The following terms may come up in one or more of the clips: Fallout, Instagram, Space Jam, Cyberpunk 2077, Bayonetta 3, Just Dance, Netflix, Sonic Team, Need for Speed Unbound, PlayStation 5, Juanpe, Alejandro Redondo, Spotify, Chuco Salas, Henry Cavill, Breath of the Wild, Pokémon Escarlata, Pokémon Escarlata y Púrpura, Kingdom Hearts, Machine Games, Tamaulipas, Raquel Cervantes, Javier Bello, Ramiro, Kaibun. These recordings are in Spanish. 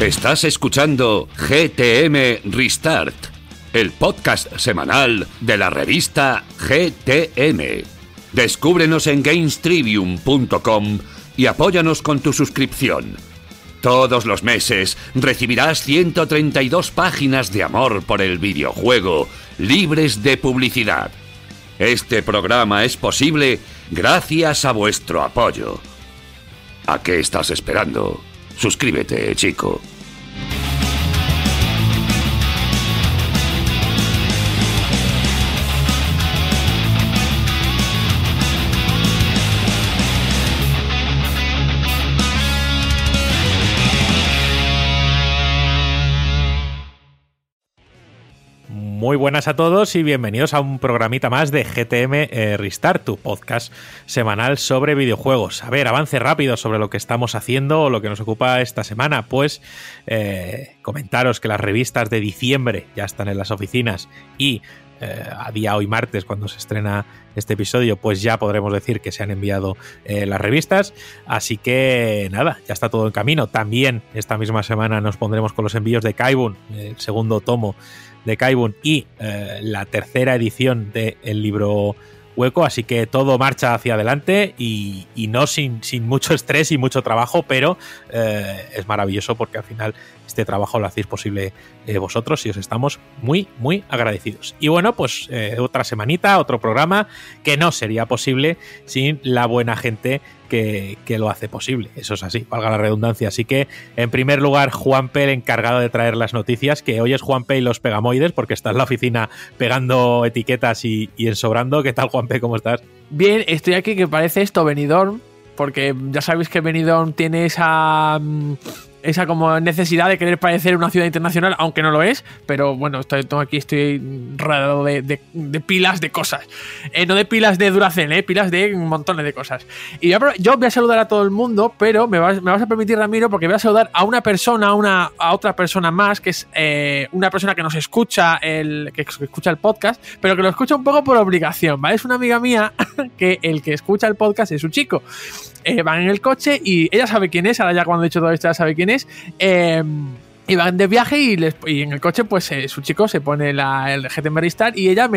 Estás escuchando GTM Restart, el podcast semanal de la revista GTM. Descúbrenos en GamesTribium.com y apóyanos con tu suscripción. Todos los meses recibirás 132 páginas de amor por el videojuego, libres de publicidad. Este programa es posible gracias a vuestro apoyo. ¿A qué estás esperando? Suscríbete, chico. Muy buenas a todos y bienvenidos a un programita más de GTM Restart, tu podcast semanal sobre videojuegos. A ver, avance rápido sobre lo que estamos haciendo o lo que nos ocupa esta semana. Pues comentaros que las revistas de diciembre ya están en las oficinas y a día hoy martes, cuando se estrena este episodio, pues ya podremos decir que se han enviado las revistas. Así que nada, ya está todo en camino. También esta misma semana nos pondremos con los envíos de Kaibun, el segundo tomo de Kaibun y la tercera edición del libro hueco, así que todo marcha hacia adelante y no sin mucho estrés y mucho trabajo, pero es maravilloso porque al final este trabajo lo hacéis posible vosotros y os estamos muy, muy agradecidos. Y bueno, pues otra semanita, otro programa que no sería posible sin la buena gente que lo hace posible. Eso es así, valga la redundancia. Así que, en primer lugar, Juanpe, el encargado de traer las noticias, que hoy es Juanpe y los pegamoides, porque está en la oficina pegando etiquetas y ensobrando. ¿Qué tal, Juanpe? ¿Cómo estás? Bien, estoy aquí que parece esto Benidorm, porque ya sabéis que Benidorm tiene esa como necesidad de querer parecer una ciudad internacional, aunque no lo es, pero bueno, estoy rodeado de pilas de cosas. No de pilas de Duracell, pilas de montones de cosas. Y yo voy a saludar a todo el mundo, pero me vas a permitir, Ramiro, porque voy a saludar a una persona, a otra persona más, que es una persona que nos escucha, que escucha el podcast, pero que lo escucha un poco por obligación, ¿vale? Es una amiga mía que el que escucha el podcast es su chico. Van en el coche y ella sabe quién es, ahora ya cuando he dicho todo esto ya sabe quién es, y van de viaje y en el coche pues su chico se pone el GTM Restart y ella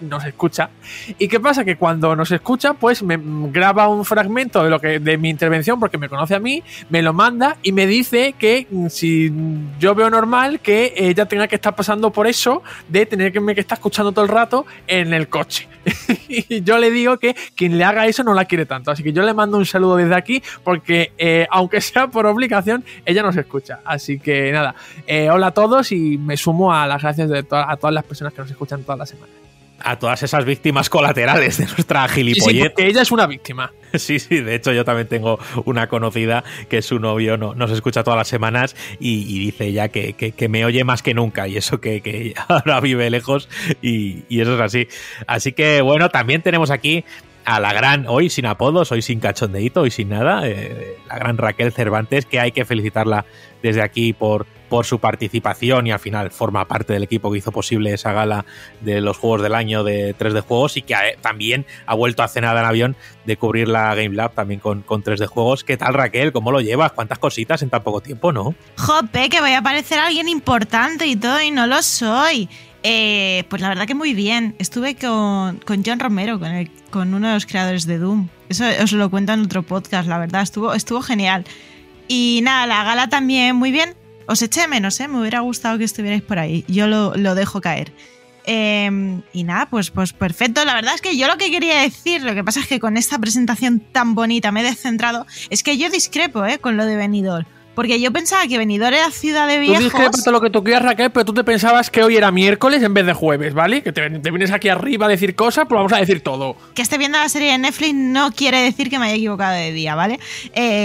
nos escucha. ¿Y qué pasa? Que cuando nos escucha pues me graba un fragmento de mi intervención, porque me conoce a mí, me lo manda y me dice que si yo veo normal que ella tenga que estar pasando por eso de tener que estar escuchando todo el rato en el coche. Y yo le digo que quien le haga eso no la quiere tanto, así que yo le mando un saludo desde aquí porque aunque sea por obligación, ella nos escucha. Así que nada, hola a todos y me sumo a las gracias a todas las personas que nos escuchan todas las semanas. A todas esas víctimas colaterales de nuestra gilipollez. Sí, porque ella es una víctima. Sí, de hecho yo también tengo una conocida que su novio nos escucha todas las semanas y dice ella que me oye más que nunca, y eso que ahora vive lejos y eso es así. Así que bueno, también tenemos aquí a la gran, hoy sin apodos, hoy sin cachondeito, hoy sin nada, la gran Raquel Cervantes, que hay que felicitarla desde aquí por su participación y al final forma parte del equipo que hizo posible esa gala de los Juegos del Año de 3D Juegos y que también ha vuelto a cenar en avión de cubrir la Game Lab también con 3D Juegos. ¿Qué tal, Raquel? ¿Cómo lo llevas? ¿Cuántas cositas en tan poco tiempo, no? Jope, que voy a parecer alguien importante y todo y no lo soy. Pues la verdad que muy bien. Estuve con John Romero, con uno de los creadores de Doom. Eso os lo cuento en otro podcast, la verdad. Estuvo genial. Y nada, la gala también muy bien. Os eché menos, me hubiera gustado que estuvierais por ahí. Yo lo dejo caer. Y nada, pues perfecto. La verdad es que yo lo que quería decir, lo que pasa es que con esta presentación tan bonita me he descentrado, es que yo discrepo con lo de Benidorm. Porque yo pensaba que Benidorm era ciudad de viejos. Tú discrepas todo lo que tú quieras, Raquel, pero tú te pensabas que hoy era miércoles en vez de jueves, ¿vale? Que te vienes aquí arriba a decir cosas, pero vamos a decir todo. Que esté viendo la serie de Netflix no quiere decir que me haya equivocado de día, ¿vale?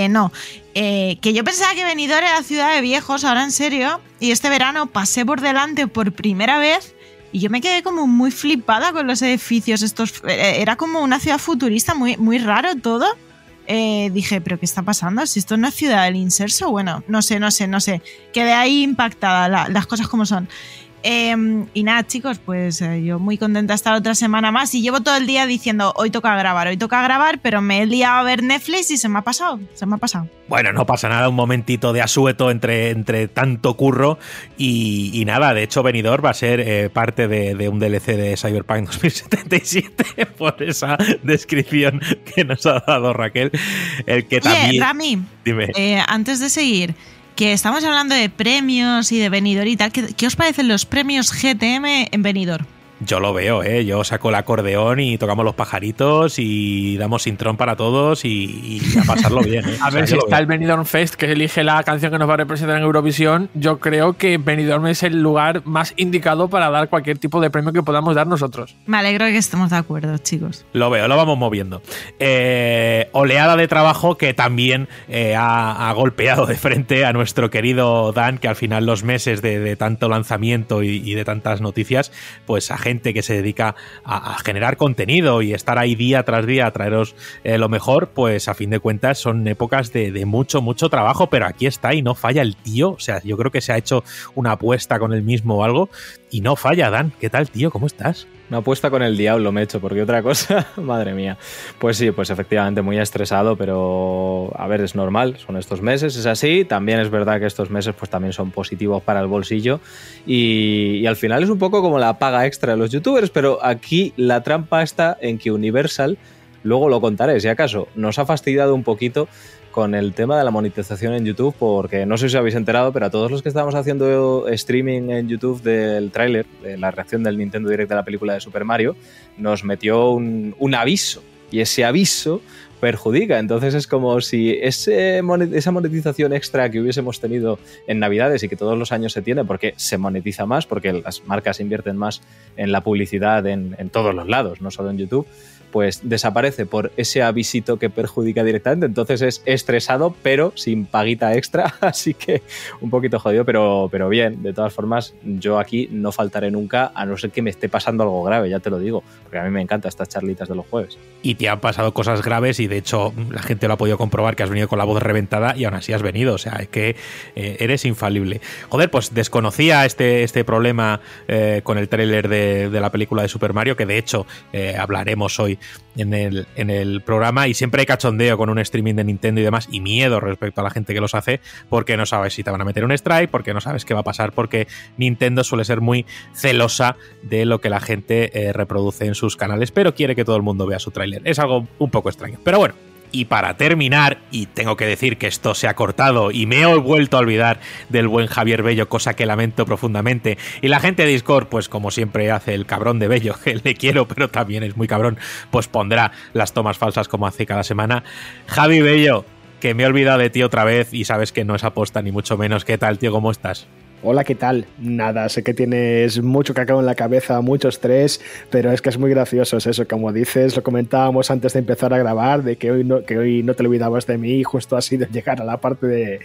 No. Que yo pensaba que Benidorm era ciudad de viejos, ahora en serio. Y este verano pasé por delante por primera vez y yo me quedé como muy flipada con los edificios. Estos, era como una ciudad futurista, muy, muy raro todo. Dije, ¿pero qué está pasando? Si esto no es ciudad del inserso, bueno, no sé, quedé ahí impactada, las cosas como son. Y nada, chicos, pues yo muy contenta de estar otra semana más y llevo todo el día diciendo hoy toca grabar, pero me he liado a ver Netflix y se me ha pasado. Bueno, no pasa nada, un momentito de asueto entre tanto curro y nada, de hecho Benidorm va a ser parte de un DLC de Cyberpunk 2077 por esa descripción que nos ha dado Raquel. El que también... Oye, Rami, dime. Antes de seguir, que estamos hablando de premios y de Benidorm y tal, ¿qué os parecen los premios GTM en Benidorm? Yo lo veo, yo saco el acordeón y tocamos los pajaritos y damos sintrón para todos y a pasarlo bien. A ver, si está el Benidorm Fest, que elige la canción que nos va a representar en Eurovisión, yo creo que Benidorm es el lugar más indicado para dar cualquier tipo de premio que podamos dar nosotros. Me alegro de que estemos de acuerdo, chicos. Lo veo, lo vamos moviendo. Oleada de trabajo que también ha golpeado de frente a nuestro querido Dan, que al final los meses de tanto lanzamiento y de tantas noticias, pues ha gente que se dedica a generar contenido y estar ahí día tras día a traeros lo mejor, pues a fin de cuentas son épocas de mucho trabajo, pero aquí está y no falla el tío. O sea, yo creo que se ha hecho una apuesta con él mismo o algo y no falla. Dan, ¿qué tal, tío? ¿Cómo estás? Una apuesta con el diablo me he hecho, porque otra cosa, madre mía. Pues sí, pues efectivamente muy estresado, pero a ver, es normal, son estos meses, es así. También es verdad que estos meses pues también son positivos para el bolsillo y al final es un poco como la paga extra de los youtubers, pero aquí la trampa está en que Universal, luego lo contaré si acaso, nos ha fastidiado un poquito con el tema de la monetización en YouTube, porque no sé si habéis enterado, pero a todos los que estábamos haciendo streaming en YouTube del tráiler, de la reacción del Nintendo Direct de la película de Super Mario, nos metió un aviso, y ese aviso perjudica. Entonces es como si esa monetización extra que hubiésemos tenido en Navidades y que todos los años se tiene, porque se monetiza más, porque las marcas invierten más en la publicidad en todos los lados, no solo en YouTube, pues desaparece por ese avisito que perjudica directamente. Entonces es estresado, pero sin paguita extra, así que un poquito jodido, pero bien. De todas formas, yo aquí no faltaré nunca, a no ser que me esté pasando algo grave, ya te lo digo, porque a mí me encantan estas charlitas de los jueves. Y te han pasado cosas graves y de hecho la gente lo ha podido comprobar, que has venido con la voz reventada y aún así has venido, o sea, es que eres infalible. Joder, pues desconocía este problema con el tráiler de la película de Super Mario, que de hecho hablaremos hoy en el programa, y siempre hay cachondeo con un streaming de Nintendo y demás, y miedo respecto a la gente que los hace, porque no sabes si te van a meter un strike, porque no sabes qué va a pasar, porque Nintendo suele ser muy celosa de lo que la gente reproduce en sus canales, pero quiere que todo el mundo vea su tráiler. Es algo un poco extraño, pero bueno. Y para terminar, y tengo que decir que esto se ha cortado y me he vuelto a olvidar del buen Javier Bello, cosa que lamento profundamente, y la gente de Discord, pues como siempre hace el cabrón de Bello, que le quiero pero también es muy cabrón, pues pondrá las tomas falsas como hace cada semana. Javi Bello, que me he olvidado de ti otra vez y sabes que no es aposta ni mucho menos. ¿Qué tal, tío? ¿Cómo estás? Hola, ¿qué tal? Nada, sé que tienes mucho cacao en la cabeza, mucho estrés, pero es que es muy gracioso eso, como dices, lo comentábamos antes de empezar a grabar, de que hoy no te olvidabas de mí, justo ha sido llegar a la parte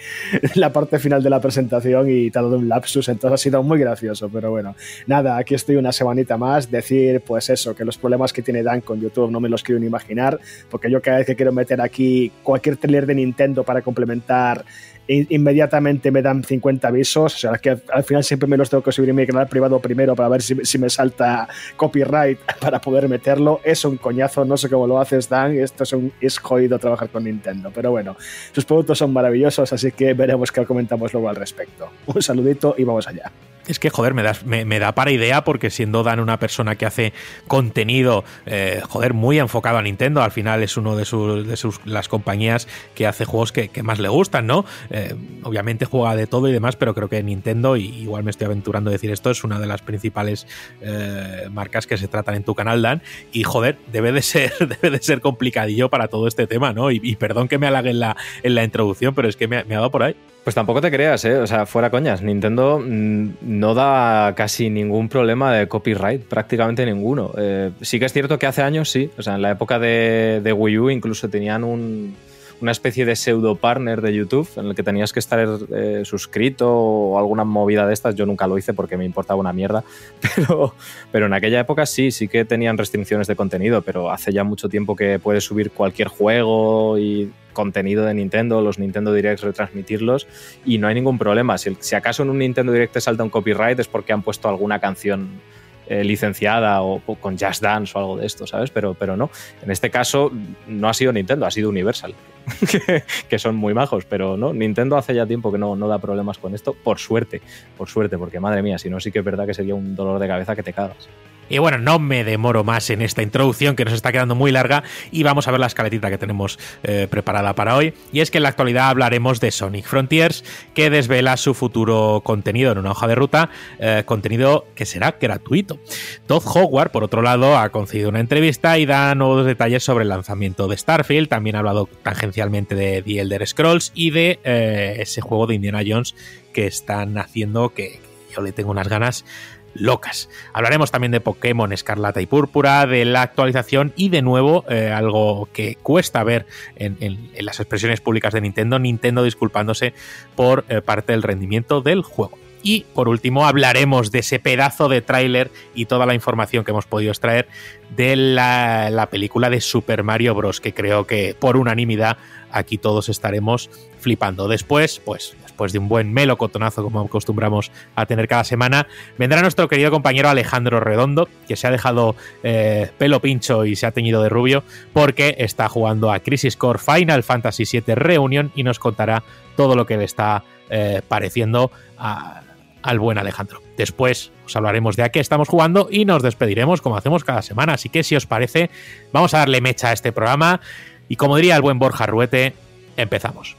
final de la presentación y te ha dado un lapsus, entonces ha sido muy gracioso, pero bueno, nada, aquí estoy una semanita más, decir pues eso, que los problemas que tiene Dan con YouTube no me los quiero ni imaginar, porque yo cada vez que quiero meter aquí cualquier trailer de Nintendo para complementar, inmediatamente me dan 50 avisos, o sea, que al final siempre me los tengo que subir en mi canal privado primero para ver si me salta copyright para poder meterlo. Es un coñazo, no sé cómo lo haces, Dan, esto es jodido trabajar con Nintendo, pero bueno, sus productos son maravillosos, así que veremos qué comentamos luego al respecto. Un saludito y vamos allá. Es que, joder, me da para idea, porque siendo Dan una persona que hace contenido, muy enfocado a Nintendo, al final es uno de sus las compañías que hace juegos que más le gustan, ¿no? Obviamente juega de todo y demás, pero creo que Nintendo, y igual me estoy aventurando a decir esto, es una de las principales marcas que se tratan en tu canal, Dan, y, joder, debe de ser complicadillo para todo este tema, ¿no? Y perdón que me halague en la introducción, pero es que me ha dado por ahí. Pues tampoco te creas, ¿eh? O sea, fuera coñas, Nintendo no da casi ningún problema de copyright, prácticamente ninguno. Sí que es cierto que hace años sí, o sea, en la época de Wii U incluso tenían una especie de pseudo partner de YouTube en el que tenías que estar suscrito o alguna movida de estas. Yo nunca lo hice porque me importaba una mierda, pero en aquella época sí que tenían restricciones de contenido, pero hace ya mucho tiempo que puedes subir cualquier juego y contenido de Nintendo, los Nintendo Directs, retransmitirlos, y no hay ningún problema. Si acaso en un Nintendo Direct te salta un copyright es porque han puesto alguna canción licenciada o con Just Dance o algo de esto, ¿sabes? Pero no. En este caso no ha sido Nintendo, ha sido Universal, que son muy majos, pero no. Nintendo hace ya tiempo que no da problemas con esto, por suerte, porque madre mía, si no sí que es verdad que sería un dolor de cabeza que te cagas. Y bueno, no me demoro más en esta introducción que nos está quedando muy larga y vamos a ver la escaletita que tenemos preparada para hoy. Y es que en la actualidad hablaremos de Sonic Frontiers, que desvela su futuro contenido en una hoja de ruta, contenido que será gratuito. Todd Howard, por otro lado, ha concedido una entrevista y da nuevos detalles sobre el lanzamiento de Starfield. También ha hablado tangencialmente de The Elder Scrolls y de ese juego de Indiana Jones que están haciendo, que yo le tengo unas ganas locas. Hablaremos también de Pokémon Escarlata y Púrpura, de la actualización y de nuevo algo que cuesta ver en las expresiones públicas de Nintendo disculpándose por parte del rendimiento del juego. Y por último hablaremos de ese pedazo de tráiler y toda la información que hemos podido extraer de la película de Super Mario Bros, que creo que por unanimidad aquí todos estaremos flipando. Después de un buen melocotonazo como acostumbramos a tener cada semana, vendrá nuestro querido compañero Alejandro Redondo, que se ha dejado pelo pincho y se ha teñido de rubio porque está jugando a Crisis Core Final Fantasy VII Reunion y nos contará todo lo que le está pareciendo al buen Alejandro. Después os hablaremos de a qué estamos jugando y nos despediremos como hacemos cada semana. Así que si os parece, vamos a darle mecha a este programa y, como diría el buen Borja Ruete, empezamos.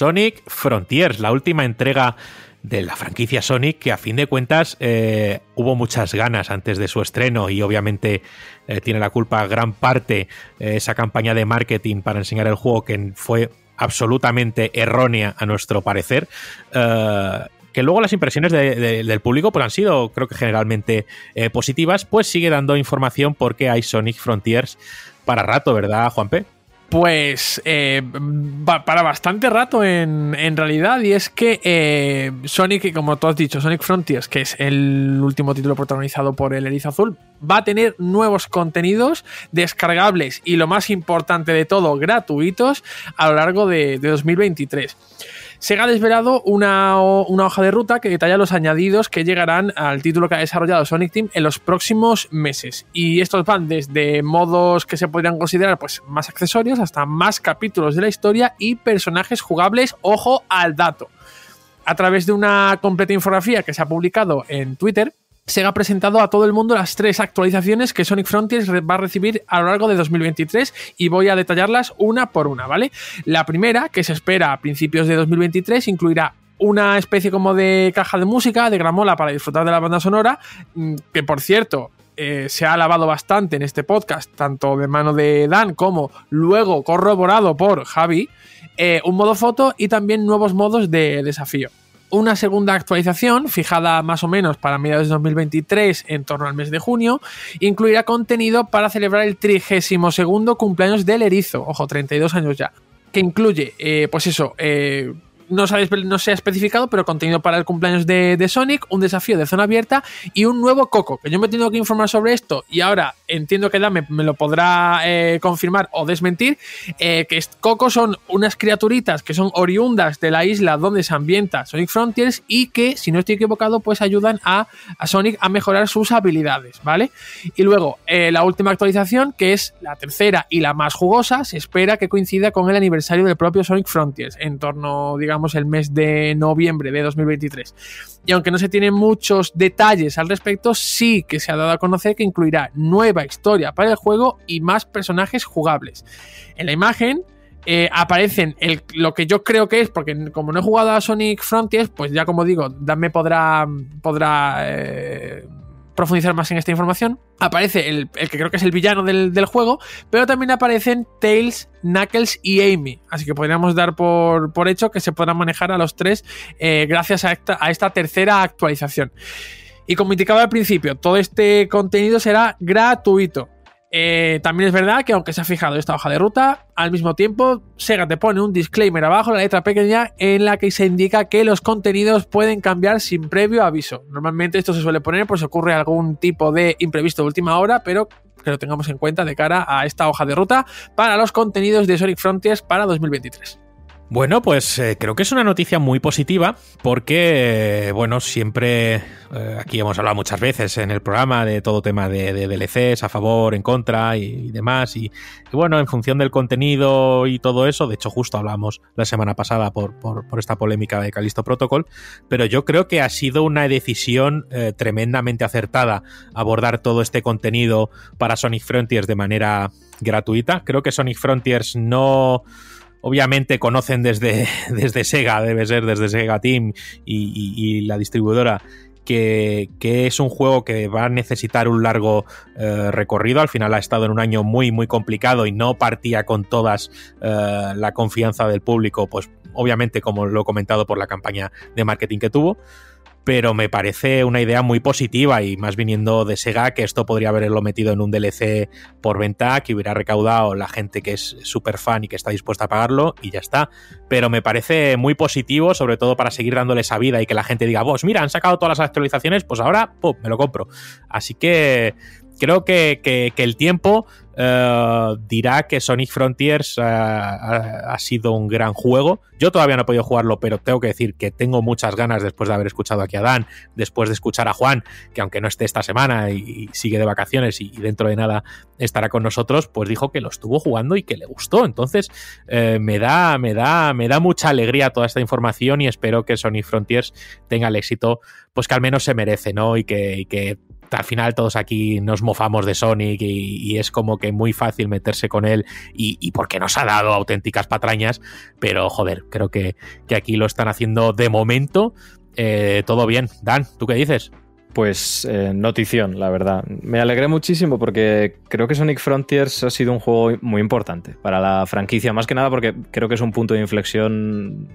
Sonic Frontiers, la última entrega de la franquicia Sonic, que a fin de cuentas hubo muchas ganas antes de su estreno y obviamente tiene la culpa gran parte esa campaña de marketing para enseñar el juego que fue absolutamente errónea a nuestro parecer, que luego las impresiones del público pues han sido, creo que generalmente positivas. Pues sigue dando información porque hay Sonic Frontiers para rato, ¿verdad, Juanpe? Pues para bastante rato en realidad, y es que Sonic, como tú has dicho, Sonic Frontiers, que es el último título protagonizado por el Erizo Azul, va a tener nuevos contenidos descargables y, lo más importante de todo, gratuitos a lo largo de 2023. Se ha desvelado una hoja de ruta que detalla los añadidos que llegarán al título que ha desarrollado Sonic Team en los próximos meses. Y estos van desde modos que se podrían considerar pues más accesorios hasta más capítulos de la historia y personajes jugables, ojo al dato. A través de una completa infografía que se ha publicado en Twitter, se ha presentado a todo el mundo las 3 actualizaciones que Sonic Frontiers va a recibir a lo largo de 2023 y voy a detallarlas una por una, ¿vale? La primera, que se espera a principios de 2023, incluirá una especie como de caja de música, de gramola, para disfrutar de la banda sonora, que, por cierto, se ha alabado bastante en este podcast, tanto de mano de Dan como luego corroborado por Javi, un modo foto y también nuevos modos de desafío. Una segunda actualización, fijada más o menos para mediados de 2023, en torno al mes de junio, incluirá contenido para celebrar el 32º cumpleaños del erizo, ojo, 32 años ya, que incluye, pues eso, no se ha especificado, pero contenido para el cumpleaños de Sonic, un desafío de zona abierta y un nuevo coco, que yo me he tenido que informar sobre esto y ahora entiendo que Dan me lo podrá confirmar o desmentir, que coco son unas criaturitas que son oriundas de la isla donde se ambienta Sonic Frontiers y que, si no estoy equivocado, pues ayudan a Sonic a mejorar sus habilidades, ¿vale? Y luego, la última actualización, que es la tercera y la más jugosa, se espera que coincida con el aniversario del propio Sonic Frontiers, en torno, digamos, el mes de noviembre de 2023. Y aunque no se tienen muchos detalles al respecto, sí que se ha dado a conocer que incluirá nueva historia para el juego y más personajes jugables. En la imagen aparecen lo que yo creo que es, porque como no he jugado a Sonic Frontiers, pues ya, como digo, Dan me podrá profundizar más en esta información, aparece el que creo que es el villano del juego, pero también aparecen Tails, Knuckles y Amy, así que podríamos dar por hecho que se podrán manejar a los tres gracias a esta tercera actualización. Y como indicaba al principio, todo este contenido será gratuito. También es verdad que aunque se ha fijado esta hoja de ruta, al mismo tiempo Sega te pone un disclaimer abajo, la letra pequeña, en la que se indica que los contenidos pueden cambiar sin previo aviso. Normalmente esto se suele poner pues si ocurre algún tipo de imprevisto de última hora, pero que lo tengamos en cuenta de cara a esta hoja de ruta para los contenidos de Sonic Frontiers para 2023. Bueno, pues creo que es una noticia muy positiva porque, bueno, siempre aquí hemos hablado muchas veces en el programa de todo tema de DLCs a favor, en contra y demás y bueno, en función del contenido y todo eso, de hecho justo hablamos la semana pasada por esta polémica de Callisto Protocol, pero yo creo que ha sido una decisión tremendamente acertada abordar todo este contenido para Sonic Frontiers de manera gratuita. Creo que Sonic Frontiers no... Obviamente conocen desde Sega, debe ser desde Sega Team y la distribuidora, que es un juego que va a necesitar un largo recorrido. Al final ha estado en un año muy, muy complicado y no partía con todas la confianza del público, pues obviamente como lo he comentado por la campaña de marketing que tuvo. Pero me parece una idea muy positiva y más viniendo de Sega, que esto podría haberlo metido en un DLC por venta que hubiera recaudado la gente que es súper fan y que está dispuesta a pagarlo y ya está. Pero me parece muy positivo, sobre todo para seguir dándole esa vida y que la gente diga, vos, mira, han sacado todas las actualizaciones, pues ahora pum, me lo compro. Así que creo que el tiempo dirá que Sonic Frontiers ha sido un gran juego. Yo todavía no he podido jugarlo, pero tengo que decir que tengo muchas ganas después de haber escuchado aquí a Dan, después de escuchar a Juan, que aunque no esté esta semana y sigue de vacaciones y dentro de nada estará con nosotros, pues dijo que lo estuvo jugando y que le gustó. Entonces me da mucha alegría toda esta información y espero que Sonic Frontiers tenga el éxito pues que al menos se merece, ¿no? Y que al final todos aquí nos mofamos de Sonic y es como que muy fácil meterse con él y porque nos ha dado auténticas patrañas, pero joder, creo que aquí lo están haciendo de momento todo bien. Dan, ¿tú qué dices? Pues notición, la verdad. Me alegré muchísimo porque creo que Sonic Frontiers ha sido un juego muy importante para la franquicia, más que nada porque creo que es un punto de inflexión,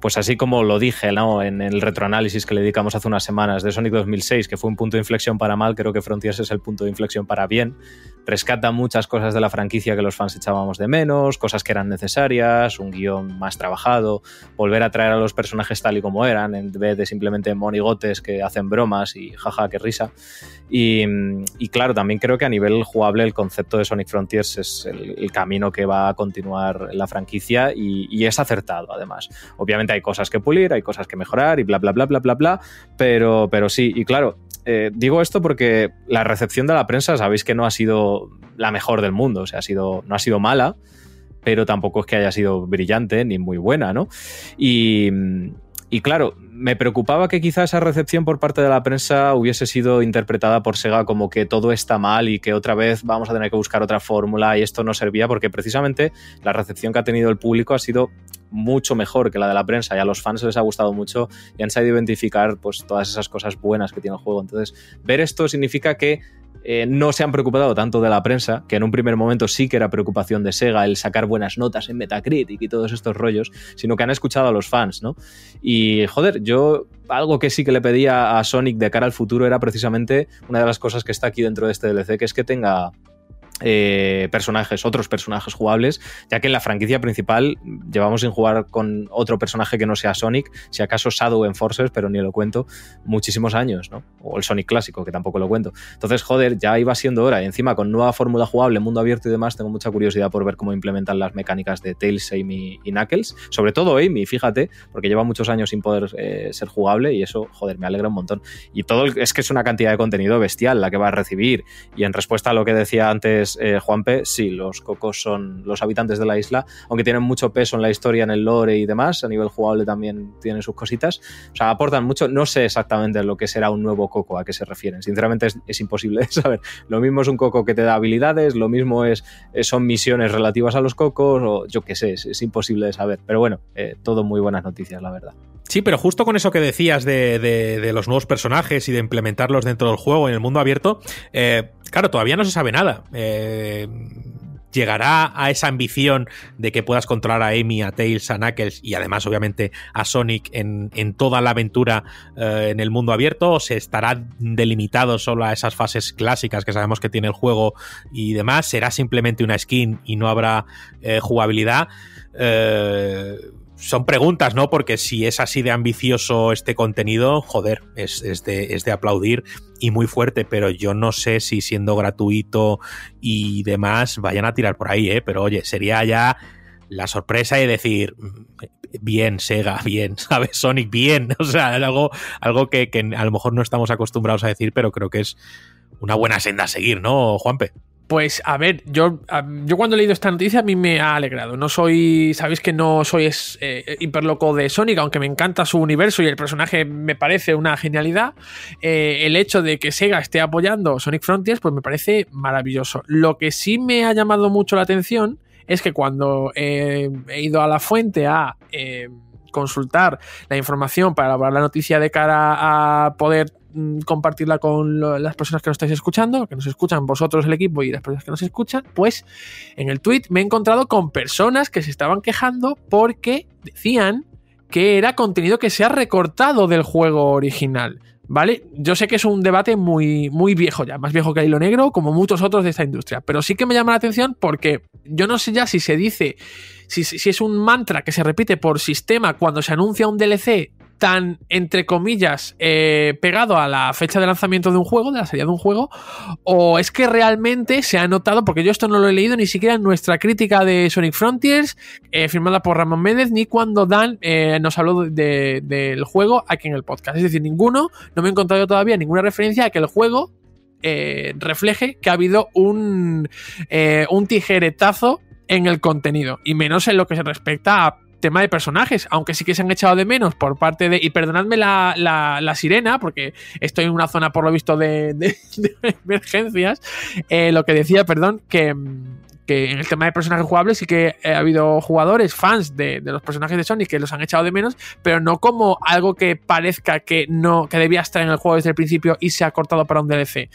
pues así como lo dije, ¿no?, en el retroanálisis que le dedicamos hace unas semanas de Sonic 2006, que fue un punto de inflexión para mal, creo que Frontiers es el punto de inflexión para bien. Rescata muchas cosas de la franquicia que los fans echábamos de menos, cosas que eran necesarias, un guión más trabajado, volver a traer a los personajes tal y como eran, en vez de simplemente monigotes que hacen bromas y jaja, qué risa. Y claro, también creo que a nivel jugable el concepto de Sonic Frontiers es el camino que va a continuar la franquicia y es acertado, además. Obviamente hay cosas que pulir, hay cosas que mejorar y bla, bla, bla, bla, bla, bla, pero sí, y claro, digo esto porque la recepción de la prensa, sabéis que no ha sido la mejor del mundo, o sea, no ha sido mala, pero tampoco es que haya sido brillante ni muy buena, ¿no? Y claro, me preocupaba que quizá esa recepción por parte de la prensa hubiese sido interpretada por Sega como que todo está mal y que otra vez vamos a tener que buscar otra fórmula y esto no servía, porque precisamente la recepción que ha tenido el público ha sido mucho mejor que la de la prensa y a los fans les ha gustado mucho y han sabido identificar pues todas esas cosas buenas que tiene el juego. Entonces, ver esto significa que no se han preocupado tanto de la prensa, que en un primer momento sí que era preocupación de Sega el sacar buenas notas en Metacritic y todos estos rollos, sino que han escuchado a los fans, ¿no? Y joder, yo algo que sí que le pedía a Sonic de cara al futuro era precisamente una de las cosas que está aquí dentro de este DLC, que es que tenga otros personajes jugables, ya que en la franquicia principal llevamos sin jugar con otro personaje que no sea Sonic, si acaso Shadow Enforcers, pero ni lo cuento, muchísimos años, ¿no? O el Sonic clásico, que tampoco lo cuento. Entonces, joder, ya iba siendo hora, y encima con nueva fórmula jugable, mundo abierto y demás, tengo mucha curiosidad por ver cómo implementan las mecánicas de Tails, Amy y Knuckles, sobre todo Amy, fíjate, porque lleva muchos años sin poder ser jugable, y eso, joder, me alegra un montón. Y todo, es que es una cantidad de contenido bestial la que va a recibir, y en respuesta a lo que decía antes Entonces, Juanpe, sí, los cocos son los habitantes de la isla, aunque tienen mucho peso en la historia, en el lore y demás, a nivel jugable también tienen sus cositas, o sea, aportan mucho. No sé exactamente lo que será un nuevo coco, a qué se refieren, sinceramente es imposible saber. Lo mismo es un coco que te da habilidades, lo mismo es son misiones relativas a los cocos, o yo qué sé, es imposible de saber, pero bueno, todo muy buenas noticias, la verdad. Sí, pero justo con eso que decías de los nuevos personajes y de implementarlos dentro del juego, en el mundo abierto, claro, todavía no se sabe nada. ¿Llegará a esa ambición de que puedas controlar a Amy, a Tails, a Knuckles y además obviamente a Sonic en toda la aventura en el mundo abierto? ¿O se estará delimitado solo a esas fases clásicas que sabemos que tiene el juego y demás? ¿Será simplemente una skin y no habrá jugabilidad? Son preguntas, ¿no? Porque si es así de ambicioso este contenido, joder, es de aplaudir y muy fuerte, pero yo no sé si siendo gratuito y demás vayan a tirar por ahí, ¿eh? Pero oye, sería ya la sorpresa y decir, bien, Sega, bien, ¿sabes? Sonic, bien. O sea, algo que a lo mejor no estamos acostumbrados a decir, pero creo que es una buena senda a seguir, ¿no, Juanpe? Pues a ver, yo cuando he leído esta noticia a mí me ha alegrado. Sabéis que no soy hiperloco de Sonic, aunque me encanta su universo y el personaje me parece una genialidad. El hecho de que Sega esté apoyando Sonic Frontiers, pues me parece maravilloso. Lo que sí me ha llamado mucho la atención es que cuando he ido a la fuente a consultar la información para elaborar la noticia de cara a poder compartirla con las personas que nos estáis escuchando, que nos escuchan vosotros, el equipo, y las personas que nos escuchan, pues en el tweet me he encontrado con personas que se estaban quejando porque decían que era contenido que se ha recortado del juego original, ¿vale? Yo sé que es un debate muy, muy viejo ya, más viejo que el hilo negro, como muchos otros de esta industria, pero sí que me llama la atención porque yo no sé ya si se dice, si es un mantra que se repite por sistema cuando se anuncia un DLC tan, entre comillas, pegado a la fecha de lanzamiento de un juego, de la salida de un juego, o es que realmente se ha notado, porque yo esto no lo he leído ni siquiera en nuestra crítica de Sonic Frontiers, firmada por Ramón Méndez, ni cuando Dan nos habló del juego aquí en el podcast. Es decir, no me he encontrado todavía ninguna referencia a que el juego refleje que ha habido un tijeretazo en el contenido, y menos en lo que se respecta a tema de personajes, aunque sí que se han echado de menos por parte de... Y perdonadme la sirena, porque estoy en una zona por lo visto de emergencias. Lo que decía, perdón, que en el tema de personajes jugables sí que ha habido jugadores, fans de los personajes de Sonic que los han echado de menos, pero no como algo que parezca que no, que debía estar en el juego desde el principio y se ha cortado para un DLC.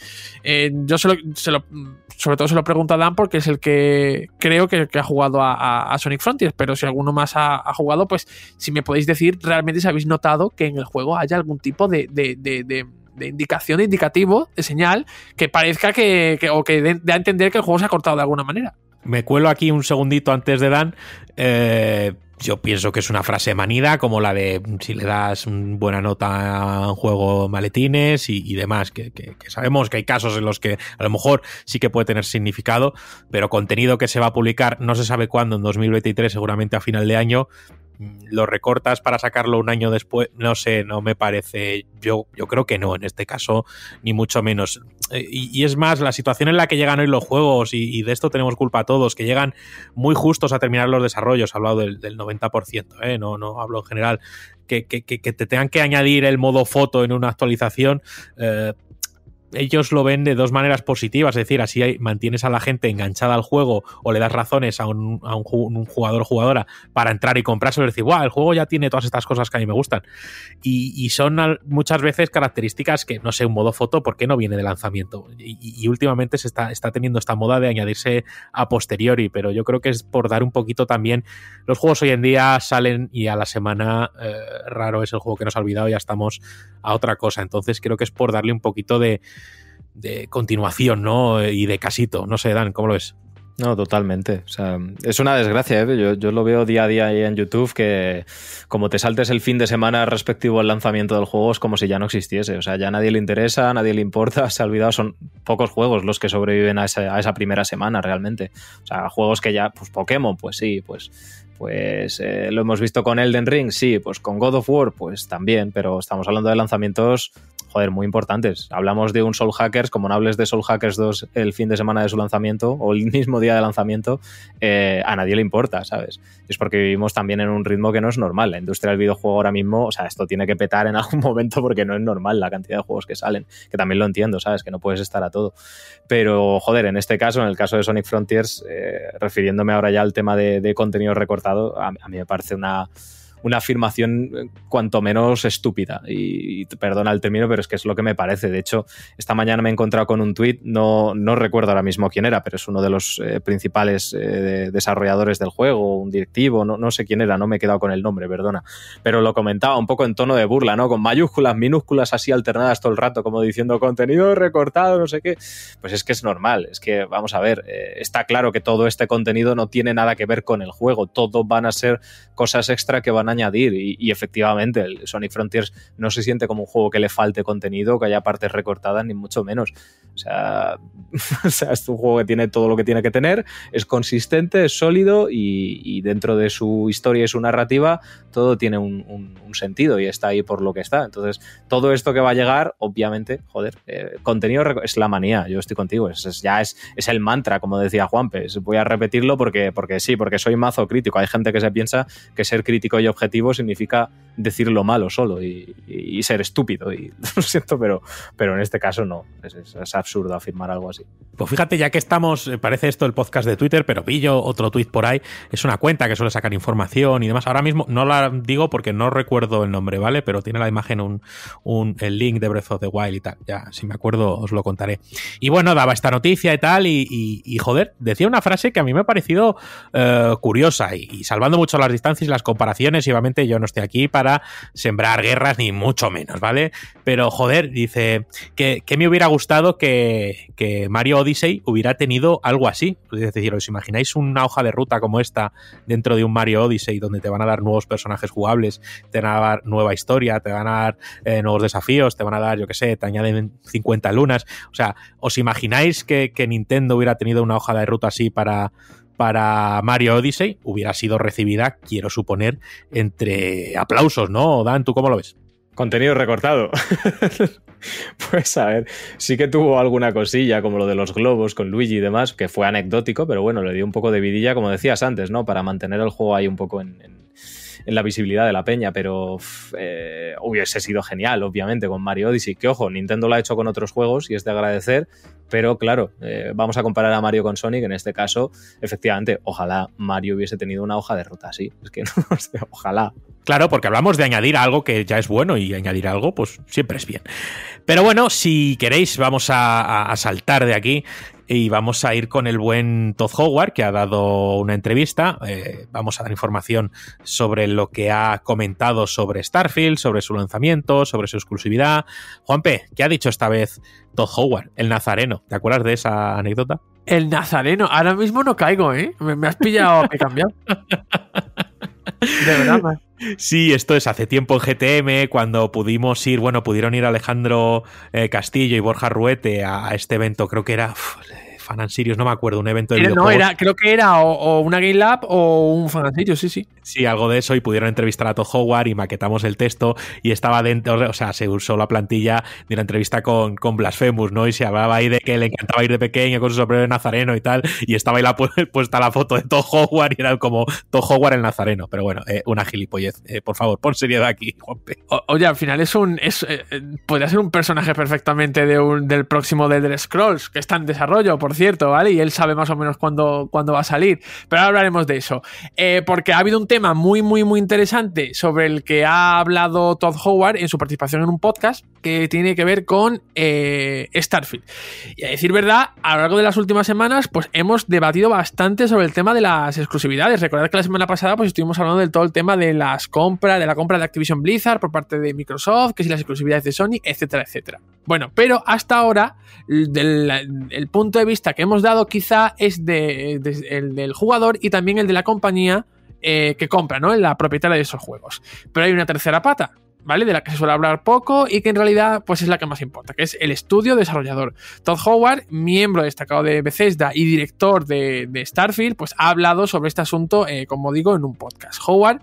Yo sobre todo se lo pregunto a Dan porque es el que creo que ha jugado a Sonic Frontiers, pero si alguno más ha jugado, pues si me podéis decir realmente si habéis notado que en el juego haya algún tipo de indicación, de indicativo, de señal que parezca que dé a entender que el juego se ha cortado de alguna manera. Me cuelo aquí un segundito antes de Dan. Yo pienso que es una frase manida, como la de si le das buena nota a un juego, maletines y demás, que sabemos que hay casos en los que a lo mejor sí que puede tener significado, pero contenido que se va a publicar no se sabe cuándo, en 2023, seguramente a final de año, lo recortas para sacarlo un año después, no sé, no me parece, yo creo que no, en este caso ni mucho menos, y es más la situación en la que llegan hoy los juegos, y de esto tenemos culpa a todos, que llegan muy justos a terminar los desarrollos, he hablado del 90%, no hablo en general, que te tengan que añadir el modo foto en una actualización, ellos lo ven de dos maneras positivas, es decir, así mantienes a la gente enganchada al juego o le das razones a un jugador o jugadora para entrar y comprarse y decir, ¡guau! El juego ya tiene todas estas cosas que a mí me gustan. Y son muchas veces características que, no sé, un modo foto, ¿por qué no viene de lanzamiento? Y últimamente se está teniendo esta moda de añadirse a posteriori, pero yo creo que es por dar un poquito también. Los juegos hoy en día salen y a la semana raro es el juego que nos ha olvidado y ya estamos a otra cosa. Entonces creo que es por darle un poquito de continuación, ¿no? Y de casito. No sé, Dan, ¿cómo lo ves? No, totalmente. O sea, es una desgracia, ¿eh? Yo lo veo día a día ahí en YouTube, que como te saltes el fin de semana respectivo al lanzamiento del juego es como si ya no existiese. O sea, ya a nadie le interesa, a nadie le importa, se ha olvidado. Son pocos juegos los que sobreviven a esa primera semana realmente. O sea, juegos que ya, pues Pokémon, pues sí, pues lo hemos visto con Elden Ring, sí, pues con God of War, pues también, pero estamos hablando de lanzamientos joder, muy importantes. Hablamos de un Soul Hackers, como no hables de Soul Hackers 2 el fin de semana de su lanzamiento o el mismo día de lanzamiento, a nadie le importa, ¿sabes? Es porque vivimos también en un ritmo que no es normal. La industria del videojuego ahora mismo, o sea, esto tiene que petar en algún momento porque no es normal la cantidad de juegos que salen, que también lo entiendo, ¿sabes? Que no puedes estar a todo. Pero, joder, en este caso, en el caso de Sonic Frontiers, refiriéndome ahora ya al tema de contenido recortado, a mí me parece una afirmación cuanto menos estúpida, y perdona el término, pero es que es lo que me parece. De hecho, esta mañana me he encontrado con un tuit, no recuerdo ahora mismo quién era, pero es uno de los principales desarrolladores del juego, un directivo, no sé quién era, no me he quedado con el nombre, perdona, pero lo comentaba un poco en tono de burla, ¿no? Con mayúsculas, minúsculas así alternadas todo el rato, como diciendo contenido recortado, no sé qué. Pues es que es normal, es que, vamos a ver, está claro que todo este contenido no tiene nada que ver con el juego, todo van a ser cosas extra que van a añadir, y efectivamente el Sonic Frontiers no se siente como un juego que le falte contenido, que haya partes recortadas, ni mucho menos. O sea, es un juego que tiene todo lo que tiene que tener, es consistente, es sólido, y dentro de su historia y su narrativa todo tiene un sentido y está ahí por lo que está. Entonces, todo esto que va a llegar, obviamente, joder, contenido es la manía, yo estoy contigo, es el mantra, como decía Juanpe, voy a repetirlo porque sí, porque soy mazo crítico. Hay gente que se piensa que ser crítico y objetivo significa decir lo malo solo y ser estúpido, y lo siento, pero en este caso no, es absurdo afirmar algo así. Pues fíjate, ya que estamos, parece esto el podcast de Twitter, pero pillo otro tuit por ahí, es una cuenta que suele sacar información y demás, ahora mismo no la digo porque no recuerdo el nombre, ¿vale? Pero tiene la imagen el link de Breath of the Wild y tal, ya si me acuerdo os lo contaré. Y bueno, daba esta noticia y tal, y joder, decía una frase que a mí me ha parecido curiosa, y salvando mucho las distancias y las comparaciones, y obviamente yo no estoy aquí para sembrar guerras ni mucho menos, ¿vale? Pero joder, dice que me hubiera gustado que Mario Odyssey hubiera tenido algo así. Es decir, ¿os imagináis una hoja de ruta como esta dentro de un Mario Odyssey, donde te van a dar nuevos personajes jugables, te van a dar nueva historia, te van a dar nuevos desafíos, te van a dar, yo qué sé, te añaden 50 lunas? O sea, ¿os imagináis que Nintendo hubiera tenido una hoja de ruta así para Mario Odyssey? Hubiera sido recibida, quiero suponer, entre aplausos, ¿no? Dan, ¿tú cómo lo ves? Contenido recortado. Pues a ver, sí que tuvo alguna cosilla como lo de los globos con Luigi y demás, que fue anecdótico, pero bueno, le dio un poco de vidilla, como decías antes, ¿no? Para mantener el juego ahí un poco en la visibilidad de la peña, pero hubiese sido genial, obviamente, con Mario Odyssey, que ojo, Nintendo lo ha hecho con otros juegos y es de agradecer, pero claro, vamos a comparar a Mario con Sonic en este caso, efectivamente, ojalá Mario hubiese tenido una hoja de ruta así, es que no sé, ojalá. Claro, porque hablamos de añadir algo que ya es bueno, y añadir algo pues siempre es bien. Pero bueno, si queréis vamos a saltar de aquí y vamos a ir con el buen Todd Howard, que ha dado una entrevista. Vamos a dar información sobre lo que ha comentado sobre Starfield, sobre su lanzamiento, sobre su exclusividad. Juanpe, ¿qué ha dicho esta vez Todd Howard, el nazareno? ¿Te acuerdas de esa anécdota? El nazareno, ahora mismo no caigo, ¿eh? Me has pillado, me he cambiado. De verdad, man. Sí, esto es hace tiempo en GTM, cuando pudieron ir Alejandro Castillo y Borja Ruete a este evento, creo que era Fan and Serious, no me acuerdo, un evento de videojuegos. No, creo que era o una Game Lab o un Fan and Serious, sí. Sí, algo de eso, y pudieron entrevistar a Todd Howard y maquetamos el texto, y estaba dentro, o sea, se usó la plantilla de una entrevista con Blasphemous, ¿no? Y se hablaba ahí de que le encantaba ir de pequeño con su sombrero de nazareno y tal, y estaba ahí puesta la foto de Todd Howard y era como Todd Howard el nazareno, pero bueno, una gilipollez. Por favor, pon seriedad aquí, Juanpe. Oye, al final podría ser un personaje perfectamente del próximo The Elder Scrolls, que está en desarrollo, por cierto, ¿vale? Y él sabe más o menos cuándo va a salir. Pero ahora hablaremos de eso. Porque ha habido un tema muy, muy, muy interesante sobre el que ha hablado Todd Howard en su participación en un podcast que tiene que ver con Starfield. Y a decir verdad, a lo largo de las últimas semanas, pues hemos debatido bastante sobre el tema de las exclusividades. Recordad que la semana pasada, pues estuvimos hablando del todo el tema de la compra de Activision Blizzard por parte de Microsoft, que si las exclusividades de Sony, etcétera, etcétera. Bueno, pero hasta ahora, el punto de vista que hemos dado quizá es el del jugador y también el de la compañía que compra, ¿no? La propietaria de esos juegos. Pero hay una tercera pata, ¿vale? De la que se suele hablar poco y que en realidad pues es la que más importa, que es el estudio desarrollador. Todd Howard, miembro destacado de Bethesda y director de Starfield, pues ha hablado sobre este asunto, como digo, en un podcast. Howard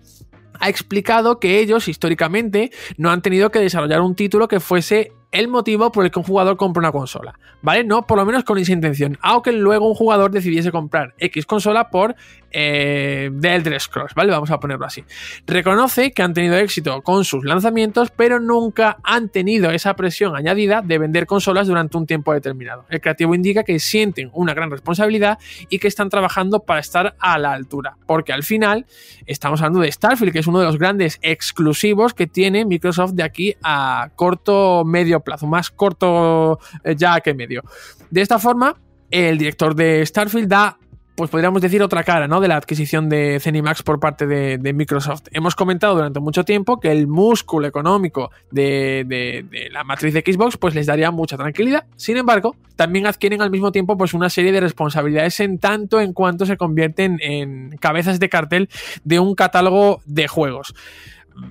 ha explicado que ellos históricamente no han tenido que desarrollar un título que fuese el motivo por el que un jugador compra una consola, ¿vale? No, por lo menos con esa intención, aunque luego un jugador decidiese comprar X consola por The Elder Scrolls, ¿vale? Vamos a ponerlo así. Reconoce que han tenido éxito con sus lanzamientos, pero nunca han tenido esa presión añadida de vender consolas durante un tiempo determinado. El creativo indica que sienten una gran responsabilidad y que están trabajando para estar a la altura, porque al final estamos hablando de Starfield, que es uno de los grandes exclusivos que tiene Microsoft de aquí a corto, medio plazo, más corto ya que medio. De esta forma, el director de Starfield da, pues podríamos decir, otra cara, ¿no?, de la adquisición de Zenimax por parte de Microsoft. Hemos comentado durante mucho tiempo que el músculo económico de la matriz de Xbox pues les daría mucha tranquilidad. Sin embargo, también adquieren al mismo tiempo pues una serie de responsabilidades en tanto en cuanto se convierten en cabezas de cartel de un catálogo de juegos.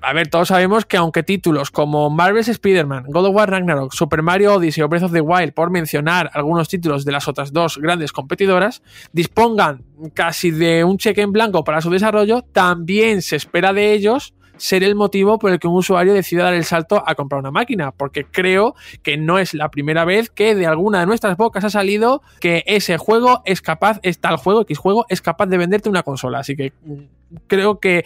A ver, todos sabemos que aunque títulos como Marvel's Spider-Man, God of War Ragnarok, Super Mario Odyssey o Breath of the Wild, por mencionar algunos títulos de las otras dos grandes competidoras, dispongan casi de un cheque en blanco para su desarrollo, también se espera de ellos ser el motivo por el que un usuario decida dar el salto a comprar una máquina, porque creo que no es la primera vez que de alguna de nuestras bocas ha salido que ese juego es capaz, es tal juego, X juego, es capaz de venderte una consola, así que creo que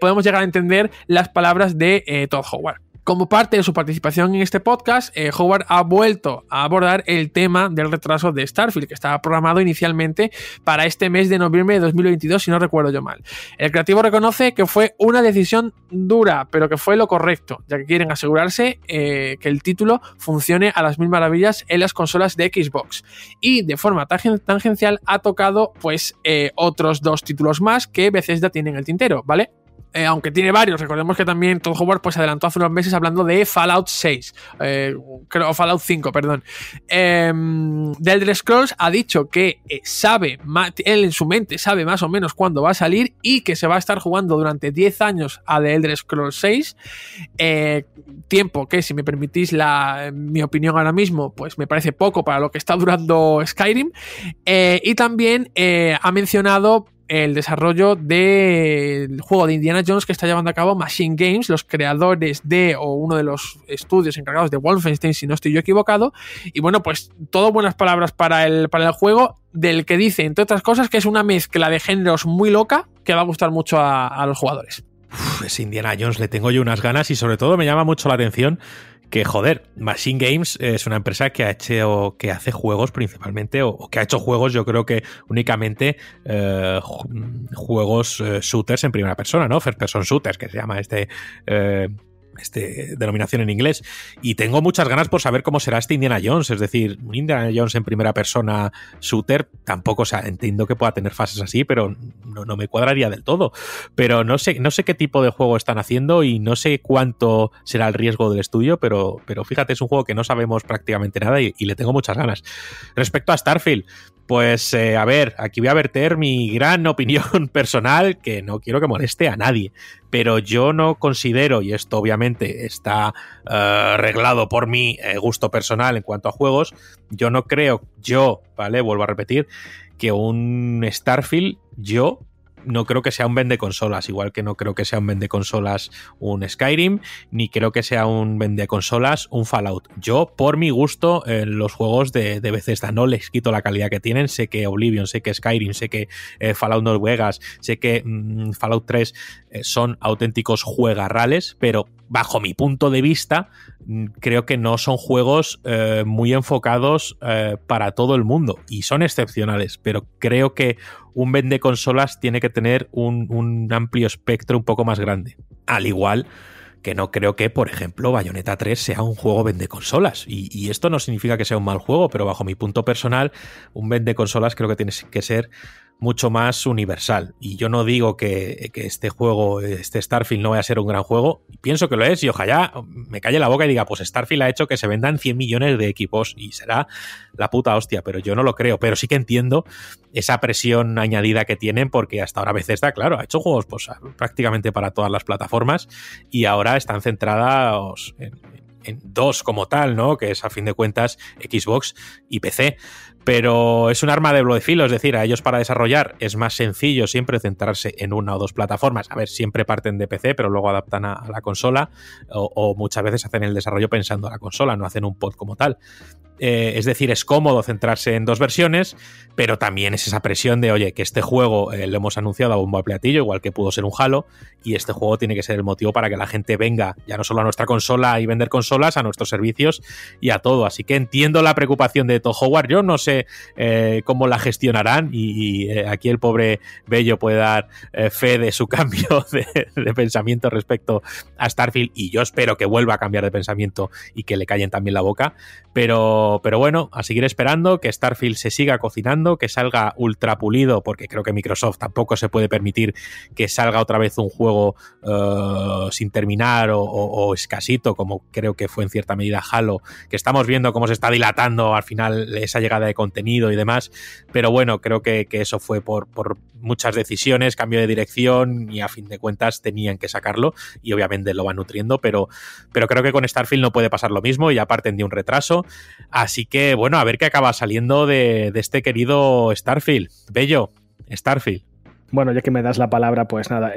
podemos llegar a entender las palabras de Todd Howard. Como parte de su participación en este podcast, Howard ha vuelto a abordar el tema del retraso de Starfield, que estaba programado inicialmente para este mes de noviembre de 2022, si no recuerdo yo mal. El creativo reconoce que fue una decisión dura, pero que fue lo correcto, ya que quieren asegurarse que el título funcione a las mil maravillas en las consolas de Xbox. Y de forma tangencial ha tocado pues otros dos títulos más que Bethesda tiene en el tintero, ¿vale? Aunque tiene varios, recordemos que también Todd Howard pues adelantó hace unos meses hablando de Fallout 6, Fallout 5, perdón. The Elder Scrolls ha dicho que él en su mente sabe más o menos cuándo va a salir y que se va a estar jugando durante 10 años a The Elder Scrolls 6, tiempo que, si me permitís mi opinión ahora mismo, pues me parece poco para lo que está durando Skyrim, y también ha mencionado el desarrollo del juego de Indiana Jones que está llevando a cabo Machine Games, los creadores o uno de los estudios encargados de Wolfenstein, si no estoy yo equivocado, y bueno, pues todo buenas palabras para el juego, del que dice, entre otras cosas, que es una mezcla de géneros muy loca que va a gustar mucho a los jugadores. Es Indiana Jones, le tengo yo unas ganas, y sobre todo me llama mucho la atención que, joder, Machine Games es una empresa que que hace juegos principalmente, o que ha hecho juegos, yo creo que únicamente juegos shooters en primera persona, ¿no? First person shooters, que se llama este denominación en inglés, y tengo muchas ganas por saber cómo será este Indiana Jones. Es decir, un Indiana Jones en primera persona shooter tampoco, o sea, entiendo que pueda tener fases así, pero no me cuadraría del todo, pero no sé qué tipo de juego están haciendo y no sé cuánto será el riesgo del estudio, pero fíjate, es un juego que no sabemos prácticamente nada y le tengo muchas ganas. Respecto a Starfield, pues a ver, aquí voy a verter mi gran opinión personal, que no quiero que moleste a nadie, pero yo no considero, y esto obviamente está reglado por mi gusto personal en cuanto a juegos, yo no creo, ¿vale? Vuelvo a repetir, que un Starfield, yo no creo que sea un vendeconsolas, igual que no creo que sea un vendeconsolas un Skyrim, ni creo que sea un vendeconsolas un Fallout. Yo, por mi gusto, los juegos de Bethesda no les quito la calidad que tienen. Sé que Oblivion, sé que Skyrim, sé que Fallout New Vegas, sé que Fallout 3 son auténticos juegarrales, pero bajo mi punto de vista creo que no son juegos muy enfocados para todo el mundo, y son excepcionales, pero creo que un vende consolas tiene que tener un amplio espectro un poco más grande, al igual que no creo que, por ejemplo, Bayonetta 3 sea un juego vendeconsolas, y esto no significa que sea un mal juego, pero bajo mi punto personal, un vendeconsolas creo que tiene que ser mucho más universal, y yo no digo que este juego, este Starfield, no vaya a ser un gran juego, pienso que lo es, y ojalá me calle la boca y diga, pues Starfield ha hecho que se vendan 100 millones de equipos y será la puta hostia, pero yo no lo creo. Pero sí que entiendo esa presión añadida que tienen, porque hasta ahora Bethesda, claro, ha hecho juegos pues prácticamente para todas las plataformas, y ahora están centradas en dos como tal, ¿no? Que es, a fin de cuentas, Xbox y PC. Pero es un arma de doble filo, es decir, a ellos para desarrollar es más sencillo siempre centrarse en una o dos plataformas. A ver, siempre parten de PC, pero luego adaptan a la consola, o muchas veces hacen el desarrollo pensando a la consola, no hacen un pod como tal. Es decir, es cómodo centrarse en dos versiones, pero también es esa presión de, oye, que este juego lo hemos anunciado a bombo y platillo, igual que pudo ser un Halo, y este juego tiene que ser el motivo para que la gente venga ya no solo a nuestra consola y vender consolas, a nuestros servicios y a todo. Así que entiendo la preocupación de Todd Howard. Yo no sé cómo la gestionarán, y aquí el pobre Bello puede dar fe de su cambio de pensamiento respecto a Starfield, y yo espero que vuelva a cambiar de pensamiento y que le callen también la boca, pero bueno, a seguir esperando que Starfield se siga cocinando, que salga ultra pulido, porque creo que Microsoft tampoco se puede permitir que salga otra vez un juego sin terminar o escasito, como creo que fue en cierta medida Halo, que estamos viendo cómo se está dilatando al final esa llegada de contenido y demás, pero bueno, creo que eso fue por muchas decisiones, cambio de dirección, y a fin de cuentas tenían que sacarlo, y obviamente lo van nutriendo, pero creo que con Starfield no puede pasar lo mismo, y aparte de un retraso. Así que, bueno, a ver qué acaba saliendo de este querido Starfield. Bello, Starfield. Bueno, ya que me das la palabra, pues nada.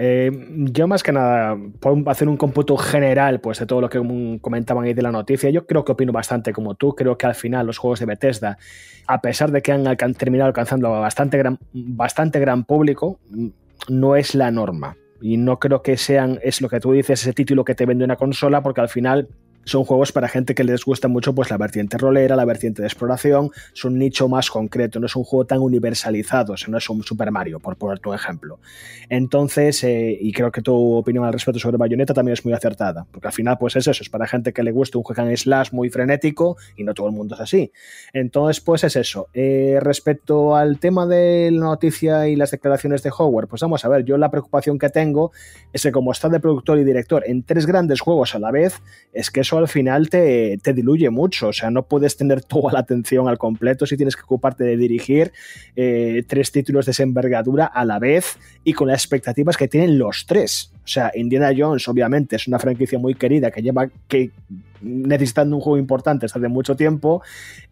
Yo más que nada, por hacer un cómputo general pues de todo lo que comentaban ahí de la noticia, yo creo que opino bastante como tú. Creo que al final los juegos de Bethesda, a pesar de que han terminado alcanzando a bastante gran público, no es la norma. Y no creo que sean, es lo que tú dices, ese título que te vende una consola, porque al final son juegos para gente que les gusta mucho pues la vertiente rolera, la vertiente de exploración, es un nicho más concreto, no es un juego tan universalizado, o sea, no es un Super Mario, por poner tu ejemplo. Entonces, y creo que tu opinión al respecto sobre Bayonetta también es muy acertada, porque al final pues es eso, es para gente que le gusta un juego en slash muy frenético, y no todo el mundo es así. Entonces, pues es eso. Respecto al tema de la noticia y las declaraciones de Howard, pues vamos a ver, yo la preocupación que tengo es que como está de productor y director en tres grandes juegos a la vez, es que eso al final te diluye mucho, o sea, no puedes tener toda la atención al completo si tienes que ocuparte de dirigir tres títulos de esa envergadura a la vez y con las expectativas que tienen los tres. O sea, Indiana Jones obviamente es una franquicia muy querida que lleva necesitando un juego importante hace mucho tiempo.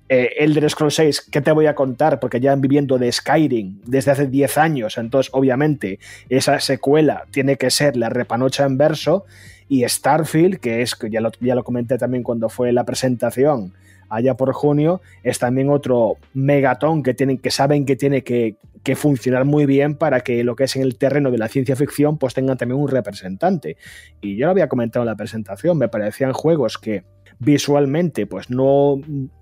Elder Scrolls 6, ¿qué te voy a contar? Porque ya han viviendo de Skyrim desde hace 10 años, entonces obviamente esa secuela tiene que ser la repanocha en verso. Y Starfield, que es que ya lo comenté también cuando fue la presentación allá por junio, es también otro megatón que saben que tiene que funcionar muy bien para que lo que es en el terreno de la ciencia ficción pues tengan también un representante. Y yo lo había comentado en la presentación, me parecían juegos que visualmente pues no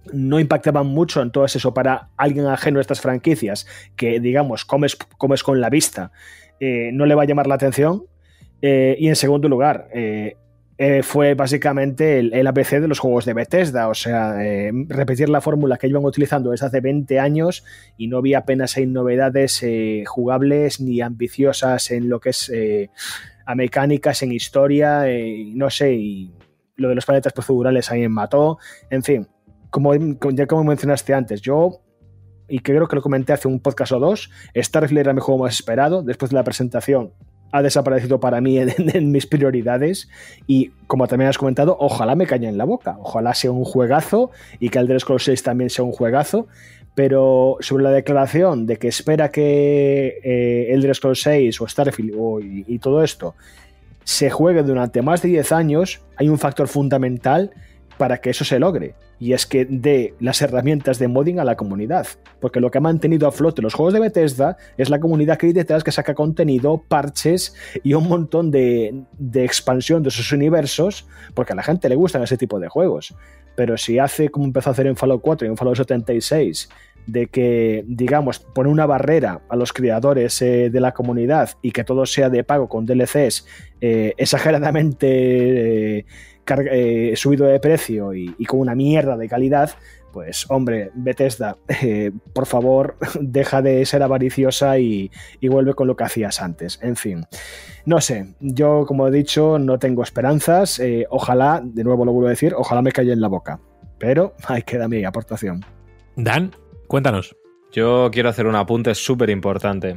impactaban mucho, entonces eso para alguien ajeno a estas franquicias que digamos comes con la vista no le va a llamar la atención. Y en segundo lugar, fue básicamente el ABC de los juegos de Bethesda, o sea, repetir la fórmula que iban utilizando desde hace 20 años y no había apenas novedades jugables ni ambiciosas en lo que es a mecánicas, en historia, no sé, y lo de los planetas procedurales ahí en mató, en fin, como mencionaste antes, yo... y creo que lo comenté hace un podcast o dos, Starfield era mi juego más esperado, después de la presentación ha desaparecido para mí en mis prioridades y, como también has comentado, ojalá me caiga en la boca, ojalá sea un juegazo y que Elder Scrolls 6 también sea un juegazo, pero sobre la declaración de que espera que Elder Scrolls 6 o Starfield y todo esto se juegue durante más de 10 años, hay un factor fundamental para que eso se logre, y es que dé las herramientas de modding a la comunidad, porque lo que ha mantenido a flote los juegos de Bethesda es la comunidad que hay detrás, que saca contenido, parches y un montón de expansión de sus universos, porque a la gente le gustan ese tipo de juegos. Pero si hace como empezó a hacer en Fallout 4 y en Fallout 76, de que, digamos, pone una barrera a los creadores de la comunidad y que todo sea de pago con DLCs exageradamente subido de precio y con una mierda de calidad, pues hombre, Bethesda, por favor, deja de ser avariciosa y vuelve con lo que hacías antes. En fin, no sé, yo como he dicho, no tengo esperanzas, ojalá, de nuevo lo vuelvo a decir, ojalá me calle en la boca, pero ahí queda mi aportación. Dan, cuéntanos. Yo quiero hacer un apunte súper importante.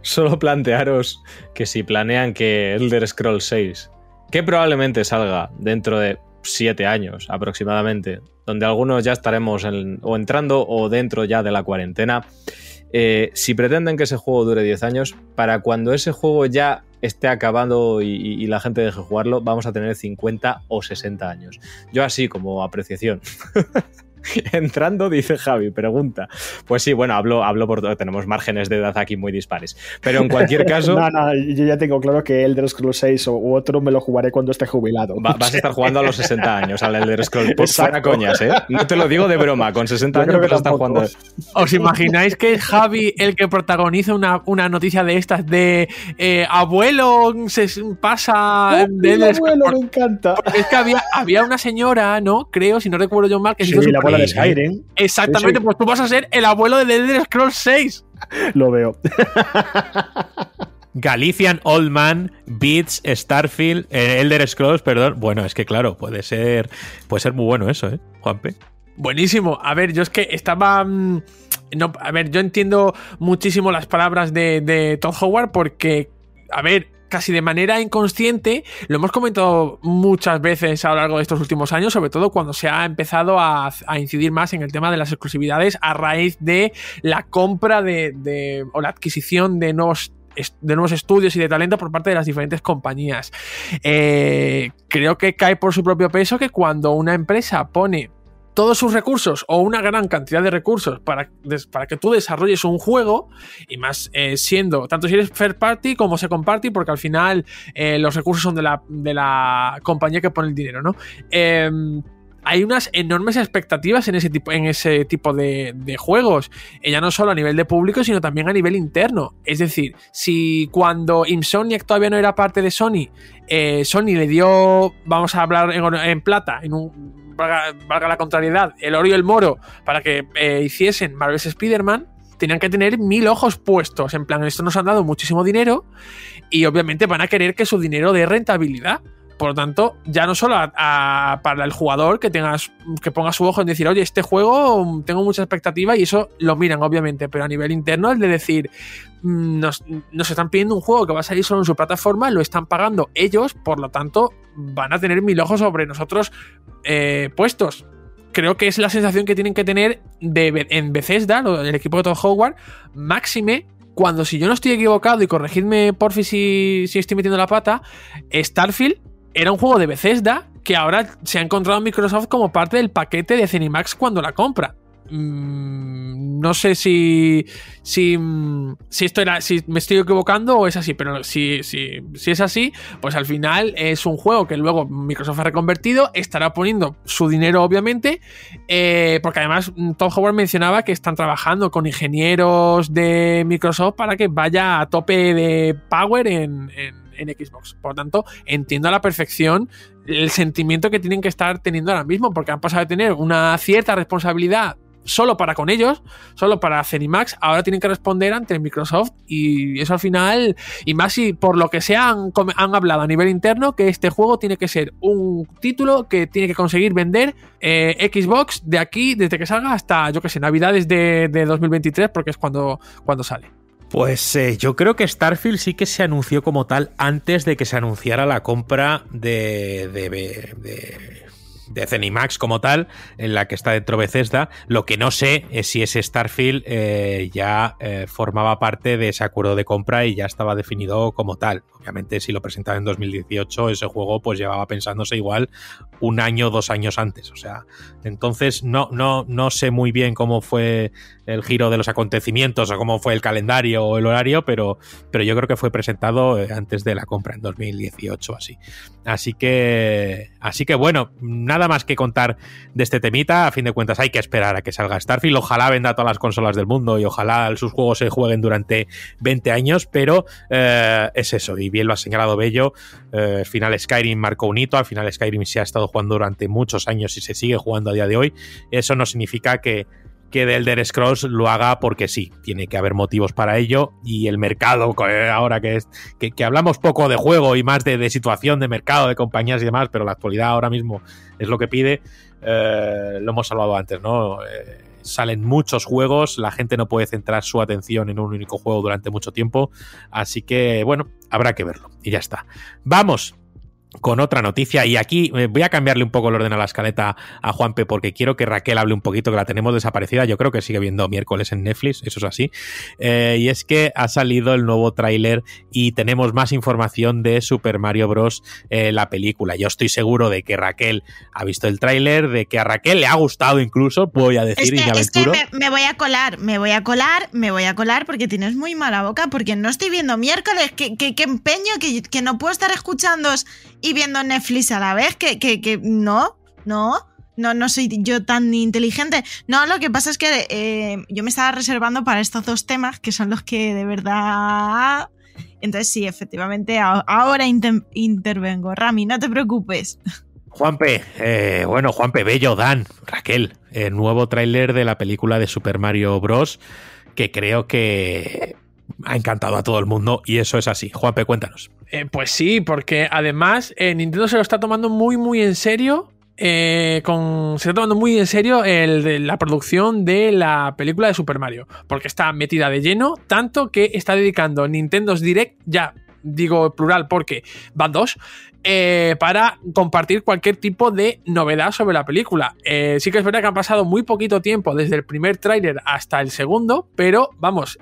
Solo plantearos que si planean que Elder Scrolls 6 que probablemente salga dentro de 7 años aproximadamente, donde algunos ya estaremos o entrando o dentro ya de la cuarentena. Si pretenden que ese juego dure 10 años, para cuando ese juego ya esté acabado y la gente deje jugarlo, vamos a tener 50 o 60 años. Yo así, como apreciación. Entrando, dice Javi, pregunta. Pues sí, bueno, hablo por todo. Tenemos márgenes de edad aquí muy dispares. Pero en cualquier caso... no, yo ya tengo claro que Elder Scrolls 6 u otro me lo jugaré cuando esté jubilado. Vas a estar jugando a los 60 años al Elder Scrolls. Pues fuera coñas, ¿eh? No te lo digo de broma. Con 60 años vas a estar jugando. ¿Os imagináis que es Javi el que protagoniza una noticia de estas de abuelo se pasa... Oh, el abuelo, me encanta. Porque es que había una señora, ¿no? Creo, si no recuerdo yo mal, que sí, la de Skyrim. Exactamente, sí. Pues tú vas a ser el abuelo de The Elder Scrolls 6. Lo veo. Galician Old Man beats Starfield, Elder Scrolls, perdón. Bueno, es que claro, puede ser muy bueno eso, ¿eh, Juanpe? Buenísimo. A ver, yo es que estaba... No, a ver, yo entiendo muchísimo las palabras de Todd Howard porque, a ver... Casi de manera inconsciente, lo hemos comentado muchas veces a lo largo de estos últimos años, sobre todo cuando se ha empezado a incidir más en el tema de las exclusividades a raíz de la compra o la adquisición de nuevos estudios y de talento por parte de las diferentes compañías. Creo que cae por su propio peso que cuando una empresa pone todos sus recursos o una gran cantidad de recursos para que tú desarrolles un juego, y más siendo, tanto si eres third party como second party, porque al final los recursos son de la compañía que pone el dinero, ¿no? Hay unas enormes expectativas en ese tipo de juegos, ya no solo a nivel de público, sino también a nivel interno. Es decir, si cuando Insomniac todavía no era parte de Sony, Sony le dio, vamos a hablar en plata, en un... Valga la contrariedad, el oro y el moro para que hiciesen Marvel's Spider-Man, tenían que tener 1000 ojos puestos. En plan, esto nos han dado muchísimo dinero y obviamente van a querer que su dinero dé rentabilidad. Por lo tanto, ya no solo para el jugador que ponga su ojo en decir, oye, este juego tengo mucha expectativa, y eso lo miran, obviamente, pero a nivel interno el de decir, nos están pidiendo un juego que va a salir solo en su plataforma, lo están pagando ellos, por lo tanto, van a tener 1000 ojos sobre nosotros puestos. Creo que es la sensación que tienen que tener en Bethesda, el equipo de Todd Howard, máxime, cuando, si yo no estoy equivocado, y corregidme porfi si estoy metiendo la pata, Starfield era un juego de Bethesda que ahora se ha encontrado Microsoft como parte del paquete de Zenimax cuando la compra. No sé si esto era, si me estoy equivocando o es así, pero si es así, pues al final es un juego que luego Microsoft ha reconvertido, estará poniendo su dinero, obviamente, porque además Todd Howard mencionaba que están trabajando con ingenieros de Microsoft para que vaya a tope de power en Xbox. Por lo tanto, entiendo a la perfección el sentimiento que tienen que estar teniendo ahora mismo, porque han pasado de tener una cierta responsabilidad solo para con ellos, solo para Zenimax, ahora tienen que responder ante Microsoft, y eso al final, y más si por lo que se han hablado a nivel interno, que este juego tiene que ser un título que tiene que conseguir vender Xbox de aquí, desde que salga hasta, yo que sé, Navidades de 2023, porque es cuando sale. Pues yo creo que Starfield sí que se anunció como tal antes de que se anunciara la compra de Zenimax como tal, en la que está dentro Bethesda. Lo que no sé es si ese Starfield ya formaba parte de ese acuerdo de compra y ya estaba definido como tal. Obviamente, si lo presentaban en 2018, ese juego pues llevaba pensándose igual un año o 2 años antes. O sea, entonces no sé muy bien cómo fue el giro de los acontecimientos o cómo fue el calendario o el horario, pero yo creo que fue presentado antes de la compra, en 2018 así. Así que bueno, nada más que contar de este temita. A fin de cuentas, hay que esperar a que salga Starfield. Ojalá venda todas las consolas del mundo y ojalá sus juegos se jueguen durante 20 años, pero es eso, y bien lo ha señalado Bello. Al final Skyrim marcó un hito, al final Skyrim se ha estado jugando durante muchos años y se sigue jugando a día de hoy. Eso no significa que The Elder Scrolls lo haga porque sí, tiene que haber motivos para ello, y el mercado, ahora que hablamos poco de juego y más de situación de mercado, de compañías y demás, pero la actualidad ahora mismo es lo que pide. Lo hemos hablado antes, ¿no? Salen muchos juegos, la gente no puede centrar su atención en un único juego durante mucho tiempo, así que bueno, habrá que verlo y ya está. Vamos con otra noticia, y aquí voy a cambiarle un poco el orden a la escaleta a Juanpe porque quiero que Raquel hable un poquito, que la tenemos desaparecida. Yo creo que sigue viendo miércoles en Netflix, eso es así. Y es que ha salido el nuevo tráiler y tenemos más información de Super Mario Bros, la película. Yo estoy seguro de que Raquel ha visto el tráiler, de que a Raquel le ha gustado incluso, voy a decir, y me aventuro. Es que me voy a colar porque tienes muy mala boca, porque no estoy viendo miércoles, que empeño, que no puedo estar escuchándoos y viendo Netflix a la vez, que no soy yo tan inteligente. No, lo que pasa es que yo me estaba reservando para estos dos temas, que son los que de verdad... Entonces sí, efectivamente, ahora intervengo. Rami, no te preocupes. Juanpe Bello, Dan, Raquel, el nuevo tráiler de la película de Super Mario Bros, que creo que... ha encantado a todo el mundo, y eso es así. Juanpe, cuéntanos. Pues sí, porque además Nintendo se lo está tomando muy en serio. Se está tomando muy en serio la producción de la película de Super Mario, porque está metida de lleno, tanto que está dedicando Nintendo's Direct, ya digo plural porque van dos, para compartir cualquier tipo de novedad sobre la película. Sí que es verdad que han pasado muy poquito tiempo desde el primer tráiler hasta el segundo, pero vamos,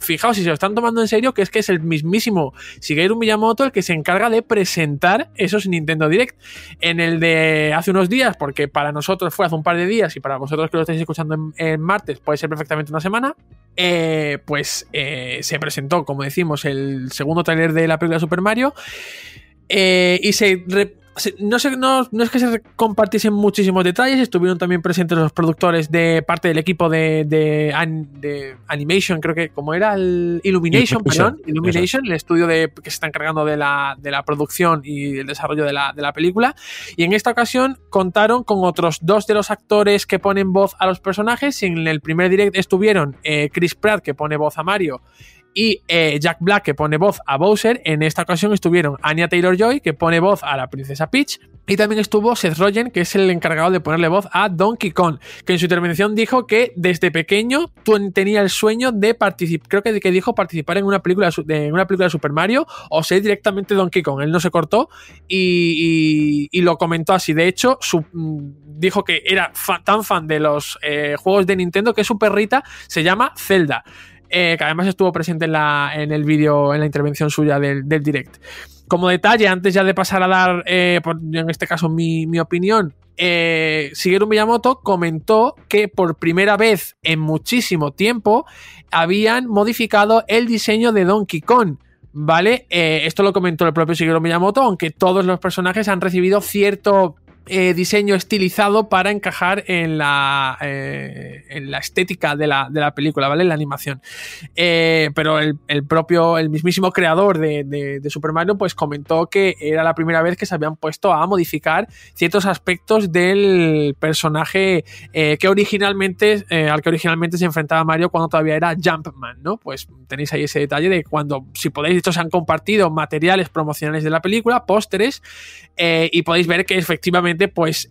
fijaos si se lo están tomando en serio, que es el mismísimo Shigeru Miyamoto el que se encarga de presentar esos Nintendo Direct. En el de hace unos días, porque para nosotros fue hace un par de días y para vosotros que lo estáis escuchando en martes puede ser perfectamente una semana, se presentó, como decimos, el segundo tráiler de la película de Super Mario. No es que se compartiesen muchísimos detalles. Estuvieron también presentes los productores de parte del equipo de Animation, creo que como era el Illumination, el estudio que se está encargando de la producción y el desarrollo de la película. Y en esta ocasión contaron con otros dos de los actores que ponen voz a los personajes. En el primer direct estuvieron Chris Pratt, que pone voz a Mario, y Jack Black, que pone voz a Bowser. En esta ocasión estuvieron Anya Taylor-Joy, que pone voz a la princesa Peach, y también estuvo Seth Rogen, que es el encargado de ponerle voz a Donkey Kong, que en su intervención dijo que desde pequeño tenía el sueño de participar en una película de Super Mario o ser directamente Donkey Kong. Él no se cortó y lo comentó así. De hecho, dijo que era tan fan de los juegos de Nintendo que su perrita se llama Zelda. Que además estuvo presente en el vídeo, en la intervención suya del direct. Como detalle, antes ya de pasar a dar, en este caso, mi opinión, Shigeru Miyamoto comentó que por primera vez en muchísimo tiempo habían modificado el diseño de Donkey Kong, ¿vale? Esto lo comentó el propio Shigeru Miyamoto, aunque todos los personajes han recibido cierto... diseño estilizado para encajar en la estética de la película, ¿vale? En la animación. Pero el mismísimo creador de Super Mario pues comentó que era la primera vez que se habían puesto a modificar ciertos aspectos del personaje al que originalmente se enfrentaba Mario cuando todavía era Jumpman, ¿no? Pues tenéis ahí ese detalle de cuando, si podéis, de hecho se han compartido materiales promocionales de la película, pósteres, y podéis ver que efectivamente pues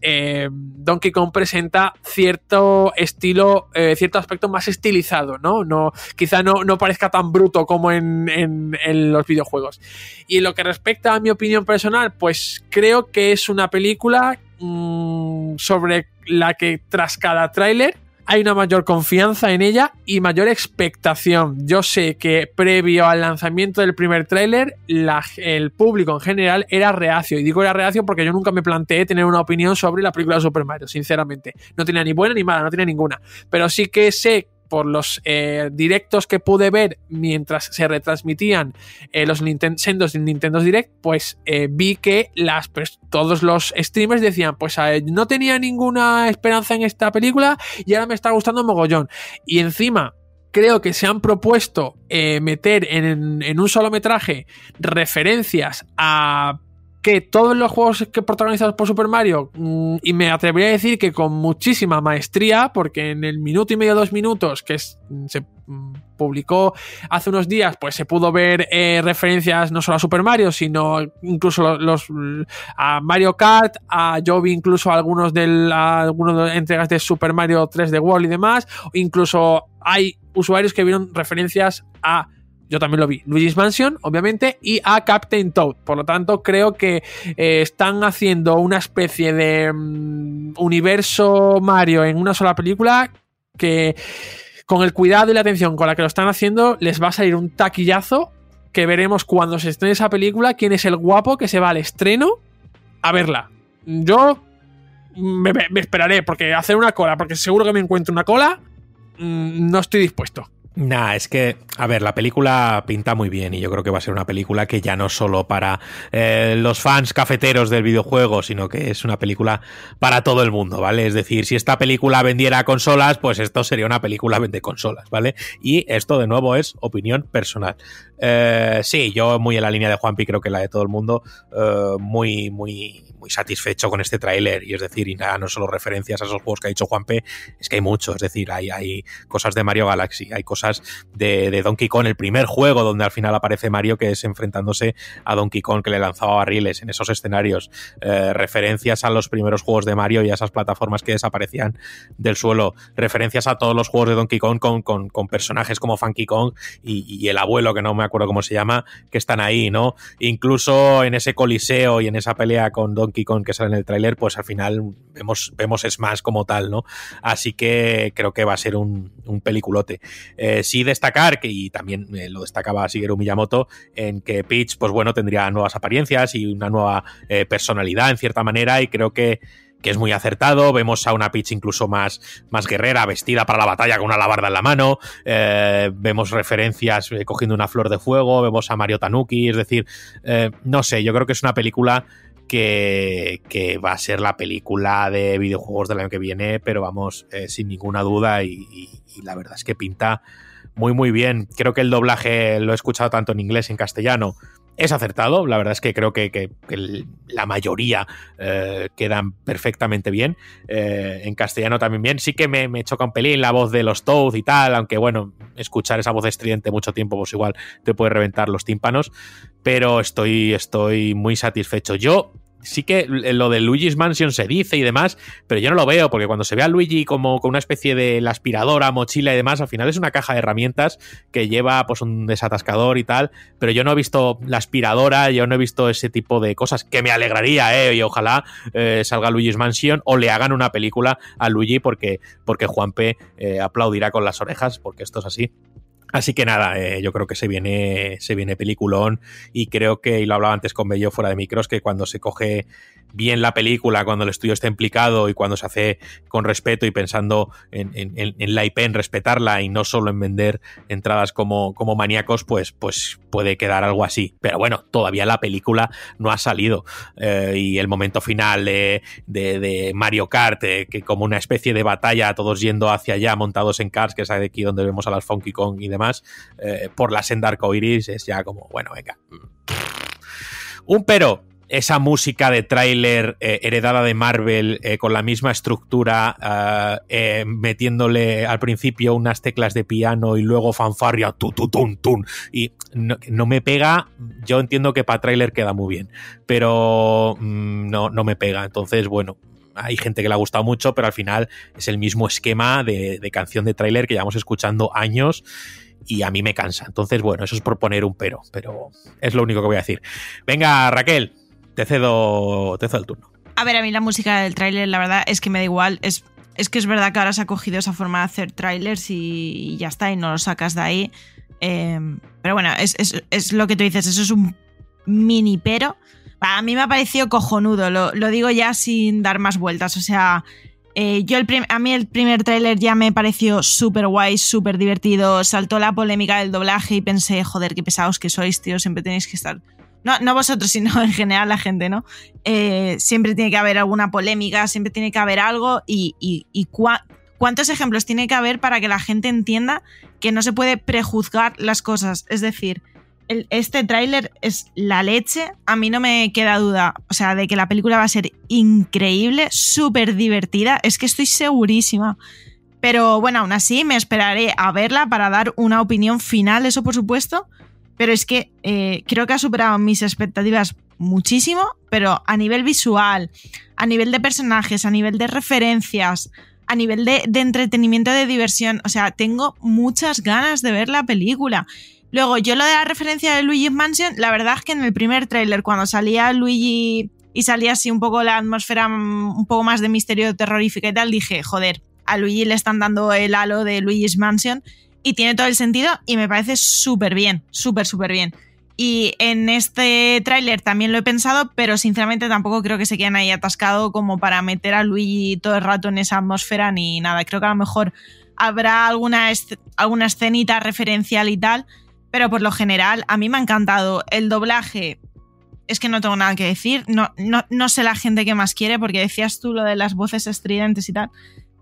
Donkey Kong presenta cierto estilo, cierto aspecto más estilizado, ¿no? Quizá no parezca tan bruto como en los videojuegos. Y en lo que respecta a mi opinión personal, pues creo que es una película sobre la que tras cada tráiler hay una mayor confianza en ella y mayor expectación. Yo sé que previo al lanzamiento del primer tráiler, el público en general era reacio. Y digo era reacio porque yo nunca me planteé tener una opinión sobre la película de Super Mario, sinceramente. No tenía ni buena ni mala, no tenía ninguna. Pero sí que sé, por los directos que pude ver mientras se retransmitían los sendos de Nintendo Direct, pues vi que todos los streamers decían, pues no tenía ninguna esperanza en esta película y ahora me está gustando mogollón. Y encima creo que se han propuesto meter en un solo metraje referencias a que todos los juegos que protagonizados por Super Mario, y me atrevería a decir que con muchísima maestría, porque en el minuto y medio, 2 minutos que se publicó hace unos días, pues se pudo ver referencias no solo a Super Mario, sino incluso a Mario Kart, a Jovi, incluso algunos de las entregas de Super Mario 3D World y demás. Incluso hay usuarios que vieron referencias a yo también lo vi, Luigi's Mansion, obviamente, y a Captain Toad. Por lo tanto, creo que están haciendo una especie de universo Mario en una sola película que, con el cuidado y la atención con la que lo están haciendo, les va a salir un taquillazo que veremos cuando se estrene esa película, quién es el guapo que se va al estreno a verla. Yo me esperaré, porque hacer una cola, porque seguro que me encuentro una cola, no estoy dispuesto. Nah, es que, a ver, la película pinta muy bien y yo creo que va a ser una película que ya no solo para los fans cafeteros del videojuego, sino que es una película para todo el mundo, ¿vale? Es decir, si esta película vendiera consolas, pues esto sería una película vende consolas, ¿vale? Y esto, de nuevo, es opinión personal. Sí, yo muy en la línea de Juanpi, creo que la de todo el mundo, muy satisfecho con este tráiler, y es decir, y nada, no solo referencias a esos juegos que ha dicho Juanpe, es que hay muchos, es decir, hay cosas de Mario Galaxy, hay cosas de Donkey Kong, el primer juego donde al final aparece Mario, que es enfrentándose a Donkey Kong, que le lanzaba barriles en esos escenarios, referencias a los primeros juegos de Mario y a esas plataformas que desaparecían del suelo, referencias a todos los juegos de Donkey Kong con personajes como Funky Kong y el abuelo, que no me acuerdo cómo se llama, que están ahí, ¿no? Incluso en ese coliseo y en esa pelea con Donkey Kong que sale en el tráiler, pues al final vemos Smash como tal, ¿no? Así que creo que va a ser un peliculote. Sí destacar, que y también lo destacaba Shigeru Miyamoto, en que Peach, pues bueno, tendría nuevas apariencias y una nueva personalidad en cierta manera, y creo que es muy acertado. Vemos a una Peach incluso más guerrera, vestida para la batalla con una alabarda en la mano, vemos referencias cogiendo una flor de fuego, vemos a Mario Tanuki, es decir, no sé, yo creo que es una película que va a ser la película de videojuegos del año que viene, pero vamos, sin ninguna duda, y la verdad es que pinta muy muy bien. Creo que el doblaje, lo he escuchado tanto en inglés y en castellano, es acertado. La verdad es que creo que la mayoría quedan perfectamente bien, en castellano también bien. Sí que me choca un pelín la voz de los Toad y tal, aunque bueno, escuchar esa voz estridente mucho tiempo pues igual te puede reventar los tímpanos, pero estoy muy satisfecho. Yo sí que lo de Luigi's Mansion se dice y demás, pero yo no lo veo, porque cuando se ve a Luigi como con una especie de la aspiradora, mochila y demás, al final es una caja de herramientas que lleva pues un desatascador y tal, pero yo no he visto la aspiradora, yo no he visto ese tipo de cosas, que me alegraría, y ojalá salga Luigi's Mansion o le hagan una película a Luigi, porque Juanpe aplaudirá con las orejas, porque esto es así. Así que nada, yo creo que se viene peliculón, y creo que, y lo hablaba antes con Bello fuera de micros, que cuando se coge bien la película, cuando el estudio está implicado y cuando se hace con respeto y pensando en la IP, en respetarla y no solo en vender entradas como maníacos, pues puede quedar algo así. Pero bueno, todavía la película no ha salido, y el momento final de Mario Kart, que como una especie de batalla, todos yendo hacia allá montados en karts, que es aquí donde vemos a las Funky Kong y demás, por la senda arcoiris, es ya como, bueno, venga. Pero esa música de tráiler heredada de Marvel, con la misma estructura, metiéndole al principio unas teclas de piano y luego fanfarria, tu, tu, tun, tun, y no me pega. Yo entiendo que para tráiler queda muy bien, pero no me pega. Entonces, bueno, hay gente que le ha gustado mucho, pero al final es el mismo esquema de canción de tráiler que llevamos escuchando años, y a mí me cansa. Entonces, bueno, eso es por poner un pero es lo único que voy a decir. Venga, Raquel, te cedo el turno. A ver, a mí la música del tráiler, la verdad, es que me da igual. Es que es verdad que ahora se ha cogido esa forma de hacer tráilers y ya está, y no lo sacas de ahí. Pero bueno, es lo que tú dices, eso es un mini pero. A mí me ha parecido cojonudo, lo digo ya sin dar más vueltas. O sea, a mí el primer tráiler ya me pareció súper guay, súper divertido. Saltó la polémica del doblaje y pensé, joder, qué pesados que sois, tío, siempre tenéis que estar... No vosotros, sino en general la gente, ¿no? Siempre tiene que haber alguna polémica, siempre tiene que haber algo, y ¿cuántos ejemplos tiene que haber para que la gente entienda que no se puede prejuzgar las cosas? Es decir, este tráiler es la leche, a mí no me queda duda, o sea, de que la película va a ser increíble, súper divertida, es que estoy segurísima. Pero bueno, aún así me esperaré a verla para dar una opinión final, eso por supuesto, pero es que creo que ha superado mis expectativas muchísimo, pero a nivel visual, a nivel de personajes, a nivel de referencias, a nivel de entretenimiento, de diversión, o sea, tengo muchas ganas de ver la película. Luego, yo lo de la referencia de Luigi's Mansion, la verdad es que en el primer tráiler, cuando salía Luigi y salía así un poco la atmósfera un poco más de misterio terrorífica y tal, dije, joder, a Luigi le están dando el halo de Luigi's Mansion y tiene todo el sentido y me parece súper bien, súper bien. Y en este tráiler también lo he pensado, pero sinceramente tampoco creo que se queden ahí atascado como para meter a Luigi todo el rato en esa atmósfera ni nada. Creo que a lo mejor habrá alguna escenita referencial y tal, pero por lo general a mí me ha encantado. El doblaje, es que no tengo nada que decir, no sé la gente que más quiere, porque decías tú lo de las voces estridentes y tal,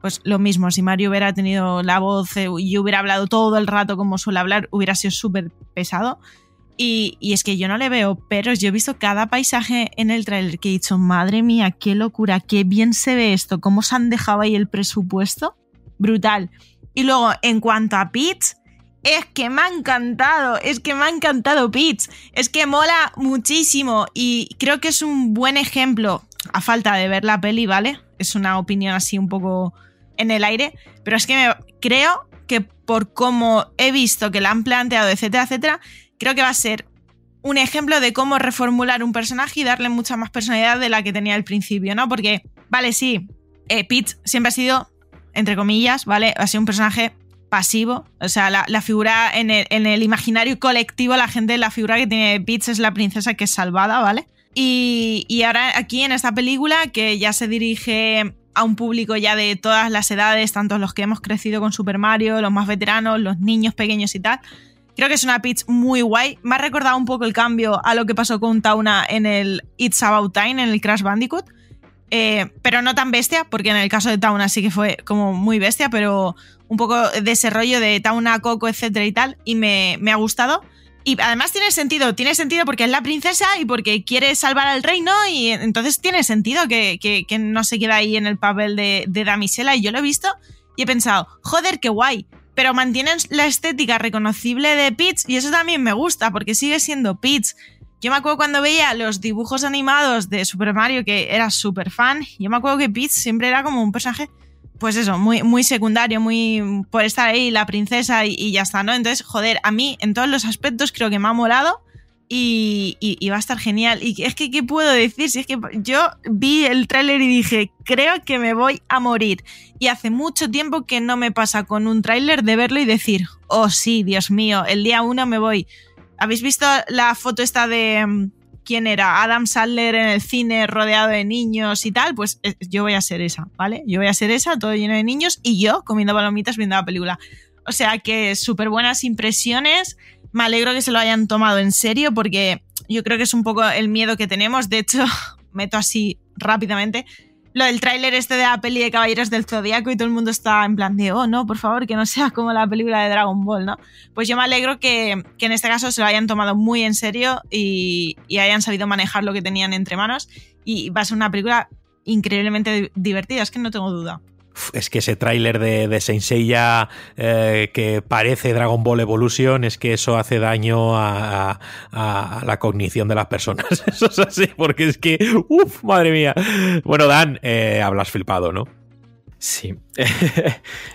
pues lo mismo, si Mario hubiera tenido la voz y hubiera hablado todo el rato como suele hablar, hubiera sido súper pesado. Y es que yo no le veo peros. Yo he visto cada paisaje en el trailer que he dicho, madre mía, qué locura, qué bien se ve esto, cómo se han dejado ahí el presupuesto, brutal. Y luego, en cuanto a Peach, es que me ha encantado Peach, es que mola muchísimo y creo que es un buen ejemplo, a falta de ver la peli, ¿vale? Es una opinión así un poco en el aire, pero es que creo que por cómo he visto que la han planteado, etcétera, etcétera, creo que va a ser un ejemplo de cómo reformular un personaje y darle mucha más personalidad de la que tenía al principio, ¿no? Porque, vale, sí, Peach siempre ha sido, entre comillas, ¿vale? Ha sido un personaje pasivo, o sea, la figura en el imaginario colectivo, la gente, la figura que tiene Peach es la princesa que es salvada, ¿vale? Y ahora aquí en esta película, que ya se dirige a un público ya de todas las edades, tanto los que hemos crecido con Super Mario, los más veteranos, los niños pequeños y tal. Creo que es una Peach muy guay. Me ha recordado un poco el cambio a lo que pasó con Towna en el It's About Time, en el Crash Bandicoot. Pero no tan bestia, porque en el caso de Towna sí que fue como muy bestia, pero un poco de ese rollo de Towna, Coco, etcétera y tal. Y me ha gustado. Y además tiene sentido porque es la princesa y porque quiere salvar al reino, y entonces tiene sentido que no se queda ahí en el papel de damisela. Y yo lo he visto y he pensado, joder, qué guay. Pero mantienen la estética reconocible de Peach y eso también me gusta porque sigue siendo Peach. Yo me acuerdo cuando veía los dibujos animados de Super Mario, que era súper fan, yo me acuerdo que Peach siempre era como un personaje, pues eso, muy, muy secundario, muy por estar ahí la princesa y ya está, ¿no? Entonces, joder, a mí en todos los aspectos creo que me ha molado y va a estar genial. Y es que, ¿qué puedo decir? Si es que yo vi el tráiler y dije, creo que me voy a morir. Y hace mucho tiempo que no me pasa con un tráiler de verlo y decir, oh sí, Dios mío, el día 1 me voy. ¿Habéis visto la foto esta de quién era? Adam Sandler en el cine rodeado de niños y tal. Pues yo voy a ser esa, ¿vale? Yo voy a ser esa, todo lleno de niños y yo comiendo palomitas viendo la película. O sea que súper buenas impresiones. Me alegro que se lo hayan tomado en serio porque yo creo que es un poco el miedo que tenemos. De hecho, meto así rápidamente lo del tráiler este de la peli de Caballeros del Zodíaco y todo el mundo está en plan de, oh, no, por favor, que no sea como la película de Dragon Ball, ¿no? Pues yo me alegro que en este caso se lo hayan tomado muy en serio y hayan sabido manejar lo que tenían entre manos y va a ser una película increíblemente divertida, es que no tengo duda. Es que ese tráiler de Saint Seiya que parece Dragon Ball Evolution, es que eso hace daño a la cognición de las personas. Eso es así, porque es que... ¡Uf! ¡Madre mía! Bueno, Dan, hablas flipado, ¿no? Sí,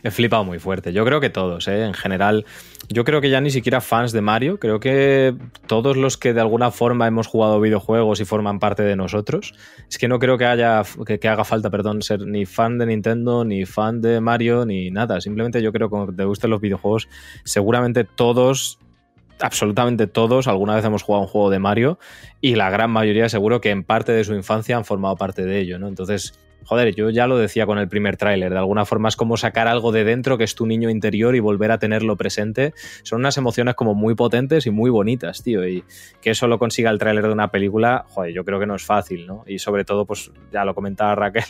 he flipado muy fuerte. Yo creo que todos, en general. Yo creo que ya ni siquiera fans de Mario, creo que todos los que de alguna forma hemos jugado videojuegos y forman parte de nosotros, es que no creo que haga falta, ser ni fan de Nintendo, ni fan de Mario, ni nada. Simplemente yo creo que cuando te gusten los videojuegos, seguramente todos... absolutamente todos alguna vez hemos jugado un juego de Mario y la gran mayoría seguro que en parte de su infancia han formado parte de ello, ¿no? Entonces, joder, yo ya lo decía con el primer tráiler, de alguna forma es como sacar algo de dentro que es tu niño interior y volver a tenerlo presente. Son unas emociones como muy potentes y muy bonitas, tío, y que eso lo consiga el tráiler de una película, joder, yo creo que no es fácil, ¿no? Y sobre todo, pues ya lo comentaba Raquel,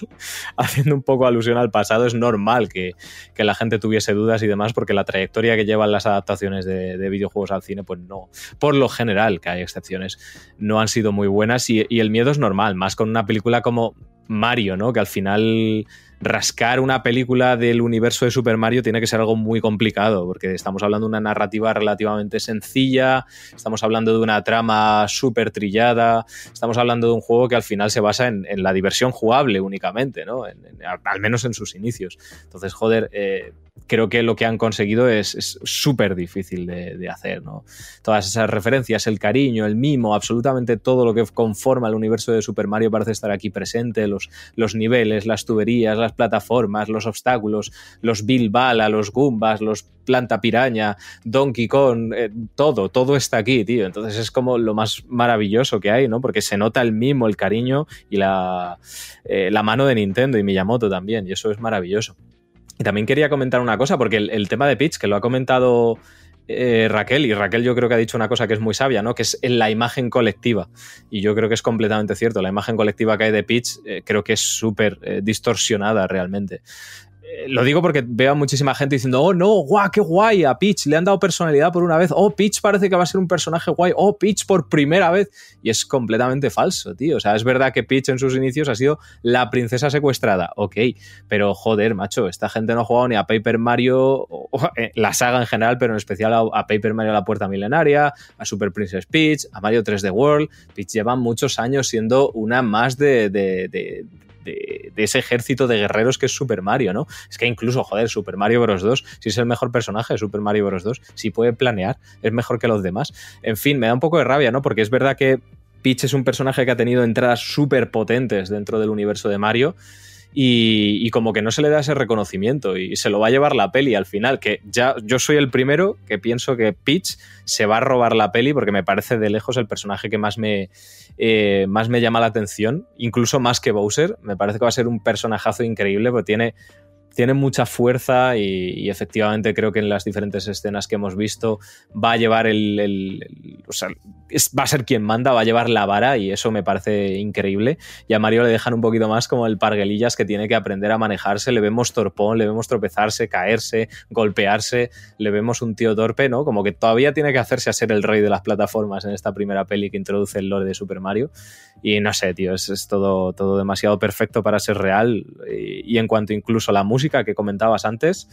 haciendo un poco alusión al pasado, es normal que la gente tuviese dudas y demás, porque la trayectoria que llevan las adaptaciones de videojuegos al cine, pues no, por lo general, que hay excepciones, no han sido muy buenas y el miedo es normal, más con una película como Mario, ¿no? Que al final rascar una película del universo de Super Mario tiene que ser algo muy complicado, porque estamos hablando de una narrativa relativamente sencilla, estamos hablando de una trama súper trillada, estamos hablando de un juego que al final se basa en la diversión jugable únicamente, ¿no? Al menos en sus inicios. Entonces, joder, creo que lo que han conseguido es súper difícil de hacer, ¿no? Todas esas referencias, el cariño, el mimo, absolutamente todo lo que conforma el universo de Super Mario parece estar aquí presente, los niveles, las tuberías, las plataformas, los obstáculos, los Bilbala, los Goombas, los Planta Piraña, Donkey Kong, todo está aquí, tío. Entonces es como lo más maravilloso que hay, ¿no? Porque se nota el mimo, el cariño y la mano de Nintendo y Miyamoto también, y eso es maravilloso. Y también quería comentar una cosa, porque el tema de Peach, que lo ha comentado Raquel, y Raquel yo creo que ha dicho una cosa que es muy sabia, ¿no? Que es en la imagen colectiva. Y yo creo que es completamente cierto. La imagen colectiva que hay de Peach creo que es súper distorsionada realmente. Lo digo porque veo a muchísima gente diciendo, oh, no, guau, qué guay, a Peach le han dado personalidad por una vez, oh, Peach parece que va a ser un personaje guay, oh, Peach por primera vez, y es completamente falso, tío. O sea, es verdad que Peach en sus inicios ha sido la princesa secuestrada, ok, pero joder, macho, esta gente no ha jugado ni a Paper Mario, la saga en general, pero en especial a Paper Mario La Puerta Milenaria, a Super Princess Peach, a Mario 3D World. Peach lleva muchos años siendo una más de ese ejército de guerreros que es Super Mario, ¿no? Es que incluso, joder, Super Mario Bros. 2, si es el mejor personaje de Super Mario Bros. 2, si puede planear, es mejor que los demás. En fin, me da un poco de rabia, ¿no? Porque es verdad que Peach es un personaje que ha tenido entradas súper potentes dentro del universo de Mario y como que no se le da ese reconocimiento y se lo va a llevar la peli al final, que ya yo soy el primero que pienso que Peach se va a robar la peli porque me parece de lejos el personaje que más me llama la atención, incluso más que Bowser. Me parece que va a ser un personajazo increíble porque tiene mucha fuerza y efectivamente creo que en las diferentes escenas que hemos visto va a llevar va a ser quien manda, va a llevar la vara, y eso me parece increíble. Y a Mario le dejan un poquito más como el parguelillas que tiene que aprender a manejarse, le vemos torpón, le vemos tropezarse, caerse, golpearse, le vemos un tío torpe, ¿no? Como que todavía tiene que hacerse a ser el rey de las plataformas en esta primera peli que introduce el lore de Super Mario. Y no sé, tío, es todo demasiado perfecto para ser real. Y en cuanto incluso a la música que comentabas antes,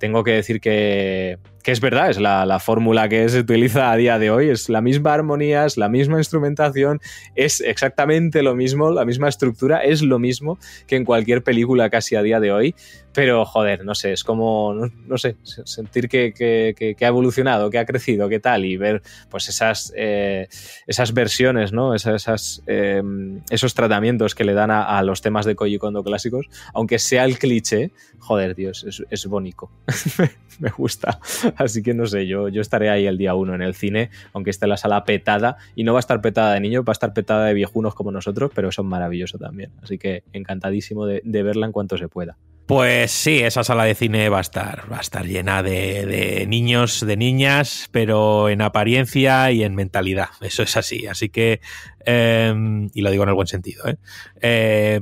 tengo que decir que es verdad, es la fórmula que se utiliza a día de hoy, es la misma armonía, es la misma instrumentación, es exactamente lo mismo, la misma estructura, es lo mismo que en cualquier película casi a día de hoy, pero joder, no sé, es como, no sé, sentir que ha evolucionado, que ha crecido, que tal, y ver pues esas versiones, ¿no? Esos tratamientos que le dan a los temas de Koji Kondo clásicos, aunque sea el cliché, joder, Dios, es bonito. Me gusta. Así que no sé, yo estaré ahí el día 1 en el cine, aunque esté la sala petada, y no va a estar petada de niños, va a estar petada de viejunos como nosotros, pero eso es maravilloso también. Así que encantadísimo de verla en cuanto se pueda. Pues sí, esa sala de cine va a estar llena de niños, de niñas, pero en apariencia y en mentalidad. Eso es así. Así que, y lo digo en el buen sentido, ¿eh?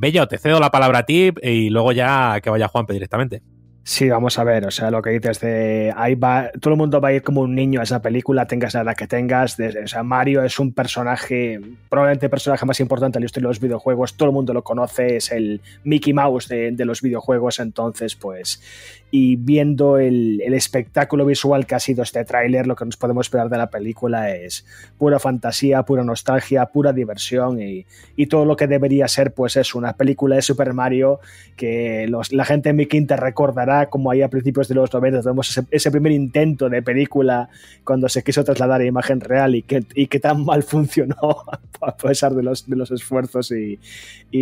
Bello, te cedo la palabra a ti y luego ya que vaya Juanpe directamente. Sí, vamos a ver, o sea, lo que dices de ahí va, todo el mundo va a ir como un niño a esa película, tengas la edad que tengas. O sea, Mario es un personaje, probablemente el personaje más importante de la historia de los videojuegos, todo el mundo lo conoce, es el Mickey Mouse de los videojuegos. Entonces, pues, y viendo el espectáculo visual que ha sido este tráiler, lo que nos podemos esperar de la película es pura fantasía, pura nostalgia, pura diversión y todo lo que debería ser, pues, es una película de Super Mario que la gente en mi quinta recordará, como ahí a principios de los 90 tenemos ese primer intento de película cuando se quiso trasladar a imagen real y que tan mal funcionó a pesar de los esfuerzos y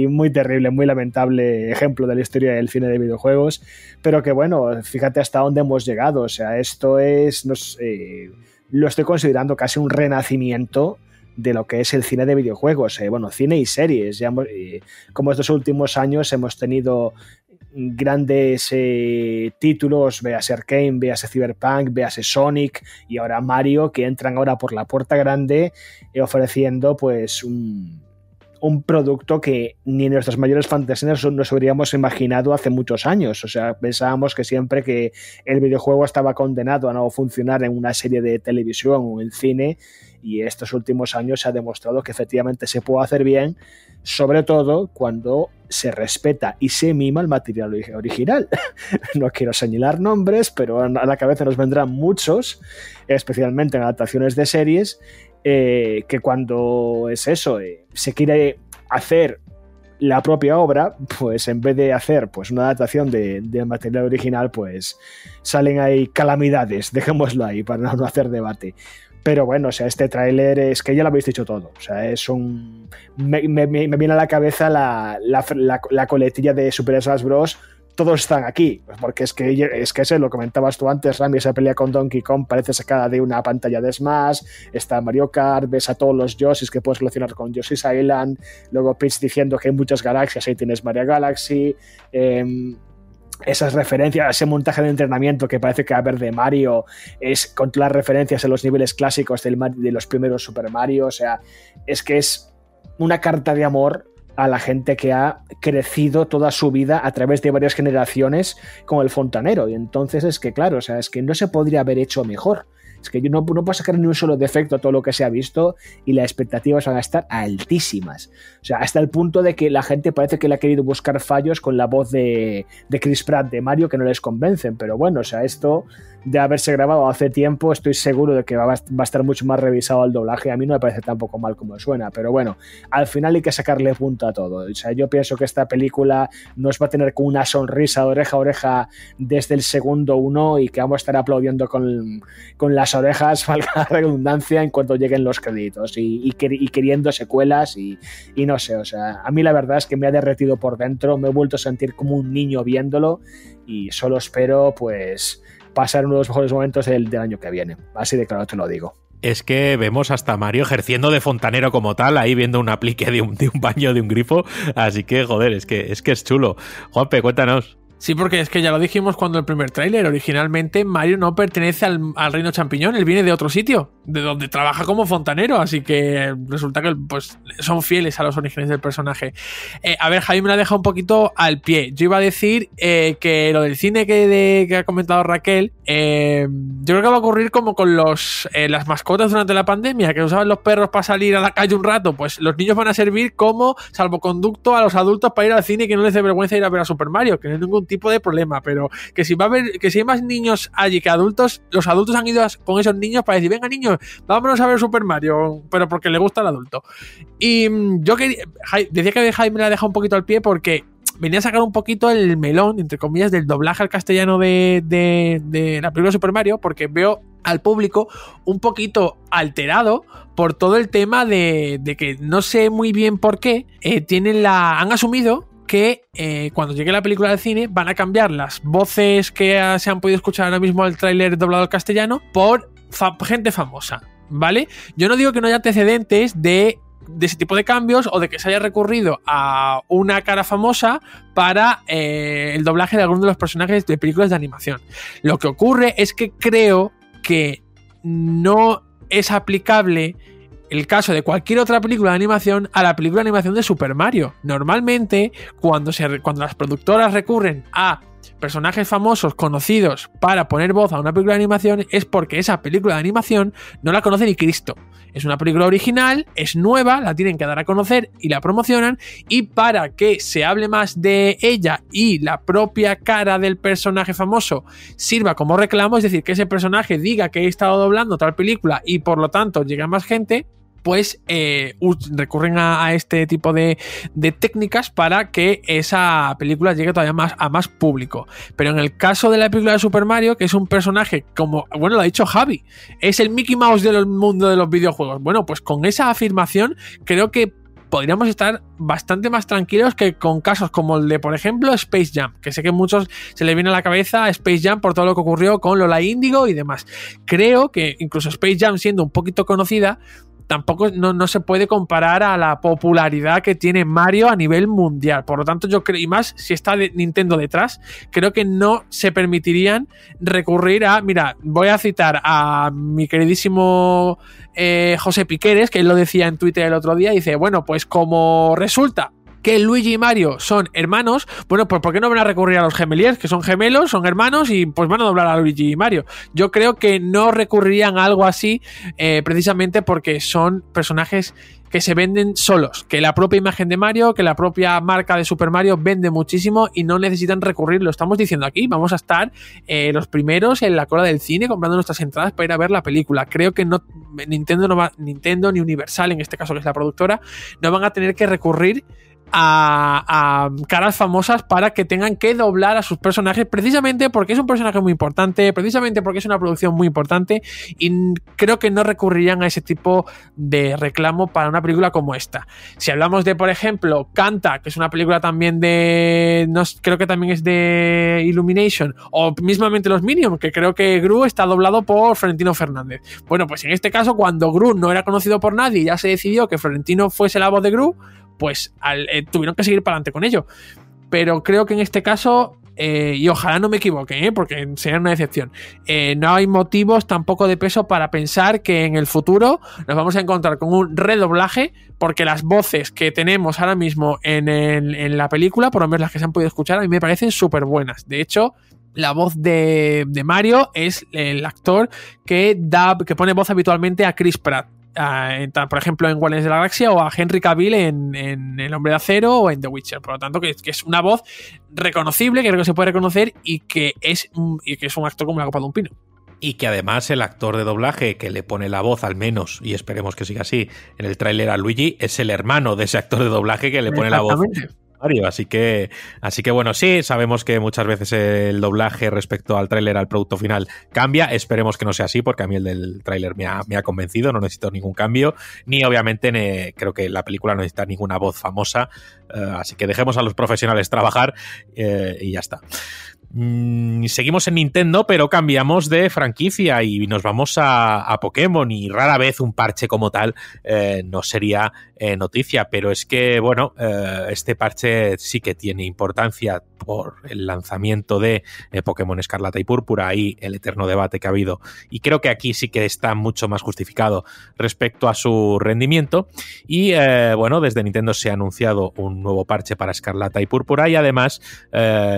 muy terrible, muy lamentable ejemplo de la historia del cine de videojuegos, pero que bueno, fíjate hasta dónde hemos llegado. O sea, esto es, no sé, lo estoy considerando casi un renacimiento de lo que es el cine de videojuegos, bueno, cine y series. Ya como estos últimos años hemos tenido grandes títulos, véase Arkane, véase Cyberpunk, véase Sonic y ahora Mario, que entran ahora por la puerta grande ofreciendo pues un producto que ni en nuestras mayores fantasías nos hubiéramos imaginado hace muchos años. O sea, pensábamos que siempre que el videojuego estaba condenado a no funcionar en una serie de televisión o en cine, y estos últimos años se ha demostrado que efectivamente se puede hacer bien, sobre todo cuando se respeta y se mima el material original. No quiero señalar nombres, pero a la cabeza nos vendrán muchos, especialmente en adaptaciones de series, que cuando es eso, se quiere hacer la propia obra, pues en vez de hacer pues una adaptación del material original, pues salen ahí calamidades, dejémoslo ahí para no hacer debate. Pero bueno, o sea, este tráiler es que ya lo habéis dicho todo. O sea, es un... Me viene a la cabeza la coletilla de Super Smash Bros. Todos están aquí, porque es que lo comentabas tú antes, Rami, esa pelea con Donkey Kong parece sacada de una pantalla de Smash, está Mario Kart, ves a todos los Yoshis que puedes relacionar con Yoshi's Island, luego Peach diciendo que hay muchas galaxias, ahí tienes Mario Galaxy, esas referencias, ese montaje de entrenamiento que parece que va a haber de Mario, es con todas las referencias a los niveles clásicos de los primeros Super Mario. O sea, es que es una carta de amor a la gente que ha crecido toda su vida a través de varias generaciones con el fontanero, y entonces es que claro, o sea, es que no se podría haber hecho mejor, es que no puedo sacar ni un solo defecto a todo lo que se ha visto, y las expectativas van a estar altísimas, o sea, hasta el punto de que la gente parece que le ha querido buscar fallos con la voz de Chris Pratt de Mario que no les convencen, pero bueno, o sea, esto de haberse grabado hace tiempo, estoy seguro de que va a estar mucho más revisado el doblaje, a mí no me parece tampoco mal como suena, pero bueno, al final hay que sacarle punto a todo, o sea, yo pienso que esta película nos va a tener con una sonrisa de oreja a oreja desde el segundo uno, y que vamos a estar aplaudiendo con las orejas, valga la redundancia, en cuanto lleguen los créditos, y queriendo secuelas, y no sé, o sea, a mí la verdad es que me ha derretido por dentro, me he vuelto a sentir como un niño viéndolo, y solo espero pues pasar uno de los mejores momentos del año que viene. Así de claro te lo digo. Es que vemos hasta Mario ejerciendo de fontanero como tal, ahí viendo un aplique de un baño de un grifo, así que joder, es que es chulo. Juanpe, cuéntanos. Sí, porque es que ya lo dijimos cuando el primer tráiler, originalmente Mario no pertenece al Reino Champiñón, él viene de otro sitio, de donde trabaja como fontanero, así que resulta que pues, son fieles a los orígenes del personaje. A ver, Javi me la deja un poquito al pie. Yo iba a decir que lo del cine que ha comentado Raquel, yo creo que va a ocurrir como con las mascotas durante la pandemia, que usaban los perros para salir a la calle un rato, pues los niños van a servir como salvoconducto a los adultos para ir al cine y que no les dé vergüenza ir a ver a Super Mario, que no es ningún tipo de problema, pero que si hay más niños allí que adultos, los adultos han ido con esos niños para decir, venga niños, vámonos a ver Super Mario, pero porque le gusta al adulto. Y yo decía que Jaime la deja un poquito al pie porque venía a sacar un poquito el melón, entre comillas, del doblaje al castellano de la película Super Mario, porque veo al público un poquito alterado por todo el tema de que no sé muy bien por qué han asumido que cuando llegue la película al cine van a cambiar las voces que se han podido escuchar ahora mismo al tráiler doblado al castellano por gente famosa, ¿vale? Yo no digo que no haya antecedentes de ese tipo de cambios o de que se haya recurrido a una cara famosa para el doblaje de alguno de los personajes de películas de animación. Lo que ocurre es que creo que no es aplicable el caso de cualquier otra película de animación a la película de animación de Super Mario. Normalmente, cuando las productoras recurren a personajes famosos conocidos para poner voz a una película de animación, es porque esa película de animación no la conoce ni Cristo. Es una película original, es nueva, la tienen que dar a conocer y la promocionan, y para que se hable más de ella y la propia cara del personaje famoso sirva como reclamo, es decir, que ese personaje diga que he estado doblando tal película y por lo tanto llega más gente, pues recurren a este tipo de técnicas para que esa película llegue todavía más a más público. Pero en el caso de la película de Super Mario, que es un personaje como, bueno, lo ha dicho Javi, es el Mickey Mouse del mundo de los videojuegos. Bueno, pues con esa afirmación creo que podríamos estar bastante más tranquilos que con casos como el de, por ejemplo, Space Jam, que sé que a muchos se les viene a la cabeza Space Jam por todo lo que ocurrió con Lola Índigo y demás. Creo que incluso Space Jam, siendo un poquito conocida, tampoco no se puede comparar a la popularidad que tiene Mario a nivel mundial. Por lo tanto, yo creo, y más si está Nintendo detrás, creo que no se permitirían recurrir a... Mira, voy a citar a mi queridísimo José Piqueres, que él lo decía en Twitter el otro día, y dice, bueno, pues como resulta que Luigi y Mario son hermanos, bueno, pues ¿por qué no van a recurrir a los gemeliers? Que son gemelos, son hermanos y pues van a doblar a Luigi y Mario. Yo creo que no recurrirían a algo así precisamente porque son personajes que se venden solos, que la propia imagen de Mario, que la propia marca de Super Mario vende muchísimo y no necesitan recurrir. Lo estamos diciendo aquí, vamos a estar los primeros en la cola del cine comprando nuestras entradas para ir a ver la película. Creo que Nintendo ni Universal, en este caso que es la productora, no van a tener que recurrir a caras famosas para que tengan que doblar a sus personajes, precisamente porque es un personaje muy importante, precisamente porque es una producción muy importante, y creo que no recurrirían a ese tipo de reclamo para una película como esta. Si hablamos de, por ejemplo, Canta, que es una película también de... no, creo que también es de Illumination, o mismamente los Minions, que creo que Gru está doblado por Florentino Fernández. Bueno, pues en este caso, cuando Gru no era conocido por nadie y ya se decidió que Florentino fuese la voz de Gru, pues tuvieron que seguir para adelante con ello. Pero creo que en este caso, y ojalá no me equivoque, porque sería una decepción, no hay motivos tampoco de peso para pensar que en el futuro nos vamos a encontrar con un redoblaje, porque las voces que tenemos ahora mismo en la película, por lo menos las que se han podido escuchar, a mí me parecen súper buenas. De hecho, la voz de Mario es el actor que pone voz habitualmente a Chris Pratt, por ejemplo en Guardianes de la Galaxia, o a Henry Cavill en El Hombre de Acero o en The Witcher. Por lo tanto, que es una voz reconocible, que creo que se puede reconocer, y que es un actor como la copa de un pino. Y que además el actor de doblaje que le pone la voz, al menos, y esperemos que siga así, en el tráiler a Luigi, es el hermano de ese actor de doblaje que le pone la voz. Así que bueno, sí, sabemos que muchas veces el doblaje respecto al tráiler, al producto final, cambia. Esperemos que no sea así, porque a mí el del tráiler me ha convencido, no necesito ningún cambio, ni obviamente creo que la película no necesita ninguna voz famosa, así que dejemos a los profesionales trabajar y ya está. Seguimos en Nintendo, pero cambiamos de franquicia y nos vamos a Pokémon, y rara vez un parche como tal no sería noticia, pero es que bueno, este parche sí que tiene importancia por el lanzamiento de Pokémon Escarlata y Púrpura y el eterno debate que ha habido, y creo que aquí sí que está mucho más justificado respecto a su rendimiento. Y bueno, desde Nintendo se ha anunciado un nuevo parche para Escarlata y Púrpura, y además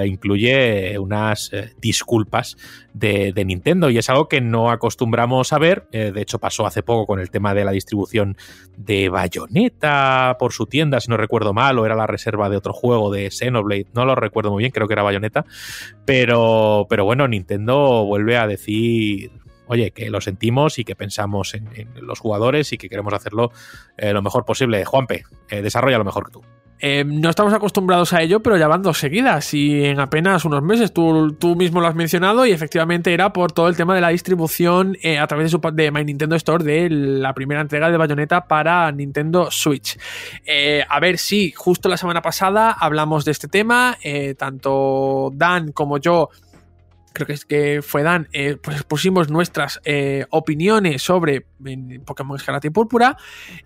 incluye unas disculpas de Nintendo, y es algo que no acostumbramos a ver. De hecho, pasó hace poco con el tema de la distribución de Bayonetta por su tienda, si no recuerdo mal, o era la reserva de otro juego de Xenoblade, no lo recuerdo muy bien, creo que era Bayonetta, pero bueno, Nintendo vuelve a decir: oye, que lo sentimos y que pensamos en los jugadores y que queremos hacerlo lo mejor posible. Juanpe, desarrolla lo mejor que tú. No estamos acostumbrados a ello, pero ya van dos seguidas y en apenas unos meses. Tú mismo lo has mencionado, y efectivamente era por todo el tema de la distribución a través de My Nintendo Store de la primera entrega de Bayonetta para Nintendo Switch. A ver, sí, justo la semana pasada hablamos de este tema, tanto Dan como yo, creo que fue Dan, pues pusimos nuestras opiniones sobre Pokémon Escarlata y Púrpura,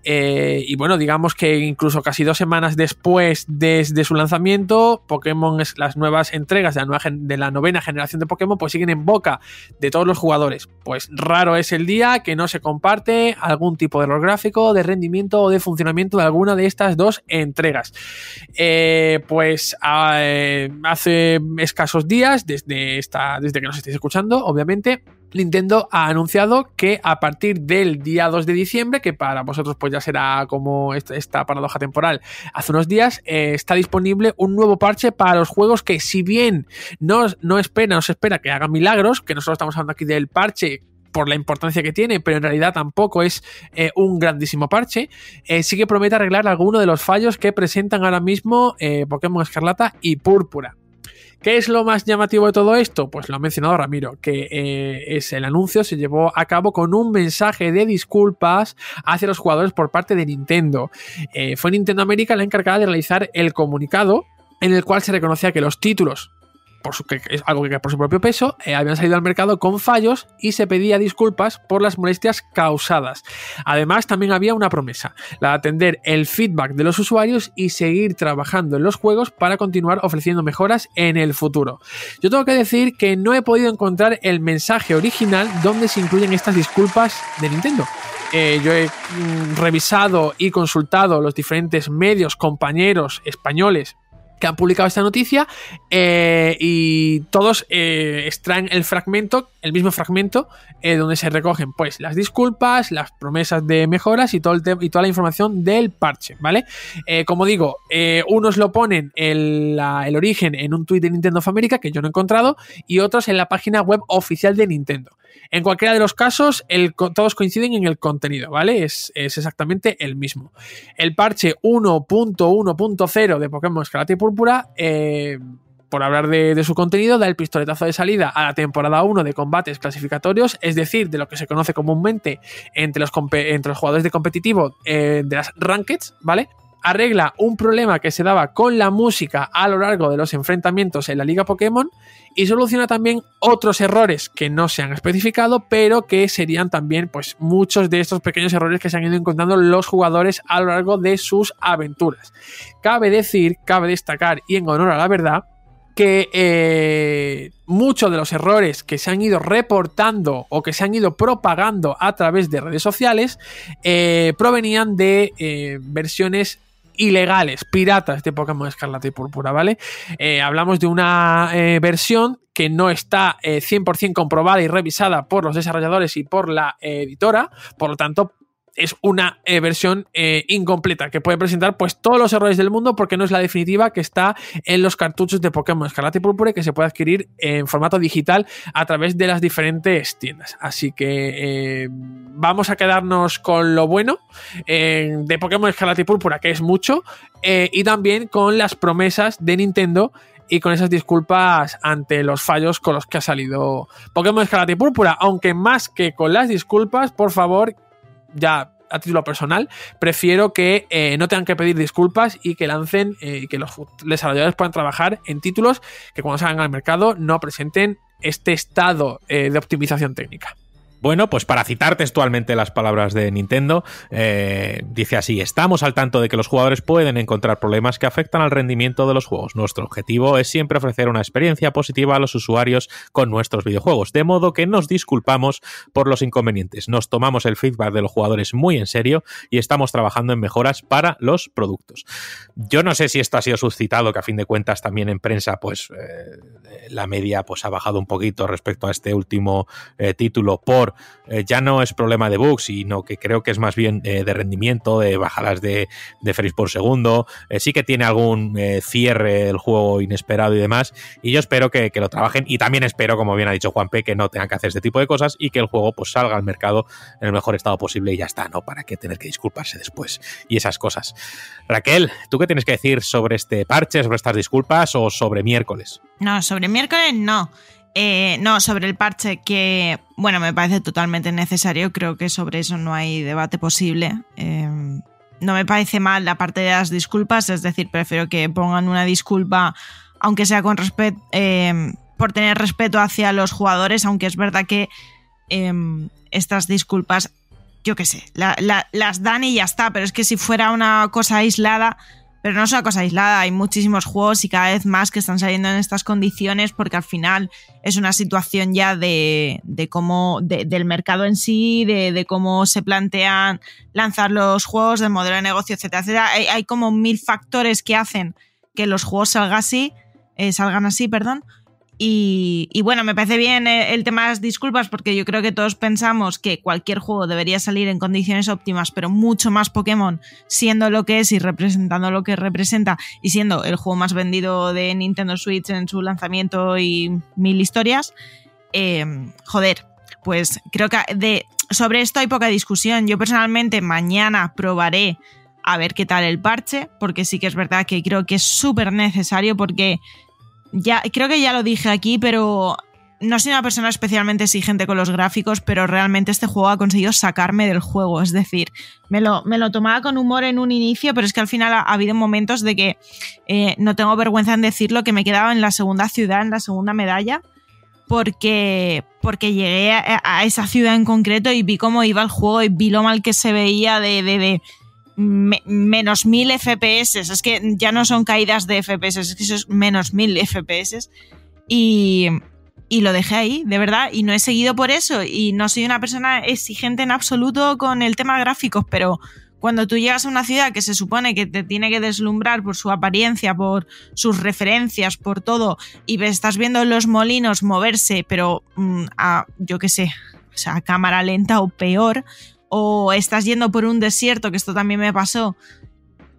y bueno, digamos que incluso casi 2 semanas después desde su lanzamiento, Pokémon, las nuevas entregas de la 9ª generación de Pokémon, pues siguen en boca de todos los jugadores. Pues raro es el día que no se comparte algún tipo de error gráfico, de rendimiento o de funcionamiento de alguna de estas 2 entregas. Pues hace escasos días, desde que nos estéis escuchando, obviamente, Nintendo ha anunciado que a partir del día 2 de diciembre, que para vosotros pues ya será como esta paradoja temporal hace unos días, está disponible un nuevo parche para los juegos que, si bien no se espera que hagan milagros, que nosotros estamos hablando aquí del parche por la importancia que tiene, pero en realidad tampoco es un grandísimo parche, sí que promete arreglar algunos de los fallos que presentan ahora mismo Pokémon Escarlata y Púrpura. ¿Qué es lo más llamativo de todo esto? Pues lo ha mencionado Ramiro, que el anuncio se llevó a cabo con un mensaje de disculpas hacia los jugadores por parte de Nintendo. Fue Nintendo América la encargada de realizar el comunicado, en el cual se reconocía que los títulos, que es algo que por su propio peso, habían salido al mercado con fallos, y se pedía disculpas por las molestias causadas. Además, también había una promesa, la de atender el feedback de los usuarios y seguir trabajando en los juegos para continuar ofreciendo mejoras en el futuro. Yo tengo que decir que no he podido encontrar el mensaje original donde se incluyen estas disculpas de Nintendo. Yo he revisado y consultado los diferentes medios compañeros españoles que han publicado esta noticia, y todos extraen el mismo fragmento donde se recogen pues las disculpas, las promesas de mejoras y toda la información del parche, ¿vale? Como digo, unos lo ponen el origen en un tuit de Nintendo of America, que yo no he encontrado, y otros en la página web oficial de Nintendo. En cualquiera de los casos, todos coinciden en el contenido, ¿vale? Es exactamente el mismo. El parche 1.1.0 de Pokémon Escarlata y Púrpura, por hablar de su contenido, da el pistoletazo de salida a la temporada 1 de combates clasificatorios, es decir, de lo que se conoce comúnmente entre los jugadores de competitivo de las rankeds, ¿vale? Arregla un problema que se daba con la música a lo largo de los enfrentamientos en la Liga Pokémon y soluciona también otros errores que no se han especificado, pero que serían también, pues, muchos de estos pequeños errores que se han ido encontrando los jugadores a lo largo de sus aventuras. Cabe destacar, y en honor a la verdad, que muchos de los errores que se han ido reportando o que se han ido propagando a través de redes sociales provenían de versiones ilegales, piratas de Pokémon Escarlata y Púrpura, ¿vale? Hablamos de una versión que no está 100% comprobada y revisada por los desarrolladores y por la editora, por lo tanto, es una versión incompleta que puede presentar, pues, todos los errores del mundo, porque no es la definitiva que está en los cartuchos de Pokémon Escarlata y Púrpura, que se puede adquirir en formato digital a través de las diferentes tiendas. Así que vamos a quedarnos con lo bueno de Pokémon Escarlata y Púrpura, que es mucho, y también con las promesas de Nintendo y con esas disculpas ante los fallos con los que ha salido Pokémon Escarlata y Púrpura. Aunque más que con las disculpas, por favor, ya a título personal, prefiero que no tengan que pedir disculpas y que lancen y que los desarrolladores puedan trabajar en títulos que cuando salgan al mercado no presenten este estado de optimización técnica. Bueno, pues para citar textualmente las palabras de Nintendo, dice así: estamos al tanto de que los jugadores pueden encontrar problemas que afectan al rendimiento de los juegos. Nuestro objetivo es siempre ofrecer una experiencia positiva a los usuarios con nuestros videojuegos, de modo que nos disculpamos por los inconvenientes. Nos tomamos el feedback de los jugadores muy en serio y estamos trabajando en mejoras para los productos. Yo no sé si esto ha sido suscitado, que a fin de cuentas también en prensa, pues la media, pues, ha bajado un poquito respecto a este último título por ya no es problema de bugs, sino que creo que es más bien de rendimiento, de bajadas de frames por segundo. Sí que tiene algún cierre del juego inesperado y demás, y yo espero que lo trabajen, y también espero, como bien ha dicho Juanpe, que no tengan que hacer este tipo de cosas y que el juego, pues, salga al mercado en el mejor estado posible y ya está, ¿no? ¿Para qué tener que disculparse después? Y esas cosas. Raquel, ¿tú qué tienes que decir sobre este parche, sobre estas disculpas o sobre miércoles? No, sobre miércoles no. No, sobre el parche, que, bueno, me parece totalmente necesario, creo que sobre eso no hay debate posible. No me parece mal la parte de las disculpas, es decir, prefiero que pongan una disculpa, aunque sea con respeto, por tener respeto hacia los jugadores, aunque es verdad que estas disculpas, yo qué sé, las dan y ya está, pero es que si fuera una cosa aislada... Pero no es una cosa aislada, hay muchísimos juegos y cada vez más que están saliendo en estas condiciones, porque al final es una situación ya de cómo del mercado en sí, de cómo se plantean lanzar los juegos, del modelo de negocio, etcétera, etcétera. Hay como 1000 factores que hacen que los juegos salgan así. Y bueno, me parece bien el tema de las disculpas, porque yo creo que todos pensamos que cualquier juego debería salir en condiciones óptimas, pero mucho más Pokémon, siendo lo que es y representando lo que representa, y siendo el juego más vendido de Nintendo Switch en su lanzamiento y 1000 historias. Pues creo que sobre esto hay poca discusión. Yo personalmente mañana probaré a ver qué tal el parche, porque sí que es verdad que creo que es súper necesario, porque... Ya, creo que ya lo dije aquí, pero no soy una persona especialmente exigente con los gráficos, pero realmente este juego ha conseguido sacarme del juego. Es decir, me lo tomaba con humor en un inicio, pero es que al final ha habido momentos de que no tengo vergüenza en decirlo, que me quedaba en la segunda ciudad, en la segunda medalla, porque llegué a esa ciudad en concreto y vi cómo iba el juego y vi lo mal que se veía de menos 1000 FPS, es que ya no son caídas de FPS, es que eso es menos 1000 FPS y lo dejé ahí, de verdad, y no he seguido por eso, y no soy una persona exigente en absoluto con el tema gráficos, pero cuando tú llegas a una ciudad que se supone que te tiene que deslumbrar por su apariencia, por sus referencias, por todo, y estás viendo los molinos moverse, pero yo qué sé, o sea, a cámara lenta o peor, o estás yendo por un desierto, que esto también me pasó,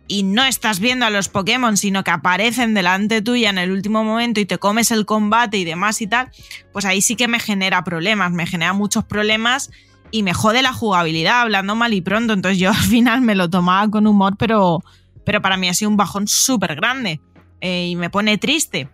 y no estás viendo a los Pokémon, sino que aparecen delante tuya en el último momento y te comes el combate y demás y tal, pues ahí sí que me genera problemas, me genera muchos problemas y me jode la jugabilidad, hablando mal y pronto. Entonces yo al final me lo tomaba con humor, pero para mí ha sido un bajón súper grande y me pone triste.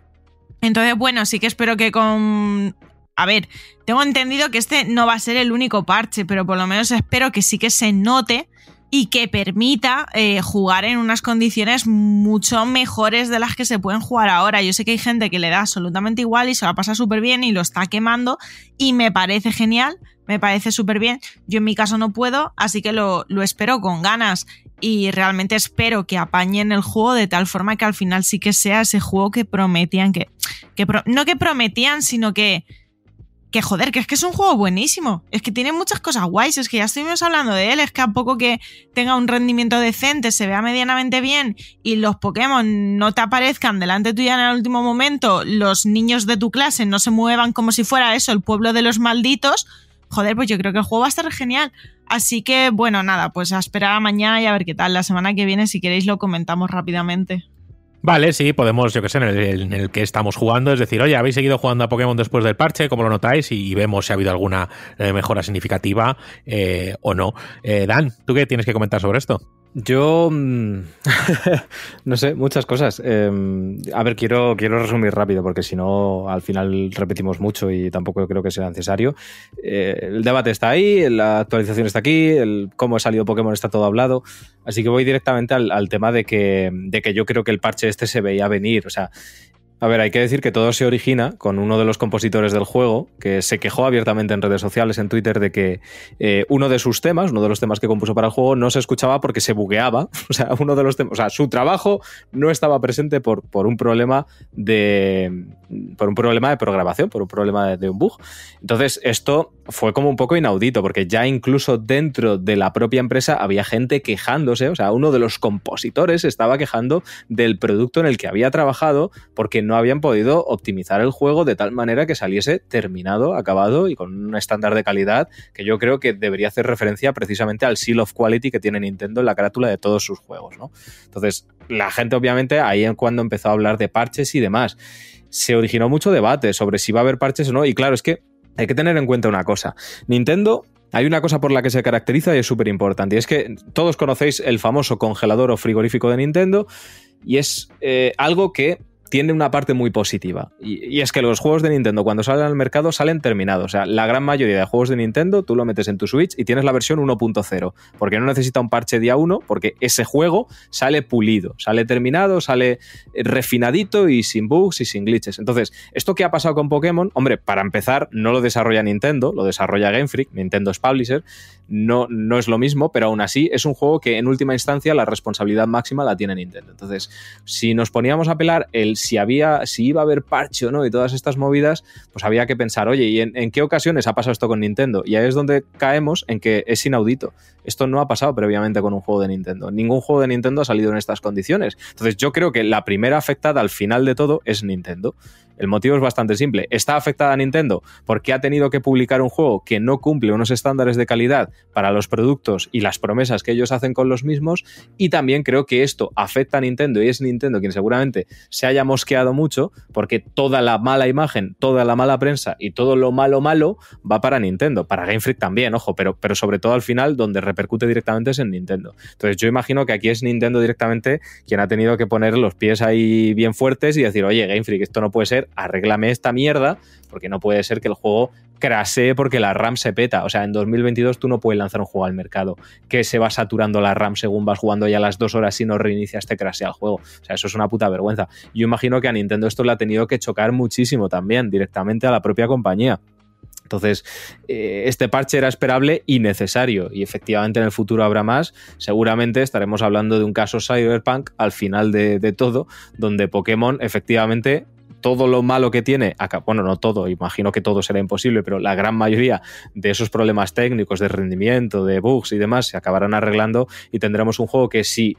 Entonces, bueno, sí que espero que con... A ver, tengo entendido que este no va a ser el único parche, pero por lo menos espero que sí que se note y que permita jugar en unas condiciones mucho mejores de las que se pueden jugar ahora. Yo sé que hay gente que le da absolutamente igual y se la pasa súper bien y lo está quemando y me parece genial, me parece súper bien. Yo en mi caso no puedo, así que lo espero con ganas y realmente espero que apañen el juego de tal forma que al final sí que sea ese juego que prometían, no que prometían, sino que joder, que es un juego buenísimo, es que tiene muchas cosas guays, es que ya estuvimos hablando de él, es que a poco que tenga un rendimiento decente, se vea medianamente bien y los Pokémon no te aparezcan delante tuya en el último momento, los niños de tu clase no se muevan como si fuera eso, el pueblo de los malditos, joder, pues yo creo que el juego va a estar genial. Así que bueno, nada, pues a esperar a mañana y a ver qué tal. La semana que viene, si queréis, lo comentamos rápidamente. Vale, sí, podemos, yo que sé, en el que estamos jugando, es decir, oye, ¿habéis seguido jugando a Pokémon después del parche? ¿Cómo lo notáis? Y vemos si ha habido alguna mejora significativa o no. Dan, ¿tú qué tienes que comentar sobre esto? Yo, no sé, muchas cosas. A ver, quiero resumir rápido, porque si no, al final repetimos mucho y tampoco creo que sea necesario. El debate está ahí, la actualización está aquí, el cómo ha salido Pokémon está todo hablado, así que voy directamente al tema de que yo creo que el parche este se veía venir. O sea, a ver, hay que decir que todo se origina con uno de los compositores del juego que se quejó abiertamente en redes sociales, en Twitter, de que uno de los temas que compuso para el juego no se escuchaba porque se bugueaba. O sea, uno de los temas, o sea, su trabajo no estaba presente por un problema de programación, por un problema de un bug. Entonces, esto fue como un poco inaudito, porque ya incluso dentro de la propia empresa había gente quejándose. O sea, uno de los compositores estaba quejando del producto en el que había trabajado porque no habían podido optimizar el juego de tal manera que saliese terminado, acabado y con un estándar de calidad que yo creo que debería hacer referencia precisamente al Seal of Quality que tiene Nintendo en la carátula de todos sus juegos, ¿no? Entonces, la gente obviamente ahí es cuando empezó a hablar de parches y demás. Se originó mucho debate sobre si va a haber parches o no, y claro, es que hay que tener en cuenta una cosa. Nintendo, hay una cosa por la que se caracteriza y es súper importante, y es que todos conocéis el famoso congelador o frigorífico de Nintendo, y es algo que tiene una parte muy positiva, y es que los juegos de Nintendo cuando salen al mercado salen terminados. O sea, la gran mayoría de juegos de Nintendo tú lo metes en tu Switch y tienes la versión 1.0, porque no necesita un parche día 1, porque ese juego sale pulido, sale terminado, sale refinadito y sin bugs y sin glitches. Entonces, esto que ha pasado con Pokémon, hombre, para empezar, no lo desarrolla Nintendo, lo desarrolla Game Freak, Nintendo es publisher, no es lo mismo, pero aún así es un juego que en última instancia la responsabilidad máxima la tiene Nintendo. Entonces, si nos poníamos a pelar si iba a haber parche o no y todas estas movidas, pues había que pensar, oye, ¿y en qué ocasiones ha pasado esto con Nintendo? Y ahí es donde caemos en que es inaudito. Esto no ha pasado previamente con un juego de Nintendo. Ningún juego de Nintendo ha salido en estas condiciones. Entonces yo creo que la primera afectada al final de todo es Nintendo. El motivo es bastante simple. ¿Está afectada a Nintendo porque ha tenido que publicar un juego que no cumple unos estándares de calidad para los productos y las promesas que ellos hacen con los mismos? Y también creo que esto afecta a Nintendo y es Nintendo quien seguramente se haya mosqueado mucho, porque toda la mala imagen, toda la mala prensa y todo lo malo va para Nintendo, para Game Freak también, ojo, pero sobre todo al final donde repercute directamente es en Nintendo. Entonces yo imagino que aquí es Nintendo directamente quien ha tenido que poner los pies ahí bien fuertes y decir, oye, Game Freak, esto no puede ser, arréglame esta mierda, porque no puede ser que el juego crasee porque la RAM se peta. O sea, en 2022 tú no puedes lanzar un juego al mercado que se va saturando la RAM según vas jugando ya las 2 horas y no reinicias, te crasea el juego. O sea, eso es una puta vergüenza. Yo imagino que a Nintendo esto le ha tenido que chocar muchísimo también, directamente a la propia compañía. Entonces, este parche era esperable y necesario, y efectivamente en el futuro habrá más. Seguramente estaremos hablando de un caso Cyberpunk al final de todo, donde Pokémon efectivamente... todo lo malo que tiene, bueno, no todo, imagino que todo será imposible, pero la gran mayoría de esos problemas técnicos de rendimiento, de bugs y demás, se acabarán arreglando y tendremos un juego que si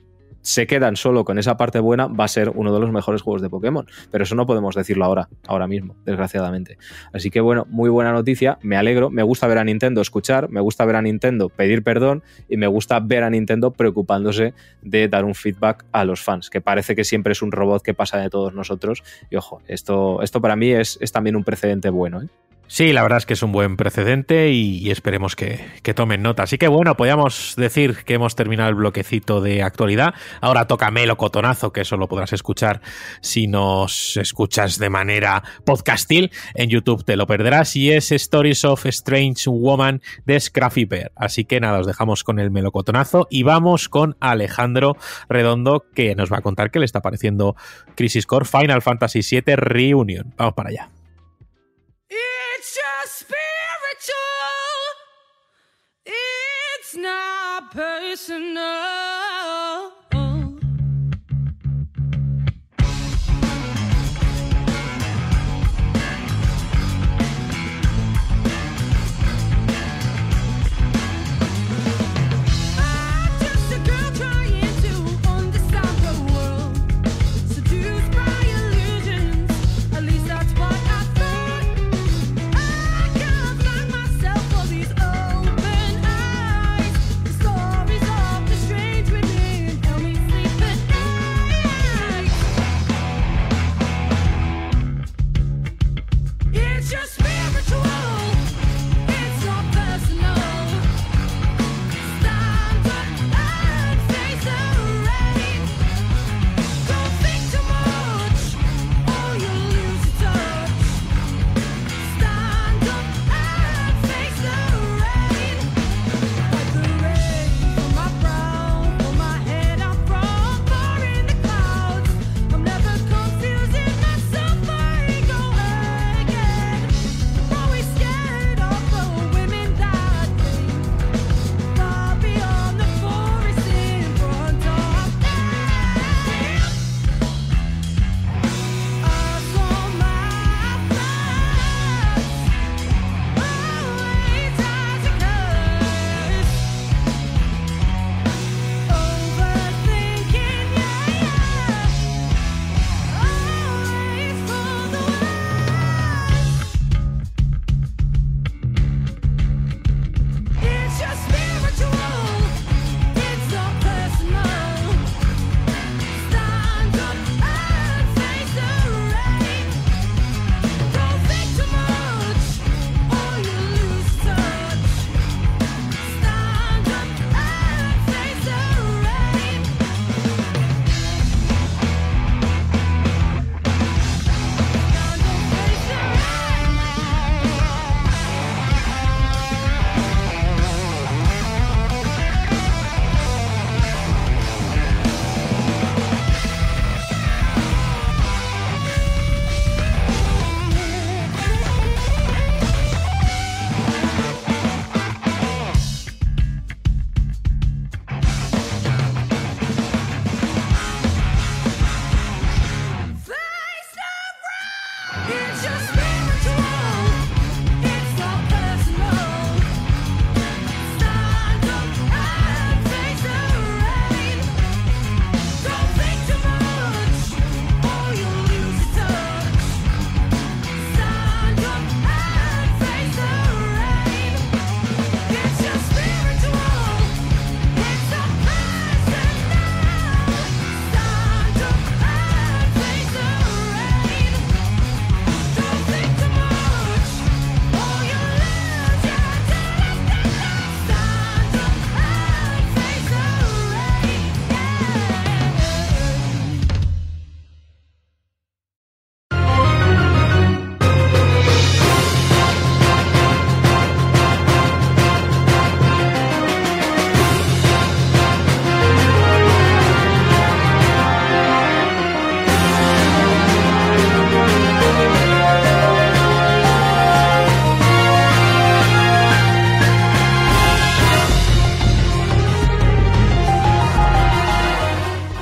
se quedan solo con esa parte buena, va a ser uno de los mejores juegos de Pokémon. Pero eso no podemos decirlo ahora mismo, desgraciadamente. Así que bueno, muy buena noticia, me alegro, me gusta ver a Nintendo escuchar, me gusta ver a Nintendo pedir perdón y me gusta ver a Nintendo preocupándose de dar un feedback a los fans, que parece que siempre es un robot que pasa de todos nosotros. Y ojo, esto para mí es también un precedente bueno, ¿eh? Sí, la verdad es que es un buen precedente y esperemos que tomen nota. Así que bueno, podríamos decir que hemos terminado el bloquecito de actualidad. Ahora toca Melocotonazo, que eso lo podrás escuchar si nos escuchas de manera podcastil. En YouTube te lo perderás y es Stories of Strange Woman de Scruffy Bear. Así que nada, os dejamos con el Melocotonazo y vamos con Alejandro Redondo, que nos va a contar qué le está pareciendo Crisis Core Final Fantasy VII Reunion. Vamos para allá. It's just spiritual, it's not personal.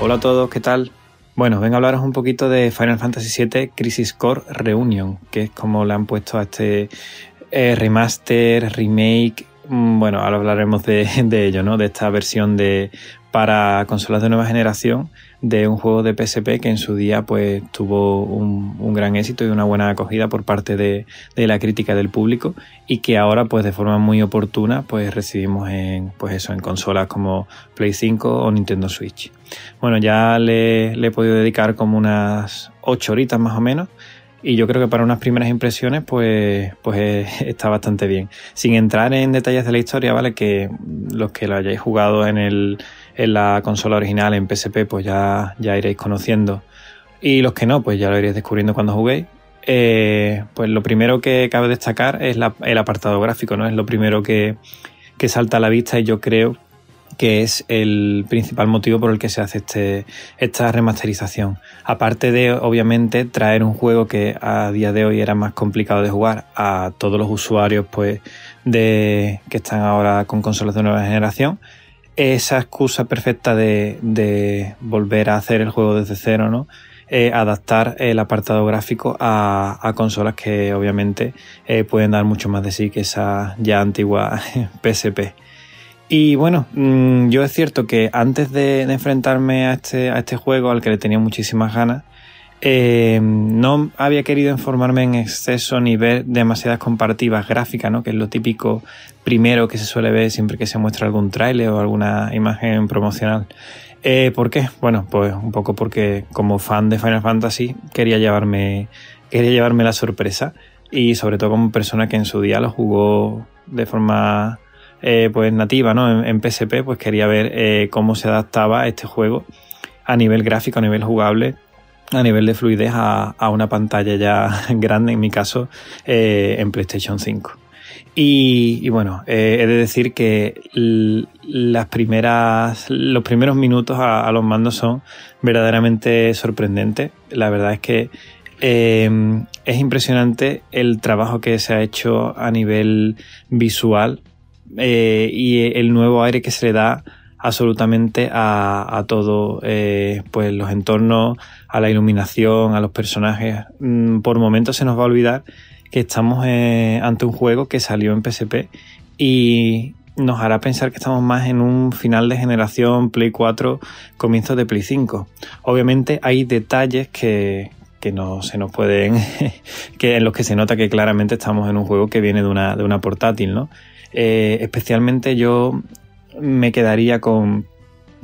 Hola a todos, ¿qué tal? Bueno, vengo a hablaros un poquito de Final Fantasy VII Crisis Core Reunion, que es como le han puesto a este remaster, remake. Bueno, ahora hablaremos de ello, ¿no? De esta versión de para consolas de nueva generación de un juego de PSP que en su día pues tuvo un gran éxito y una buena acogida por parte de la crítica del público, y que ahora pues de forma muy oportuna pues recibimos en, pues eso, en consolas como Play 5 o Nintendo Switch. Bueno, ya le he podido dedicar como unas 8 horitas más o menos, y yo creo que para unas primeras impresiones pues está bastante bien. Sin entrar en detalles de la historia, ¿vale? Que los que lo hayáis jugado en la consola original, en PSP, pues ya iréis conociendo. Y los que no, pues ya lo iréis descubriendo cuando juguéis. Pues lo primero que cabe destacar es el apartado gráfico, ¿no? Es lo primero que salta a la vista, y yo creo que es el principal motivo por el que se hace esta remasterización. Aparte de, obviamente, traer un juego que a día de hoy era más complicado de jugar a todos los usuarios pues que están ahora con consolas de nueva generación, esa excusa perfecta de volver a hacer el juego desde cero, ¿no? Adaptar el apartado gráfico a consolas que obviamente pueden dar mucho más de sí que esa ya antigua PSP. Y bueno, yo es cierto que antes de enfrentarme a este juego, al que le tenía muchísimas ganas, no había querido informarme en exceso ni ver demasiadas comparativas gráficas, ¿no? Que es lo típico primero que se suele ver siempre que se muestra algún tráiler o alguna imagen promocional. ¿Por qué? Bueno, pues un poco porque como fan de Final Fantasy quería llevarme la sorpresa, y sobre todo como persona que en su día lo jugó de forma pues nativa, ¿no? En PSP, pues quería ver cómo se adaptaba este juego a nivel gráfico, a nivel jugable, a nivel de fluidez a una pantalla ya grande, en mi caso, en PlayStation 5. Y bueno, he de decir que los primeros minutos a los mandos son verdaderamente sorprendentes. La verdad es que es impresionante el trabajo que se ha hecho a nivel visual, y el nuevo aire que se le da absolutamente a todo, pues los entornos, a la iluminación, a los personajes. Por momentos se nos va a olvidar que estamos ante un juego que salió en PSP y nos hará pensar que estamos más en un final de generación Play 4, comienzos de Play 5. Obviamente hay detalles que no se nos pueden que en los que se nota que claramente estamos en un juego que viene de una portátil, ¿no? Especialmente yo me quedaría con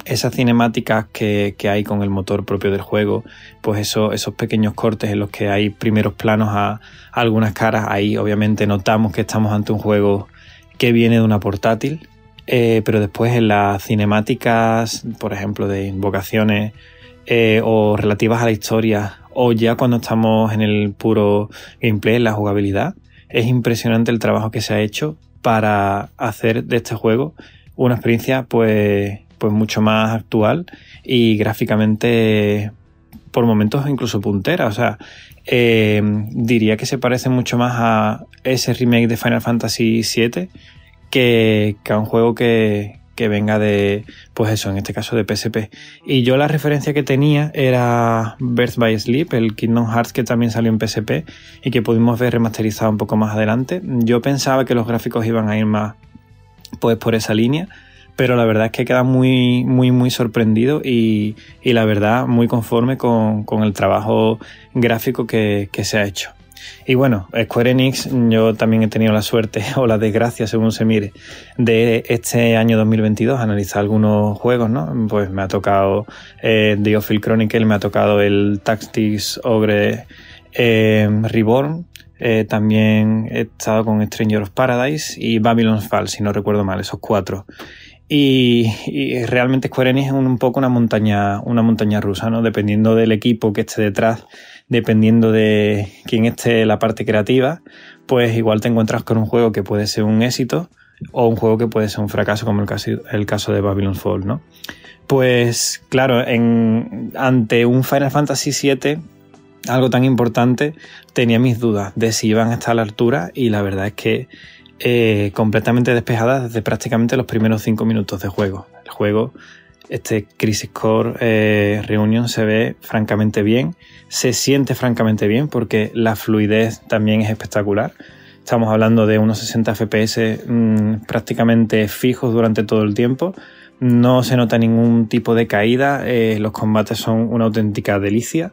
esas cinemáticas que hay con el motor propio del juego, pues esos pequeños cortes en los que hay primeros planos a algunas caras. Ahí obviamente notamos que estamos ante un juego que viene de una portátil, pero después en las cinemáticas, por ejemplo, de invocaciones o relativas a la historia, o ya cuando estamos en el puro gameplay, en la jugabilidad, es impresionante el trabajo que se ha hecho para hacer de este juego una experiencia pues mucho más actual y gráficamente por momentos incluso puntera. O sea, diría que se parece mucho más a ese remake de Final Fantasy VII que a un juego que venga de, pues eso, en este caso de PSP. Y yo la referencia que tenía era Birth by Sleep, el Kingdom Hearts que también salió en PSP y que pudimos ver remasterizado un poco más adelante. Yo pensaba que los gráficos iban a ir más pues por esa línea, pero la verdad es que queda muy, muy, muy sorprendido y la verdad muy conforme con el trabajo gráfico que se ha hecho. Y bueno, Square Enix, yo también he tenido la suerte, o la desgracia según se mire, de este año 2022 analizar algunos juegos, ¿no? Pues me ha tocado The Ophir Chronicle, me ha tocado el Tactics Ogre Reborn, también he estado con Stranger of Paradise y Babylon's Fall, si no recuerdo mal, esos 4. Y realmente Square Enix es un poco una montaña rusa, ¿no? Dependiendo del equipo que esté detrás, dependiendo de quién esté la parte creativa, pues igual te encuentras con un juego que puede ser un éxito o un juego que puede ser un fracaso, como el caso de Babylon's Fall, ¿no? Pues claro, ante un Final Fantasy VII, algo tan importante, tenía mis dudas de si iban a estar a la altura, y la verdad es que completamente despejadas desde prácticamente los primeros 5 minutos de juego. El juego, este Crisis Core Reunion, se ve francamente bien, se siente francamente bien, porque la fluidez también es espectacular. Estamos hablando de unos 60 FPS prácticamente fijos durante todo el tiempo, no se nota ningún tipo de caída, los combates son una auténtica delicia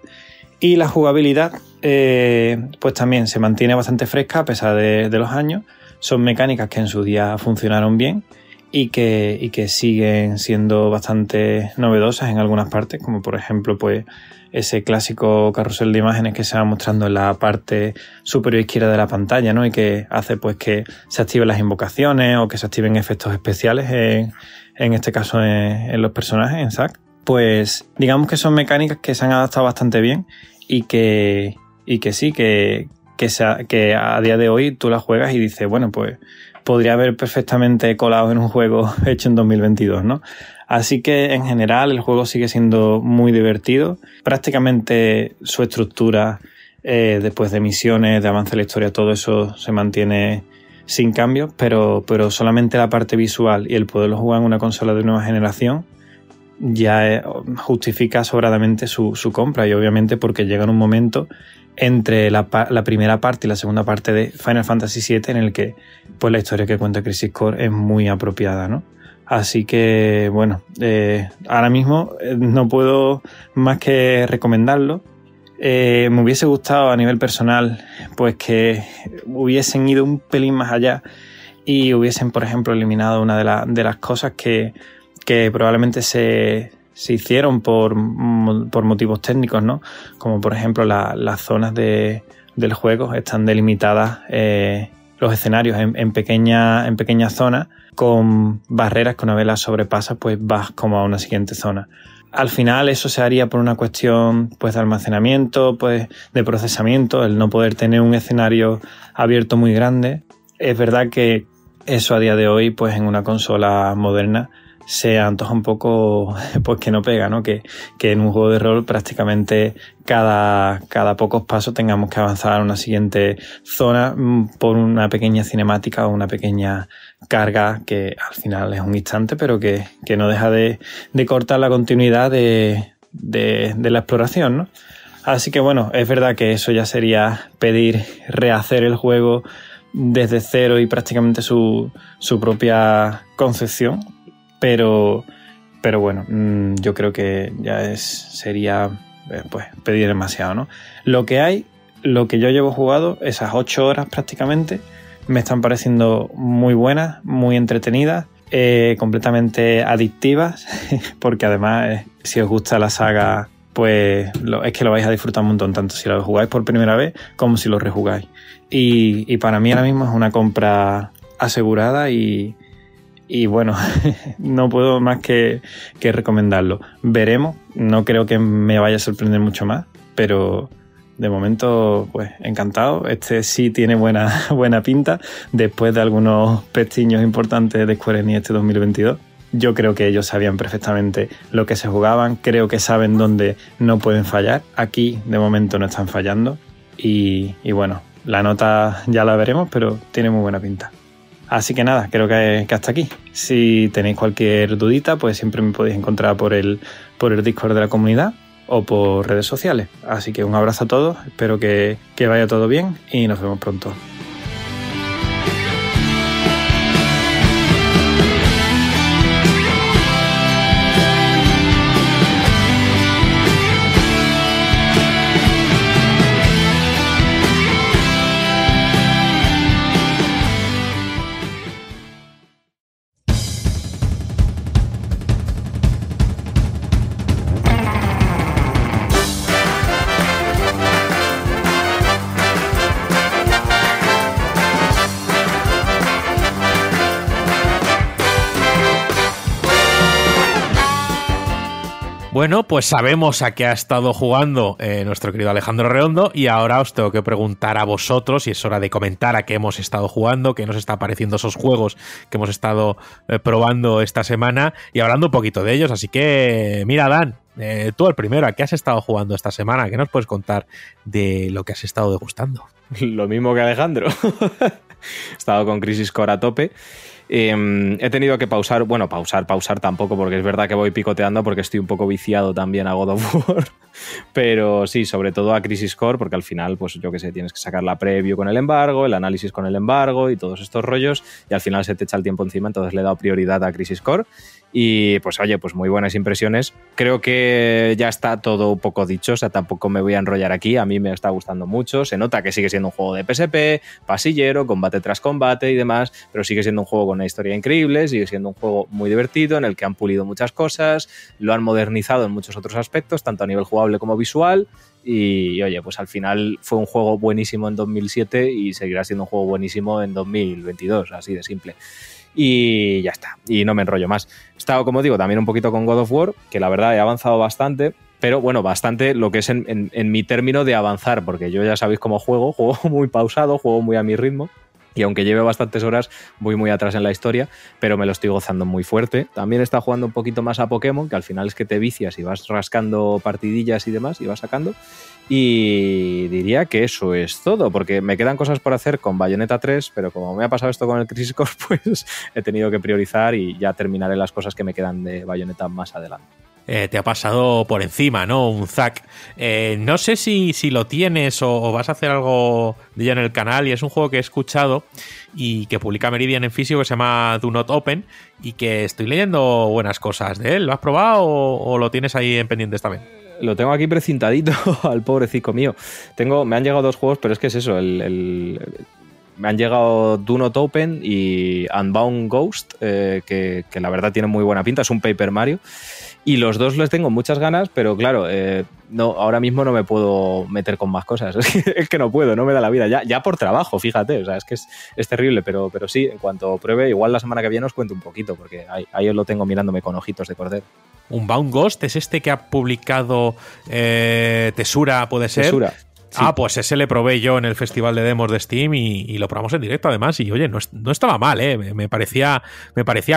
y la jugabilidad pues también se mantiene bastante fresca a pesar de los años. Son mecánicas que en su día funcionaron bien y que siguen siendo bastante novedosas en algunas partes, como por ejemplo pues ese clásico carrusel de imágenes que se va mostrando en la parte superior izquierda de la pantalla, ¿no? Y que hace pues que se activen las invocaciones o que se activen efectos especiales en este caso en los personajes, en Zack. Pues digamos que son mecánicas que se han adaptado bastante bien y que a día de hoy tú las juegas y dices, bueno, pues podría haber perfectamente colado en un juego hecho en 2022, ¿no? Así que en general el juego sigue siendo muy divertido. Prácticamente su estructura, después de misiones, de avance de la historia, todo eso se mantiene sin cambios, pero solamente la parte visual y el poderlo jugar en una consola de nueva generación ya justifica sobradamente su compra, y obviamente porque llega en un momento entre la primera parte y la segunda parte de Final Fantasy VII en el que pues la historia que cuenta Crisis Core es muy apropiada, ¿no? Así que bueno, ahora mismo no puedo más que recomendarlo. Me hubiese gustado a nivel personal pues que hubiesen ido un pelín más allá y hubiesen, por ejemplo, eliminado una de las cosas que probablemente se hicieron por motivos técnicos, ¿no? Como por ejemplo las zonas del juego están delimitadas, los escenarios en pequeñas zonas con barreras que una vez las sobrepasas pues vas como a una siguiente zona. Al final eso se haría por una cuestión pues de almacenamiento, pues de procesamiento, el no poder tener un escenario abierto muy grande. Es verdad que eso a día de hoy pues en una consola moderna se antoja un poco pues que no pega, ¿no? Que en un juego de rol prácticamente cada pocos pasos tengamos que avanzar a una siguiente zona por una pequeña cinemática o una pequeña carga que al final es un instante, pero que no deja de cortar la continuidad de la exploración, ¿no? Así que bueno, es verdad que eso ya sería pedir rehacer el juego desde cero y prácticamente su propia concepción, pero bueno, yo creo que ya sería pues pedir demasiado, ¿no? Lo que hay, lo que yo llevo jugado, esas 8 horas prácticamente, me están pareciendo muy buenas, muy entretenidas, completamente adictivas, porque además si os gusta la saga, pues es que lo vais a disfrutar un montón, tanto si lo jugáis por primera vez como si lo rejugáis. Y para mí ahora mismo es una compra asegurada y bueno, no puedo más que recomendarlo. Veremos, no creo que me vaya a sorprender mucho más, pero de momento, pues encantado. Este sí tiene buena pinta, después de algunos pestiños importantes de Square Enix este 2022. Yo creo que ellos sabían perfectamente lo que se jugaban, creo que saben dónde no pueden fallar. Aquí, de momento, no están fallando. Y bueno, la nota ya la veremos, pero tiene muy buena pinta. Así que nada, creo que hasta aquí. Si tenéis cualquier dudita, pues siempre me podéis encontrar por el Discord de la comunidad o por redes sociales. Así que un abrazo a todos, espero que vaya todo bien y nos vemos pronto. Bueno, pues sabemos a qué ha estado jugando nuestro querido Alejandro Redondo, y ahora os tengo que preguntar a vosotros, y es hora de comentar a qué hemos estado jugando, qué nos está pareciendo esos juegos que hemos estado probando esta semana y hablando un poquito de ellos. Así que mira, Dan, tú el primero, ¿a qué has estado jugando esta semana? ¿Qué nos puedes contar de lo que has estado degustando? Lo mismo que Alejandro. He estado con Crisis Core a tope. He tenido que pausar, bueno, pausar tampoco, porque es verdad que voy picoteando porque estoy un poco viciado también a God of War, pero sí, sobre todo a Crisis Core, porque al final, pues yo qué sé, tienes que sacar la preview con el embargo, el análisis con el embargo y todos estos rollos, y al final se te echa el tiempo encima, entonces le he dado prioridad a Crisis Core y pues oye, pues muy buenas impresiones. Creo que ya está todo un poco dicho, o sea, tampoco me voy a enrollar aquí. A mí me está gustando mucho, se nota que sigue siendo un juego de PSP, pasillero, combate tras combate y demás, pero sigue siendo un juego con una historia increíble, sigue siendo un juego muy divertido en el que han pulido muchas cosas, lo han modernizado en muchos otros aspectos, tanto a nivel jugable como visual. Y oye, pues al final fue un juego buenísimo en 2007 y seguirá siendo un juego buenísimo en 2022, así de simple. Y ya está, y no me enrollo más. He estado, como digo, también un poquito con God of War, que la verdad he avanzado bastante, pero bueno, bastante lo que es en mi término de avanzar, porque yo ya sabéis cómo juego muy pausado, juego muy a mi ritmo. Y aunque lleve bastantes horas, voy muy atrás en la historia, pero me lo estoy gozando muy fuerte. También está jugando un poquito más a Pokémon, que al final es que te vicias y vas rascando partidillas y demás, y vas sacando. Y diría que eso es todo, porque me quedan cosas por hacer con Bayonetta 3, pero como me ha pasado esto con el Crisis Core, pues he tenido que priorizar y ya terminaré las cosas que me quedan de Bayonetta más adelante. Te ha pasado por encima, ¿no? Un zack. No sé si lo tienes o vas a hacer algo de ello en el canal, y es un juego que he escuchado y que publica Meridian en físico, que se llama Do Not Open, y que estoy leyendo buenas cosas de él. ¿Lo has probado o lo tienes ahí en pendientes también? Lo tengo aquí precintadito al pobrecito mío. Me han llegado dos juegos, pero es que es eso, me han llegado Do Not Open y Unbound Ghost, que la verdad tiene muy buena pinta, es un Paper Mario. Y los dos les tengo muchas ganas, pero claro, no, ahora mismo no me puedo meter con más cosas. Es que no puedo, no me da la vida. Ya por trabajo, fíjate. O sea, es que es terrible, pero sí, en cuanto pruebe, igual la semana que viene os cuento un poquito, porque ahí os lo tengo mirándome con ojitos de cordero. Unbound Ghost es este que ha publicado Tesura, ¿puede ser? Tesura. Sí. Ah, pues ese le probé yo en el festival de demos de Steam y lo probamos en directo además, y oye, no estaba mal, me parecía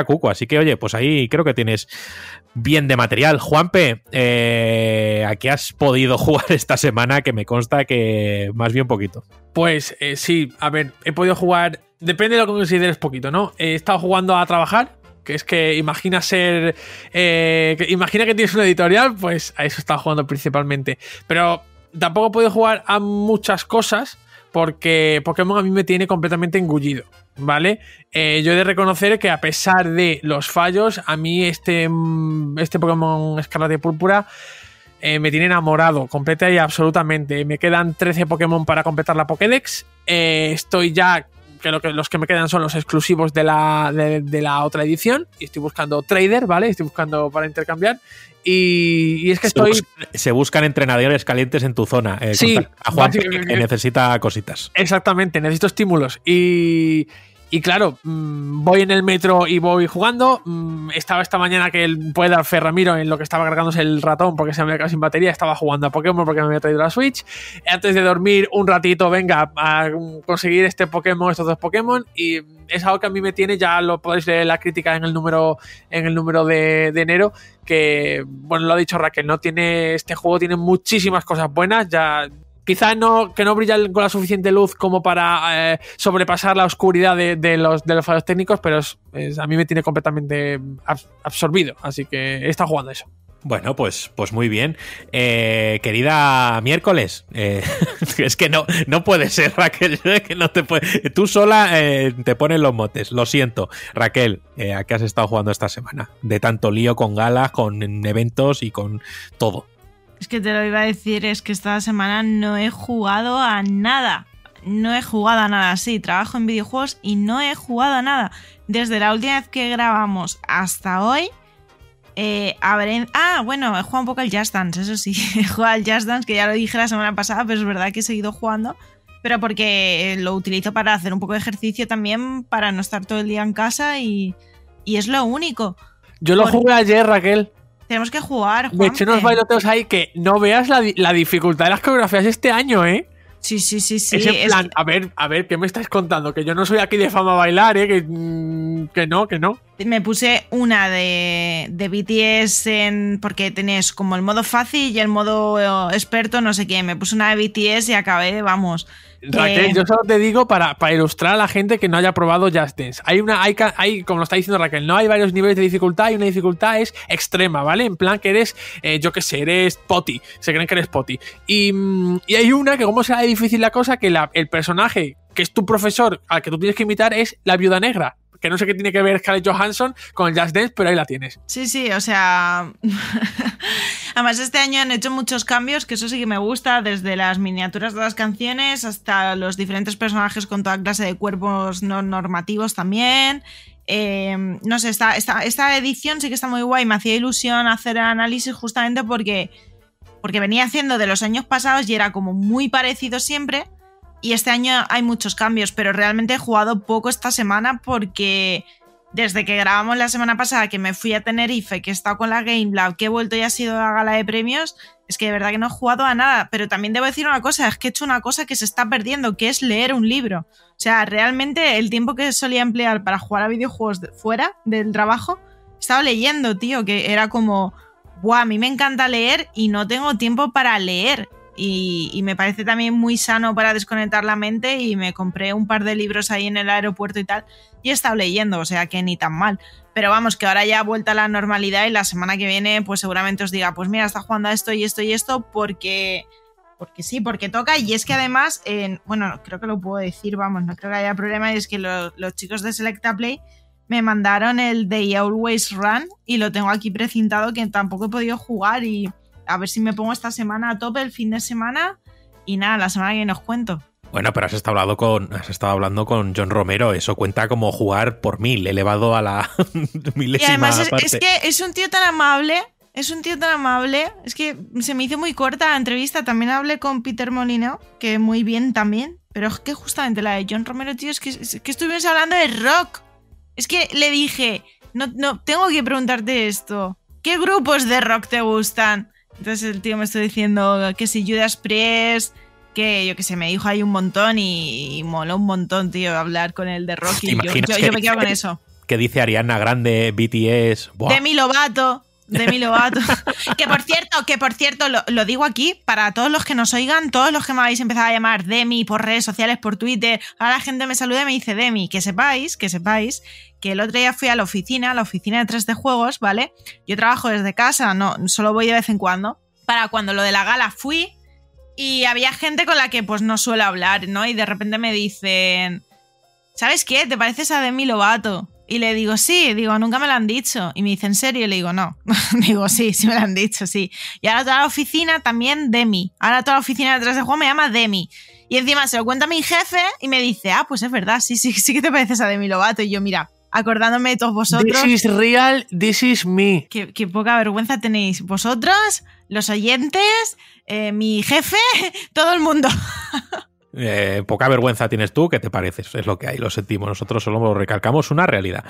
cuco, así que oye, pues ahí creo que tienes bien de material. Juanpe, ¿a qué has podido jugar esta semana? Que me consta que más bien poquito. Pues sí, a ver, he podido jugar, depende de lo que consideres poquito, ¿no? He estado jugando a trabajar, que es que imagina que tienes una editorial, pues a eso he estado jugando principalmente, pero tampoco he podido jugar a muchas cosas porque Pokémon a mí me tiene completamente engullido, ¿vale? Yo he de reconocer que a pesar de los fallos, a mí este Pokémon Escarlata y Púrpura me tiene enamorado completa y absolutamente. Me quedan 13 Pokémon para completar la Pokédex. Estoy ya... que los que me quedan son los exclusivos de la otra edición, y estoy buscando trader, ¿vale? Estoy buscando para intercambiar, y es que se buscan entrenadores calientes en tu zona, sí, a Juan que necesita cositas. Exactamente, necesito estímulos, y claro, voy en el metro y voy jugando. Estaba esta mañana que puede dar fe Ramiro en lo que estaba cargándose el ratón porque se me había quedado sin batería. Estaba jugando a Pokémon porque me había traído la Switch. Antes de dormir, un ratito, venga, a conseguir este Pokémon, estos dos Pokémon. Y es algo que a mí me tiene, ya lo podéis leer la crítica en el número de enero, que, bueno, lo ha dicho Raquel, ¿no? Este juego tiene muchísimas cosas buenas, ya... Quizás que no brilla con la suficiente luz como para sobrepasar la oscuridad de los fallos técnicos, pero a mí me tiene completamente absorbido, así que he estado jugando eso. Bueno, pues muy bien. Querida miércoles, es que no puede ser, Raquel, que no te puede, tú sola te pones los motes, lo siento. Raquel, ¿a qué has estado jugando esta semana? De tanto lío con galas, con eventos y con todo. Es que te lo iba a decir, es que esta semana no he jugado a nada. Sí, trabajo en videojuegos y no he jugado a nada. Desde la última vez que grabamos hasta hoy, bueno, he jugado un poco al Just Dance, eso sí. He jugado al Just Dance, que ya lo dije la semana pasada, pero es verdad que he seguido jugando. Pero porque lo utilizo para hacer un poco de ejercicio también, para no estar todo el día en casa y es lo único. Yo lo jugué ayer, Raquel. Tenemos que jugar, Juanpe. Me eché unos bailoteos ahí que no veas la dificultad de las coreografías este año, ¿eh? Sí. Ese plan, a ver, ¿qué me estás contando? Que yo no soy aquí de fama a bailar, ¿eh? Que no. me puse una de BTS porque tenés como el modo fácil y el modo experto, no sé qué. Me puse una de BTS y acabé, vamos. Raquel, yo solo te digo para ilustrar a la gente que no haya probado Just Dance. Hay, como lo está diciendo Raquel, no hay varios niveles de dificultad y una dificultad es extrema, ¿vale? En plan que eres, yo qué sé, eres poti. Se creen que eres poti. Y hay una que como sea difícil la cosa, que el personaje que es tu profesor al que tú tienes que imitar es la Viuda Negra. Que no sé qué tiene que ver Scarlett Johansson con el Just Dance, pero ahí la tienes. Sí, sí, o sea... Además, este año han hecho muchos cambios, que eso sí que me gusta, desde las miniaturas de las canciones hasta los diferentes personajes con toda clase de cuerpos no normativos también. No sé, esta edición sí que está muy guay. Me hacía ilusión hacer análisis justamente porque venía haciendo de los años pasados y era como muy parecido siempre. Y este año hay muchos cambios, pero realmente he jugado poco esta semana porque desde que grabamos la semana pasada, que me fui a Tenerife, que he estado con la Game Lab, que he vuelto y ha sido la gala de premios, es que de verdad que no he jugado a nada. Pero también debo decir una cosa, es que he hecho una cosa que se está perdiendo, que es leer un libro. O sea, realmente el tiempo que solía emplear para jugar a videojuegos fuera del trabajo, estaba leyendo, tío, que era como, ¡buah! A mí me encanta leer y no tengo tiempo para leer. Y me parece también muy sano para desconectar la mente y me compré un par de libros ahí en el aeropuerto y tal y he estado leyendo, o sea que ni tan mal, pero vamos, que ahora ya ha vuelto a la normalidad y la semana que viene pues seguramente os diga, pues mira, está jugando a esto y esto y esto porque sí, porque toca. Y es que además, bueno, creo que lo puedo decir, vamos, no creo que haya problema, y es que los chicos de Selecta Play me mandaron el They Always Run y lo tengo aquí precintado, que tampoco he podido jugar, y a ver si me pongo esta semana a tope, el fin de semana, y nada, la semana que viene os cuento. Bueno, pero has estado hablando con John Romero, eso cuenta como jugar por 1000 elevado a la milésima. Y además parte. Es que es un tío tan amable, es que se me hizo muy corta la entrevista, también hablé con Peter Molyneux, que muy bien también, pero es que justamente la de John Romero, tío, es que estuvimos hablando de rock. Es que le dije, no, tengo que preguntarte esto, ¿qué grupos de rock te gustan? Entonces el tío me está diciendo que si Judas Priest, que yo qué sé, me dijo ahí un montón y moló un montón, tío, hablar con el de Rocky. Yo me quedo con eso. ¿Qué dice Ariana Grande, BTS? ¡Buah! Demi Lovato. que por cierto, lo digo aquí, para todos los que nos oigan, todos los que me habéis empezado a llamar Demi por redes sociales, por Twitter, ahora la gente me saluda y me dice Demi, que sepáis. Que el otro día fui a la oficina de 3D Juegos, ¿vale? Yo trabajo desde casa, no, solo voy de vez en cuando. Para cuando lo de la gala fui y había gente con la que pues no suelo hablar, ¿no? Y de repente me dicen, ¿sabes qué? ¿Te pareces a Demi Lovato? Y le digo, sí, digo, nunca me lo han dicho. Y me dicen, ¿en serio? Y le digo, no. Digo, sí, sí me lo han dicho, sí. Y ahora toda la oficina también Demi. Ahora toda la oficina de 3D Juegos me llama Demi. Y encima se lo cuenta mi jefe y me dice, ah, pues es verdad, sí que te pareces a Demi Lovato. Y yo, mira... acordándome de todos vosotros. This is real, this is me. Qué poca vergüenza tenéis vosotros, los oyentes, mi jefe, todo el mundo. Poca vergüenza tienes tú, ¿qué te pareces? Es lo que hay, lo sentimos, nosotros solo recalcamos una realidad.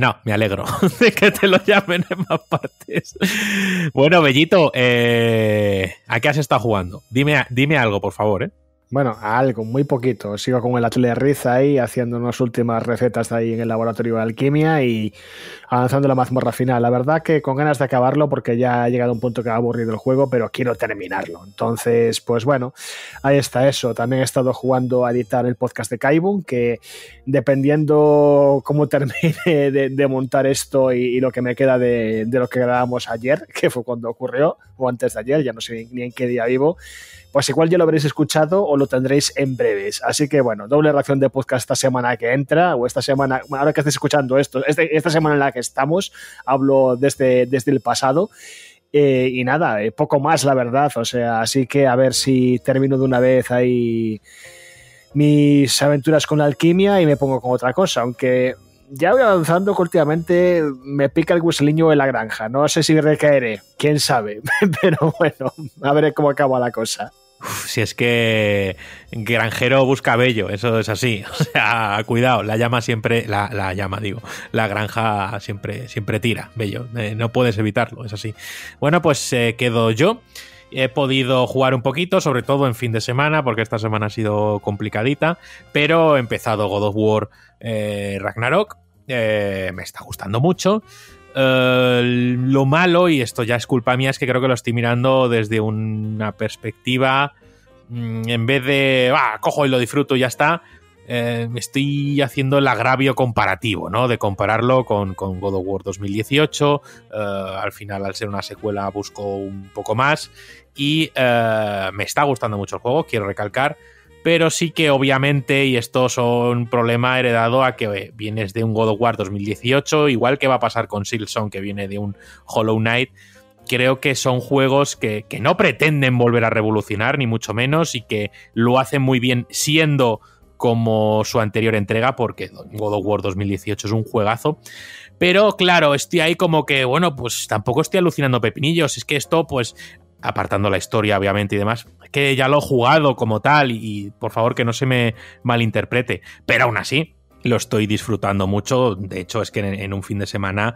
No, me alegro de que te lo llamen en más partes. Bueno, Bellito, ¿a qué has estado jugando? Dime algo, por favor, ¿eh? Bueno, algo, muy poquito. Sigo con el Atelier Riz ahí, haciendo unas últimas recetas ahí en el laboratorio de alquimia y avanzando la mazmorra final. La verdad que con ganas de acabarlo, porque ya ha llegado a un punto que ha aburrido el juego, pero quiero terminarlo. Entonces, pues bueno, ahí está eso. También he estado jugando a editar el podcast de Kaibun, que dependiendo cómo termine de montar esto y lo que me queda de lo que grabamos ayer, que fue cuando ocurrió, o antes de ayer, ya no sé ni en qué día vivo, pues igual ya lo habréis escuchado o lo tendréis en breves. Así que bueno, doble ración de podcast esta semana que entra, o esta semana, ahora que estáis escuchando esto, esta semana en la que estamos, hablo desde el pasado. Y nada, poco más la verdad, o sea, así que a ver si termino de una vez ahí mis aventuras con la alquimia y me pongo con otra cosa, aunque... ya voy avanzando que últimamente me pica el guiseliño en la granja. No sé si recaeré, quién sabe. Pero bueno, a ver cómo acaba la cosa. Uf, si es que granjero busca bello, eso es así. O sea, cuidado, la granja siempre tira, bello. No puedes evitarlo, es así. Bueno, pues quedo yo. He podido jugar un poquito, sobre todo en fin de semana, porque esta semana ha sido complicadita, pero he empezado God of War Ragnarok. me está gustando mucho. Lo malo, y esto ya es culpa mía, es que creo que lo estoy mirando desde una perspectiva en vez de cojo y lo disfruto y ya está. Estoy haciendo el agravio comparativo, ¿no? De compararlo con God of War 2018. Al final, al ser una secuela, busco un poco más. Y me está gustando mucho el juego, quiero recalcar. Pero sí que, obviamente, y esto es un problema heredado a que vienes de un God of War 2018, igual que va a pasar con Silksong, que viene de un Hollow Knight. Creo que son juegos que no pretenden volver a revolucionar, ni mucho menos, y que lo hacen muy bien siendo como su anterior entrega, porque God of War 2018 es un juegazo. Pero claro, estoy ahí como que, bueno, pues tampoco estoy alucinando pepinillos. Es que esto, pues, apartando la historia, obviamente, y demás, que ya lo he jugado como tal, y por favor que no se me malinterprete. Pero aún así, lo estoy disfrutando mucho. De hecho, es que en un fin de semana,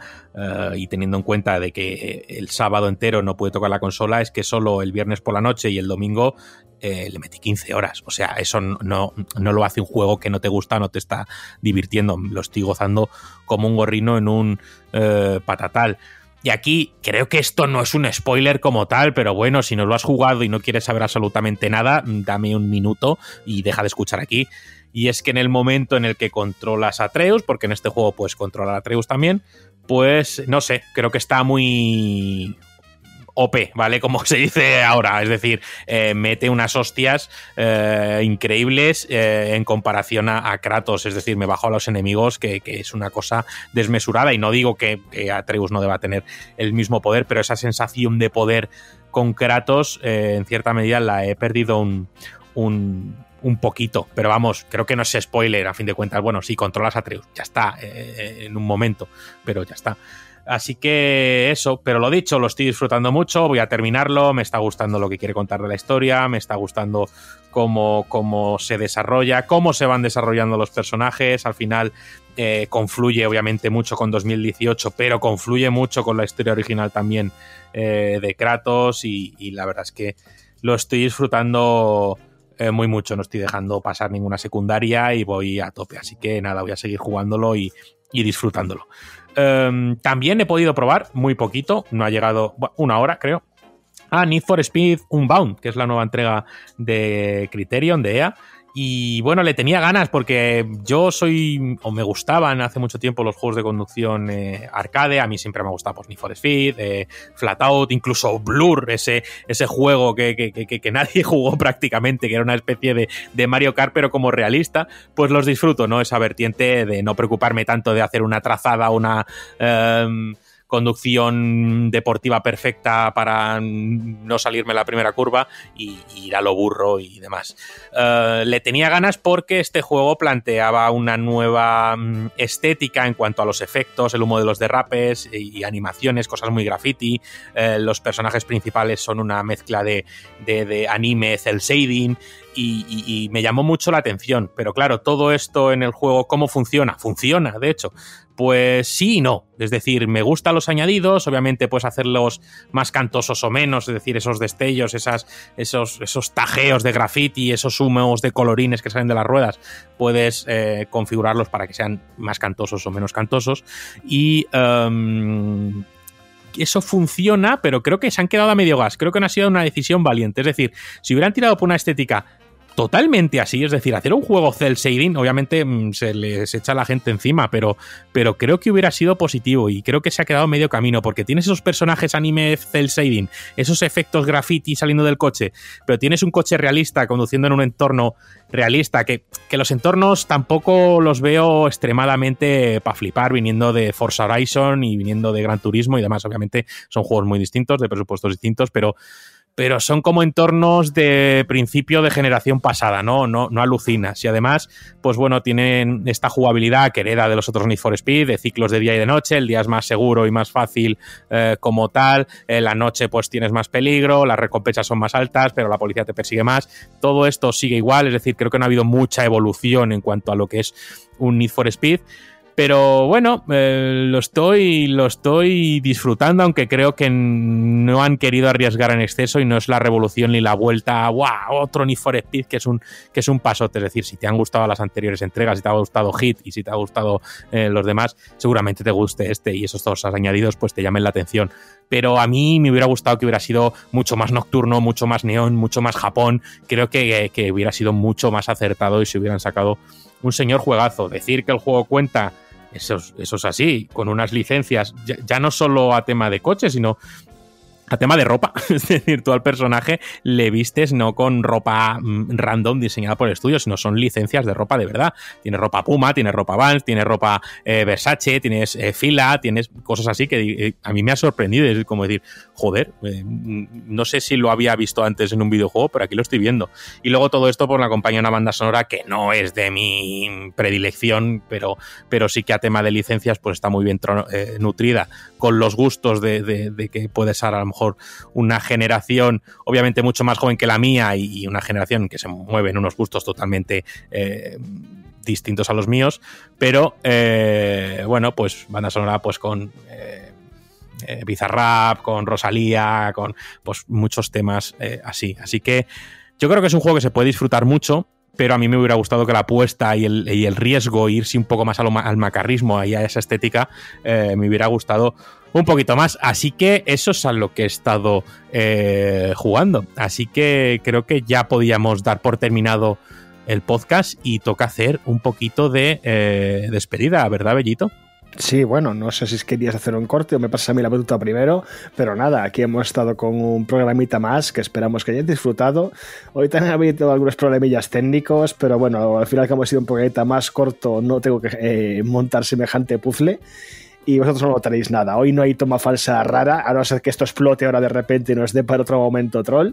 y teniendo en cuenta de que el sábado entero no pude tocar la consola, es que solo el viernes por la noche y el domingo le metí 15 horas. O sea, eso no lo hace un juego que no te gusta, no te está divirtiendo. Lo estoy gozando como un gorrino en un patatal. Y aquí creo que esto no es un spoiler como tal, pero bueno, si no lo has jugado y no quieres saber absolutamente nada, dame un minuto y deja de escuchar aquí. Y es que en el momento en el que controlas a Atreus, porque en este juego puedes controlar a Atreus también, pues no sé, creo que está muy OP, ¿vale? Como se dice ahora, es decir, mete unas hostias increíbles en comparación a Kratos, es decir, me bajo a los enemigos, que es una cosa desmesurada, y no digo que Atreus no deba tener el mismo poder, pero esa sensación de poder con Kratos, en cierta medida la he perdido un poquito, pero vamos, creo que no es spoiler, a fin de cuentas. Bueno, sí, controlas a Atreus, ya está, en un momento, pero ya está. Así que eso, pero lo dicho, lo estoy disfrutando mucho, voy a terminarlo, me está gustando lo que quiere contar de la historia, me está gustando cómo se desarrolla, cómo se van desarrollando los personajes. Al final confluye obviamente mucho con 2018, pero confluye mucho con la historia original también de Kratos, y la verdad es que lo estoy disfrutando muy mucho, no estoy dejando pasar ninguna secundaria y voy a tope, así que nada, voy a seguir jugándolo y disfrutándolo. También he podido probar muy poquito, no ha llegado una hora, creo, a Need for Speed Unbound, que es la nueva entrega de Criterion, de EA. Y bueno, le tenía ganas porque yo me gustaban hace mucho tiempo los juegos de conducción arcade. A mí siempre me ha gustado Need for Speed, Flatout, incluso Blur, ese juego que nadie jugó prácticamente, que era una especie de Mario Kart pero como realista. Pues los disfruto, ¿no? Esa vertiente de no preocuparme tanto de hacer una trazada, una conducción deportiva perfecta para no salirme la primera curva y ir a lo burro y demás. Le tenía ganas porque este juego planteaba una nueva estética en cuanto a los efectos, el humo de los derrapes y animaciones, cosas muy graffiti. Los personajes principales son una mezcla de anime, cel shading. Y me llamó mucho la atención, pero claro, todo esto en el juego, ¿cómo funciona? Funciona, de hecho, pues sí y no, es decir, me gustan los añadidos, obviamente puedes hacerlos más cantosos o menos, es decir, esos destellos, esos tajeos de graffiti, esos humos de colorines que salen de las ruedas, puedes configurarlos para que sean más cantosos o menos cantosos, y eso funciona, pero creo que se han quedado a medio gas. Creo que no ha sido una decisión valiente. Es decir, si hubieran tirado por una estética totalmente así, es decir, hacer un juego cel shading, obviamente se les echa a la gente encima, pero creo que hubiera sido positivo, y creo que se ha quedado medio camino, porque tienes esos personajes anime cel shading, esos efectos graffiti saliendo del coche, pero tienes un coche realista conduciendo en un entorno realista, que los entornos tampoco los veo extremadamente para flipar, viniendo de Forza Horizon y viniendo de Gran Turismo y demás. Obviamente son juegos muy distintos, de presupuestos distintos, pero son como entornos de principio de generación pasada, no alucinas. Y además, pues bueno, tienen esta jugabilidad que hereda de los otros Need for Speed, de ciclos de día y de noche. El día es más seguro y más fácil como tal, la noche pues tienes más peligro, las recompensas son más altas, pero la policía te persigue más. Todo esto sigue igual, es decir, creo que no ha habido mucha evolución en cuanto a lo que es un Need for Speed. Pero bueno, lo estoy disfrutando, aunque creo que no han querido arriesgar en exceso y no es la revolución ni la vuelta a ¡wow! Otro Need for Speed, que es un pasote. Es decir, si te han gustado las anteriores entregas, si te ha gustado Hit y si te ha gustado los demás, seguramente te guste este y esos dos añadidos pues te llamen la atención. Pero a mí me hubiera gustado que hubiera sido mucho más nocturno, mucho más neón, mucho más Japón. Creo que hubiera sido mucho más acertado y se hubieran sacado un señor juegazo. Decir que el juego cuenta, eso es así, con unas licencias, ya no solo a tema de coches, sino a tema de ropa. Es decir, tú al personaje le vistes no con ropa random diseñada por estudios, sino son licencias de ropa de verdad. Tienes ropa Puma, tienes ropa Vans, tienes ropa Versace, tienes Fila, tienes cosas así que a mí me ha sorprendido. Es como decir, joder, no sé si lo había visto antes en un videojuego, pero aquí lo estoy viendo. Y luego todo esto por la compañía de una banda sonora que no es de mi predilección, pero sí que a tema de licencias pues está muy bien nutrida, con los gustos de que puede ser a lo mejor una generación obviamente mucho más joven que la mía y una generación que se mueve en unos gustos totalmente distintos a los míos, pero bueno, pues banda sonora pues con Bizarrap, con Rosalía, con pues muchos temas así que yo creo que es un juego que se puede disfrutar mucho, pero a mí me hubiera gustado que la apuesta y el riesgo, irse un poco más al macarrismo, ahí a esa estética, me hubiera gustado un poquito más. Así que eso es a lo que he estado jugando. Así que creo que ya podíamos dar por terminado el podcast y toca hacer un poquito de despedida, ¿verdad, Bellito? Sí, bueno, no sé si querías hacer un corte o me pasas a mí la batuta primero, pero nada, aquí hemos estado con un programita más que esperamos que hayáis disfrutado. Hoy también ha habido algunos problemillas técnicos, pero bueno, al final que hemos sido un programita más corto, no tengo que montar semejante puzzle. Y vosotros no notaréis nada. Hoy no hay toma falsa rara, a no ser que esto explote ahora de repente y nos dé para otro momento troll.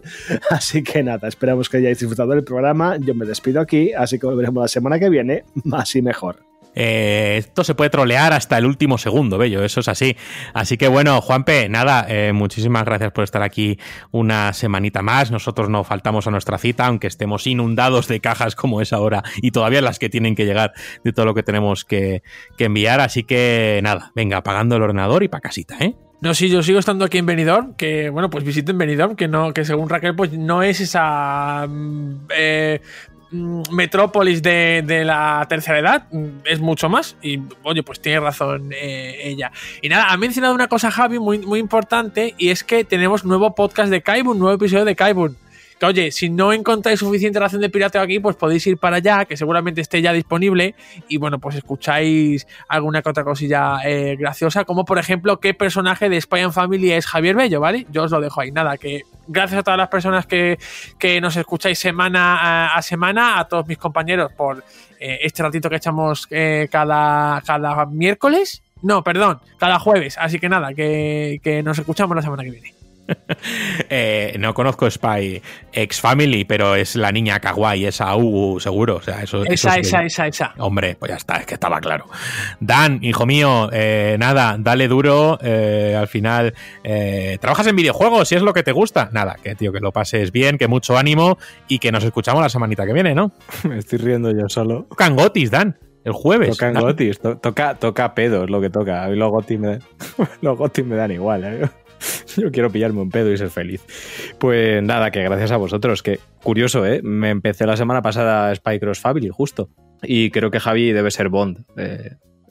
Así que nada, esperamos que hayáis disfrutado del programa. Yo me despido aquí, así que volveremos la semana que viene, más y mejor. Esto se puede trolear hasta el último segundo, Bello, eso es así. Así que bueno, Juanpe, nada, muchísimas gracias por estar aquí una semanita más. Nosotros no faltamos a nuestra cita, aunque estemos inundados de cajas como es ahora y todavía las que tienen que llegar de todo lo que tenemos que enviar. Así que nada, venga, apagando el ordenador y pa' casita, ¿eh? No, sí, yo sigo estando aquí en Benidorm, que bueno, pues visiten Benidorm, que según Raquel, pues no es esa... metrópolis de la tercera edad, es mucho más, y oye, pues tiene razón ella. Y nada, ha mencionado una cosa Javi muy, muy importante, y es que tenemos nuevo podcast de Kaibun, nuevo episodio de Kaibun. Que oye, si no encontráis suficiente ración de pirateo aquí, pues podéis ir para allá, que seguramente esté ya disponible, y bueno, pues escucháis alguna que otra cosilla graciosa, como por ejemplo, qué personaje de Spy and Family es Javier Bello, ¿vale? Yo os lo dejo ahí, nada, que... Gracias a todas las personas que nos escucháis semana a semana, a todos mis compañeros por este ratito que echamos cada miércoles. No, perdón, cada jueves. Así que nada, que nos escuchamos la semana que viene. No conozco Spy X Family, pero es la niña kawaii, esa Ugu, seguro. O sea, esa. Hombre, pues ya está, es que estaba claro. Dan, hijo mío, nada, dale duro. Al final, trabajas en videojuegos, si es lo que te gusta. Nada, que tío, que lo pases bien, que mucho ánimo y que nos escuchamos la semanita que viene, ¿no? Me estoy riendo yo solo. Tocan gotis, Dan. El jueves. Tocan gotis, toca pedo, es lo que toca. A mí los gotis me dan igual, ¿eh? Yo quiero pillarme un pedo y ser feliz. Pues nada, que gracias a vosotros. Que curioso, ¿eh? Me empecé la semana pasada Spy Cross Family, justo. Y creo que Javi debe ser Bond.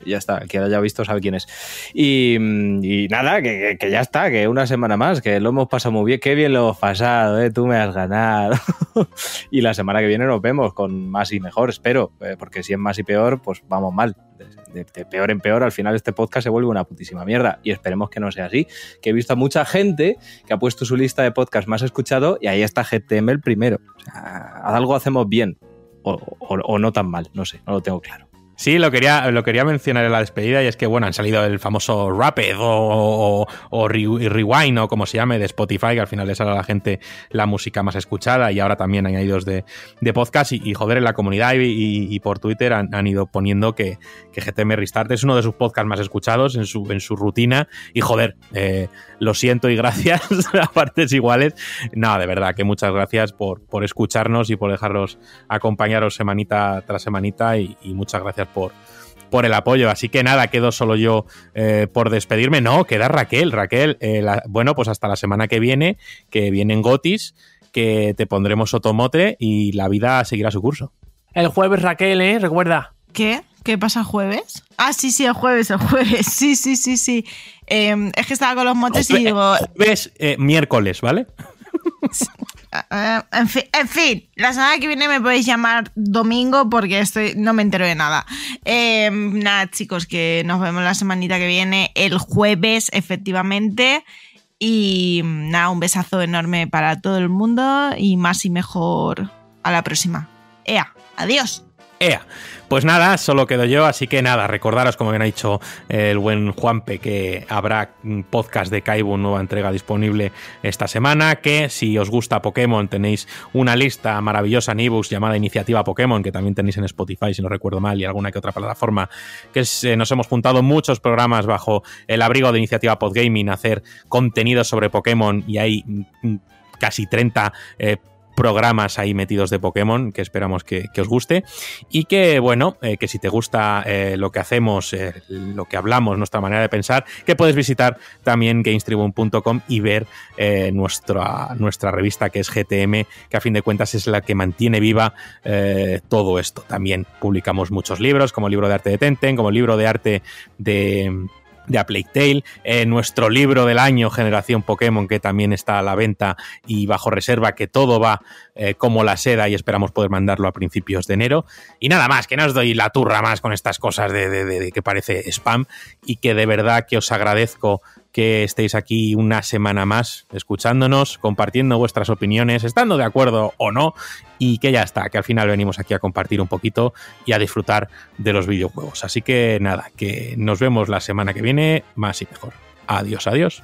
Ya está, el que lo haya visto sabe quién es. Y nada, que ya está, que una semana más, que lo hemos pasado muy bien. Qué bien lo hemos pasado, ¿eh? Tú me has ganado. Y la semana que viene nos vemos con más y mejor, espero. Porque si es más y peor, pues vamos mal. De peor en peor, al final este podcast se vuelve una putísima mierda y esperemos que no sea así, que he visto a mucha gente que ha puesto su lista de podcast más escuchado y ahí está GTM el primero. O sea, algo hacemos bien o no tan mal, no sé, no lo tengo claro. Sí, lo quería mencionar en la despedida y es que, bueno, han salido el famoso Rapid o Rewind o como se llame de Spotify, que al final le sale a la gente la música más escuchada y ahora también añadidos de podcast y joder, en la comunidad y por Twitter han ido poniendo que GTM Restart es uno de sus podcasts más escuchados en su rutina y joder, lo siento y gracias a partes iguales. No, de verdad, que muchas gracias por escucharnos y por dejarnos acompañaros semanita tras semanita y muchas gracias por por el apoyo. Así que nada, quedo solo yo por despedirme. No, queda Raquel. Raquel, bueno, pues hasta la semana que viene, que vienen Gotis, que te pondremos Otomote y la vida seguirá su curso. El jueves, Raquel, ¿eh? Recuerda. ¿Qué? ¿Qué pasa el jueves? Ah, sí, el jueves. Sí. Es que estaba con los motes y digo... Jueves, miércoles, ¿vale? En fin, la semana que viene me podéis llamar domingo porque no me entero de nada. Nada, chicos, que nos vemos la semanita que viene, el jueves, efectivamente. Y nada, un besazo enorme para todo el mundo y más y mejor a la próxima. ¡Ea! ¡Adiós! ¡Ea! Pues nada, solo quedo yo, así que nada, recordaros, como bien ha dicho el buen Juanpe, que habrá podcast de Kaibun, nueva entrega disponible esta semana, que si os gusta Pokémon tenéis una lista maravillosa en ebooks llamada Iniciativa Pokémon, que también tenéis en Spotify, si no recuerdo mal, y alguna que otra plataforma, que nos hemos juntado muchos programas bajo el abrigo de Iniciativa Podgaming a hacer contenido sobre Pokémon, y hay casi 30 programas ahí metidos de Pokémon que esperamos que os guste, y que bueno, que si te gusta lo que hacemos, lo que hablamos, nuestra manera de pensar, que puedes visitar también gamestribune.com y ver nuestra revista, que es GTM, que a fin de cuentas es la que mantiene viva todo esto. También publicamos muchos libros, como el libro de arte de Tenten, como el libro de arte de A Plague Tale, nuestro libro del año Generación Pokémon, que también está a la venta y bajo reserva, que todo va como la seda, y esperamos poder mandarlo a principios de enero. Y nada más, que no os doy la turra más con estas cosas de que parece spam, y que de verdad que os agradezco que estéis aquí una semana más escuchándonos, compartiendo vuestras opiniones, estando de acuerdo o no, y que ya está, que al final venimos aquí a compartir un poquito y a disfrutar de los videojuegos. Así que nada, que nos vemos la semana que viene, más y mejor. Adiós.